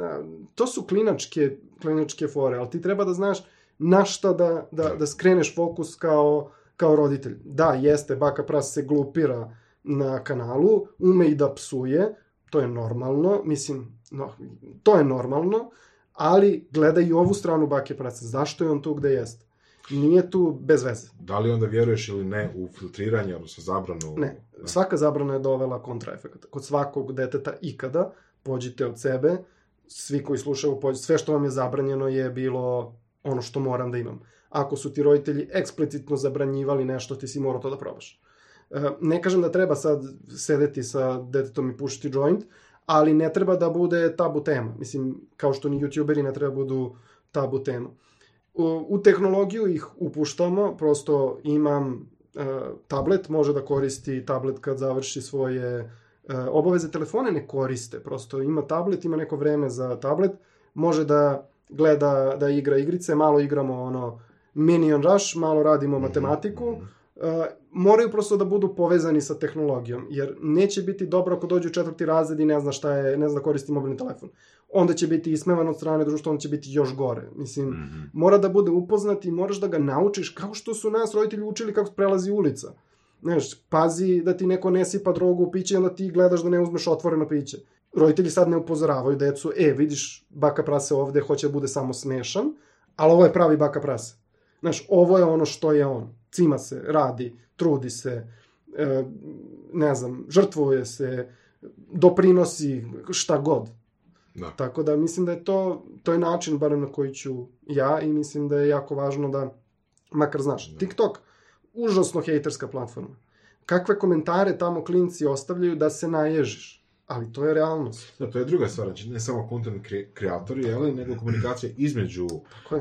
to su klinačke, kliničke fore, ali ti treba da znaš na šta da, da, da skreneš fokus kao, kao roditelj. Da, jeste, Baka Prasa se glupira na kanalu, ume i da psuje, to je normalno, mislim, no, to je normalno, ali gledaj i ovu stranu Bake Prase, zašto je on tu gde jeste? Nije tu bez veze. Da li onda vjeruješ ili ne u filtriranje, odnosno zabranu? Ne, svaka zabrana je dovela kontraefekata. Kod svakog deteta ikada, pođite od sebe, svi koji slušaju, sve što vam je zabranjeno je bilo ono što moram da imam. Ako su ti roditelji eksplicitno zabranjivali nešto, ti si morao to da probaš. Ne kažem da treba sad sedeti sa detetom i pušiti joint, ali ne treba da bude tabu tema. Mislim, kao što ni youtuberi ne treba budu tabu tema. U tehnologiju ih upuštamo, prosto imam tablet, može da koristi tablet kad završi svoje obaveze, telefone ne koriste, prosto ima tablet, ima neko vreme za tablet, može da gleda, da igra igrice, malo igramo ono Minion Rush, malo radimo matematiku, moraju prosto da budu povezani sa tehnologijom, jer neće biti dobro ako dođu u četvrti razred i ne zna šta je, ne zna da koristi mobilni telefon. Onda će biti ismevan od strane društva, on će biti još gore. Mislim, mm-hmm. mora da bude upoznat i moraš da ga naučiš, kao što su nas roditelji učili kako prelazi ulica. Znaš, pazi da ti neko ne sipa drogu u piće i onda ti gledaš da ne uzmeš otvoreno piće. Roditelji sad ne upozoravaju decu, e, vidiš, Baka Prase ovde hoće da bude samo smešan, ali ovo je pravi Baka Prase. Znaš, ovo je ono što je on. Cima se, radi, trudi se, ne znam, žrtvuje se, doprinosi, šta god. Da. Tako da mislim da je to, to je način barem na koji ću ja i mislim da je jako važno da, makar znaš, da. TikTok, užasno hejterska platforma. Kakve komentare tamo klinci ostavljaju da se naježiš, ali to je realnost. Da, to je druga stvar, znači ne samo content kreatori, jeli, nego komunikacija između uh,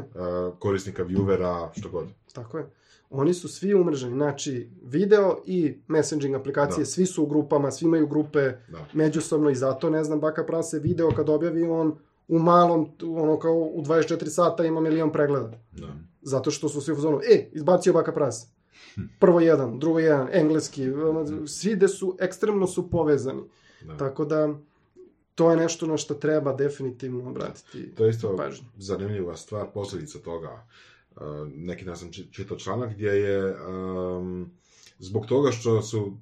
korisnika, viewera, što god. Tako je. Oni su svi umreženi, znači video i messaging aplikacije, da. Svi su u grupama, svi imaju grupe da. Međusobno i zato, ne znam, Baka Prase video kad objavi on u malom, ono kao u dvadeset četiri sata ima milion pregleda. Da. Zato što su svi u zonu, e, izbacio Baka Prase. Prvo jedan, drugo jedan, engleski, svi gde su, ekstremno su povezani. Da. Tako da, to je nešto na što treba definitivno obratiti pažnju. To je isto pažnju. Zanimljiva stvar, posljedica toga. Uh, neki dan sam čitao članak gdje je um, zbog toga što su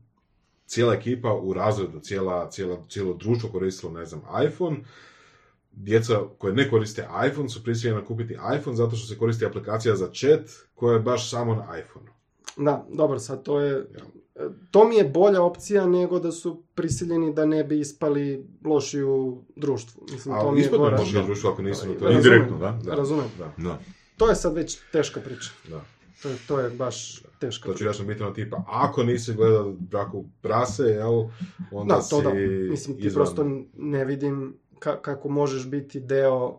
cijela ekipa u razredu, cijela, cijela, cijelo društvo koristilo, ne znam, iPhone. Djeca koje ne koriste iPhone su prisiljena kupiti iPhone zato što se koristi aplikacija za chat koja je baš samo na iPhone. Da, dobro, sad to je... Ja. To mi je bolja opcija nego da su prisiljeni da ne bi ispali loši u društvu. Mislim, ali ispadno je loši u društvu ako nisu na to. Indirektno, da? Da. Razumem. Da. Da. To je sad već teška priča. Da. To je, to je baš teška to priča. To ću jasno biti ono tipa, ako nisi gledao Baku Prase, jel, onda da, si to da. Mislim, ti izvan... prosto ne vidim ka- kako možeš biti deo uh,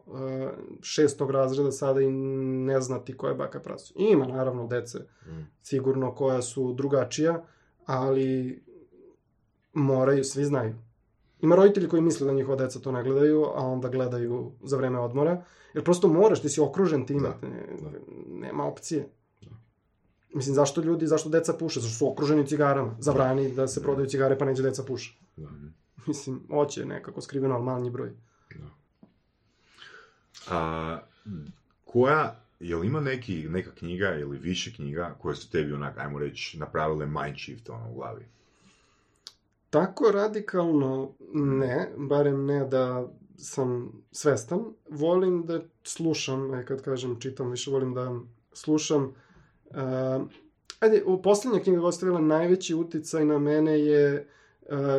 šestog razreda sada i ne znati koja je Baka Prasa. I ima, naravno, dece, mm. sigurno, koja su drugačija, ali moraju, svi znaju. Ima roditelji koji misle da njihova deca to ne gledaju, a onda gledaju za vrijeme odmora. Jer prosto moraš, ti si okružen time. Da, da. Nema opcije. Da. Mislim, zašto ljudi, zašto deca puše? Zašto su okruženi cigarama? Zabrani da se prodaju cigare pa neće deca puše. Da. Mislim, oće nekako skriveno, ali manji broj. Da. A, koja... Jel ima neki, neka knjiga ili više knjiga koje su tebi onak, ajmo reći, napravile mind shift ono u glavi? Tako radikalno ne, barem ne da sam svestan. Volim da slušam, e, kad kažem čitam više, volim da slušam. E, ajde, posljednja knjiga koja je ostavila najveći uticaj na mene je e,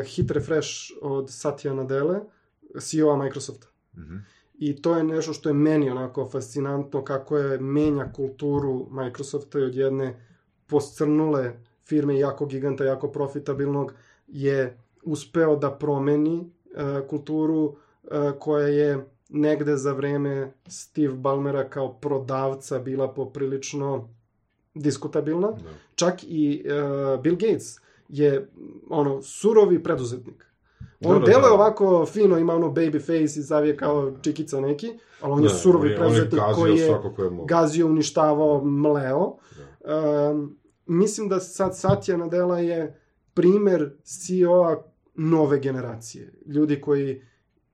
Hit Refresh od Satya Nadelle, C E O-a Microsofta. Mm-hmm. I to je nešto što je meni onako fascinantno, kako je menja kulturu Microsofta i od jedne poscrnule firme, jako giganta, jako profitabilnog, je uspeo da promeni uh, kulturu uh, koja je negde za vreme Steve Ballmera kao prodavca bila poprilično diskutabilna. No. Čak i uh, Bill Gates je ono surovi preduzetnik. On deluje ovako fino, ima ono baby face i zavije kao čikica neki, ali on je ne, surovi je, preduzetnik je koji je gazio, uništavao, mleo. Um, mislim da sad Satya Nadella je primer C E O-a nove generacije. Ljudi koji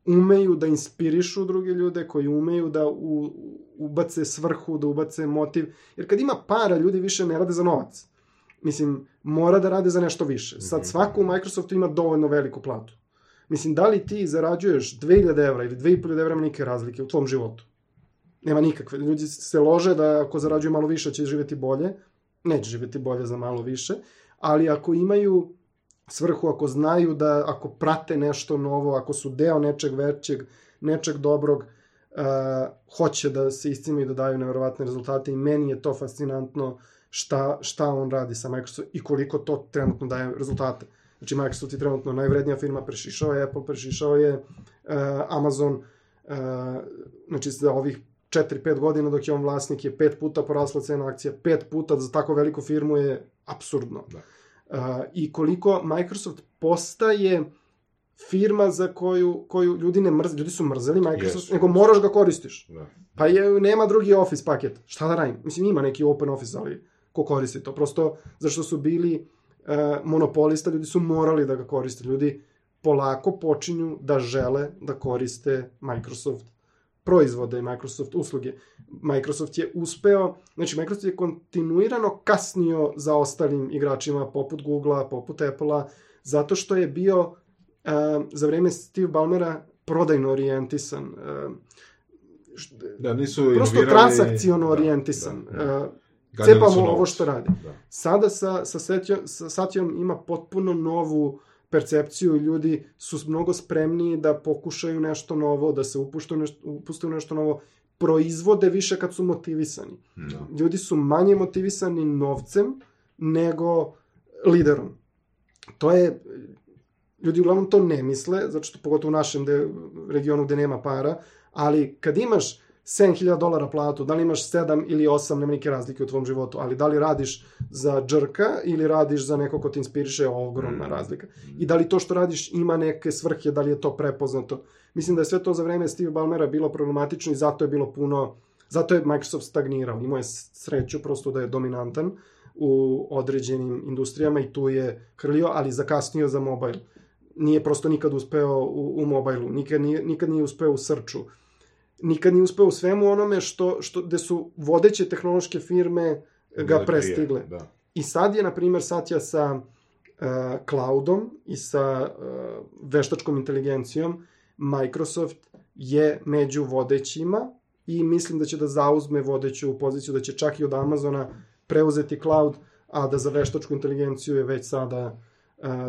umeju da inspirišu druge ljude, koji umeju da u, ubace svrhu, da ubace motiv. Jer kad ima para, ljudi više ne rade za novac. Mislim, mora da rade za nešto više. Sad svako u Microsoftu ima dovoljno veliku platu. Mislim, da li ti zarađuješ dvije hiljade evra ili dvije hiljade pet stotina evra, nema nikakve razlike u tvom životu. Nema nikakve. Ljudi se lože da ako zarađuju malo više će živjeti bolje. Neće živjeti bolje za malo više. Ali ako imaju svrhu, ako znaju da, ako prate nešto novo, ako su deo nečeg većeg, nečeg dobrog, uh, hoće da se iscimaju i da daju nevjerovatne rezultate. I meni je to fascinantno šta, šta on radi sa Microsoft i koliko to trenutno daje rezultate. Znači, Microsoft je trenutno najvrednija firma, prešišao je Apple, prešišao je uh, Amazon. Uh, znači, za ovih četiri pet godina dok je on vlasnik je pet puta porasla cena akcija, pet puta za tako veliku firmu je apsurdno. Uh, I koliko Microsoft postaje firma za koju, koju ljudi ne mrze, ljudi su mrzeli Microsoft, yes. nego moraš ga koristiš. Da. Pa je, nema drugi Office paket, šta da radim? Mislim, ima neki Open Office, ali ko koristi to? Prosto, zašto su bili... monopolista, ljudi su morali da ga koriste. Ljudi polako počinju da žele da koriste Microsoft proizvode i Microsoft usluge. Microsoft je uspeo, znači Microsoft je kontinuirano kasnio za ostalim igračima poput Googlea, poput Applea, zato što je bio uh, za vrijeme Steve Ballmera prodajno orijentisan. Uh, da, nisu prosto invirali... transakciono orijentisan. Da, da, da. Uh, Cepamo ovo što radi. Da. Sada sa, sa, Satya, sa Satyom ima potpuno novu percepciju i ljudi su mnogo spremniji da pokušaju nešto novo, da se upuštu nešto, upustu nešto novo. Proizvode više kad su motivisani. Da. Ljudi su manje motivisani novcem nego liderom. To je... Ljudi uglavnom to ne misle, zato što pogotovo u našem de, regionu gde nema para, ali kad imaš sedam hiljada dolara platu, da li imaš sedam ili osam, nema neke razlike u tvom životu, ali da li radiš za džrka ili radiš za neko ko te inspiriše, je ogromna razlika. I da li to što radiš ima neke svrhe, da li je to prepoznato. Mislim da je sve to za vreme Steve Ballmera bilo problematično i zato je bilo puno, zato je Microsoft stagnirao. Imao je sreću prosto da je dominantan u određenim industrijama i tu je hrlio, ali zakasnio za mobile. Nije prosto nikad uspeo u, u mobilu, nikad nije, nikad nije uspeo u searchu. Nikad nije uspeo u svemu onome što, što, gde su vodeće tehnološke firme ga prestigle. I sad je, na primjer, Satya sa cloudom i sa veštačkom inteligencijom, Microsoft je među vodećima i mislim da će da zauzme vodeću poziciju, da će čak i od Amazona preuzeti cloud, a da za veštačku inteligenciju je već sada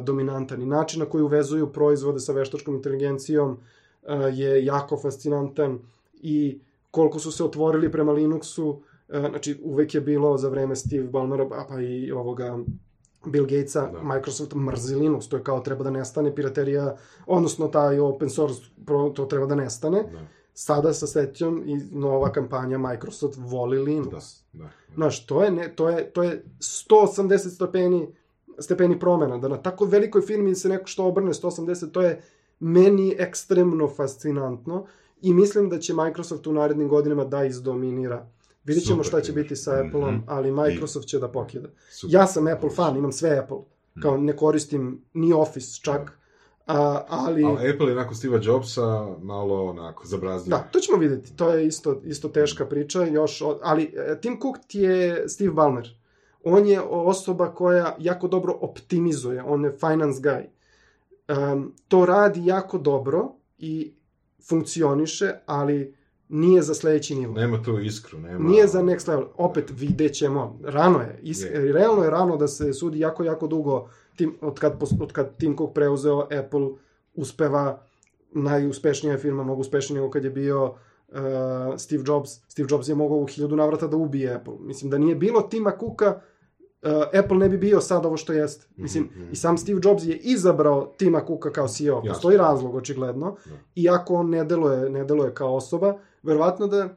dominantan. I način na koji uvezuju proizvode sa veštačkom inteligencijom je jako fascinantan i koliko su se otvorili prema Linuxu, znači uvek je bilo za vreme Steve Ballmera, a pa i ovoga Bill Gatesa, da. Microsoft mrzi Linux, to je kao treba da nestane piraterija, odnosno taj open source, to treba da nestane. Da. Sada sa Setjom i nova kampanja Microsoft voli Linux. Da, da, da. Znaš, to je, ne, to je, to je sto osamdeset stepeni, stepeni promena, da na tako velikoj firmi se neko što obrne sto osamdeset, to je meni ekstremno fascinantno i mislim da će Microsoft u narednim godinama da izdominira. Vidjet ćemo šta će biti sa Apple-om, mm-hmm. ali Microsoft će da pokida. Super. Ja sam Apple fan, imam sve Apple. Kao ne koristim ni Office čak, a, ali... A Apple je nakon Steve Jobsa malo onako zabraznio. Da, to ćemo vidjeti. To je isto, isto teška priča. Još od... Ali Tim Cook ti je Steve Ballmer. On je osoba koja jako dobro optimizuje. On je finance guy. Um, to radi jako dobro i funkcioniše, ali... Nije za sledeći nivo. Nema tu iskru, nema... Nije za next level. Opet vidjet ćemo. Rano je. Is... Yeah. Realno je rano da se sudi jako, jako dugo. Tim, od, kad, od kad Tim Cook preuzeo, Apple uspeva, najuspešnija firma, mnogo uspešnija kad je bio uh, Steve Jobs. Steve Jobs je mogao u hiljadu navrata da ubije Apple. Mislim da nije bilo Tima Cooka, uh, Apple ne bi bio sad ovo što jeste. Mislim, mm-hmm. i sam Steve Jobs je izabrao Tima Cooka kao C E O. Postoji razlog, očigledno. Yeah. Iako on ne deluje, ne deluje kao osoba, verovatno da,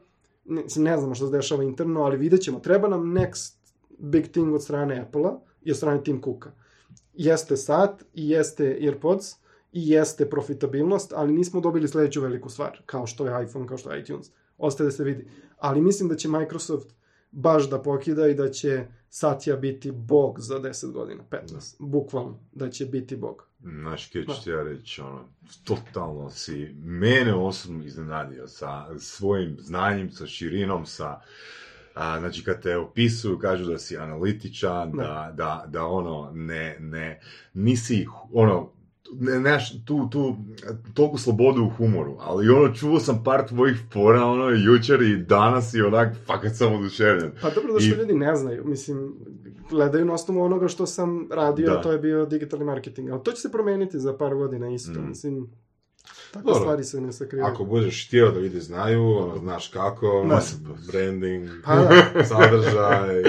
ne znamo što se dešava interno, ali vidjet ćemo. Treba nam next big thing od strane Apple-a i od strane Tim Cooka. Jeste sat, i jeste AirPods, i jeste profitabilnost, ali nismo dobili sledeću veliku stvar, kao što je iPhone, kao što je iTunes. Ostaje da se vidi. Ali mislim da će Microsoft baš da pokida i da će Satya biti bog za deset godina, petnaest. Da. Bukvalno, da će biti bog. Znaš, kje ću ti ja reći, ono, totalno si mene osobno iznenadio sa svojim znanjem, sa širinom, sa, a, znači kad te opisuju, kažu da si analitičan, da, da, da, da ono, ne, ne, nisi, ono, ne, neš, tu, tu, toliko slobodu u humoru, ali ono, čuo sam par tvojih fora, ono, jučer i danas i onak, fakat sam oduševljen. Pa dobro da što I... ljudi ne znaju, mislim, gledaju na osnovu onoga što sam radio, da. To je bio digitalni marketing, ali to će se promeniti za par godina isto, mm. mislim, takve Dobro. Stvari se ne sakrivaju. Ako budeš htio da ljudi znaju, ono, znaš kako, da. Branding, pa, da. Sadržaj...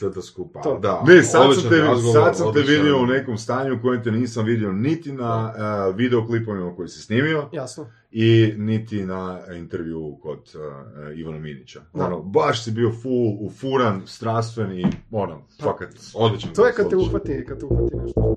Sada skupa. To. Da, ne, sad sam te, razgovor, sad te vidio u nekom stanju u kojem te nisam vidio niti na uh, videoklipovima koji si snimio. Jasno. I niti na intervju kod uh, Ivana Minića. Da. Ono, baš si bio full, ufuran, strastven i ono, fakat odličan. To je kad te uhvati, kad te uhvati nešto.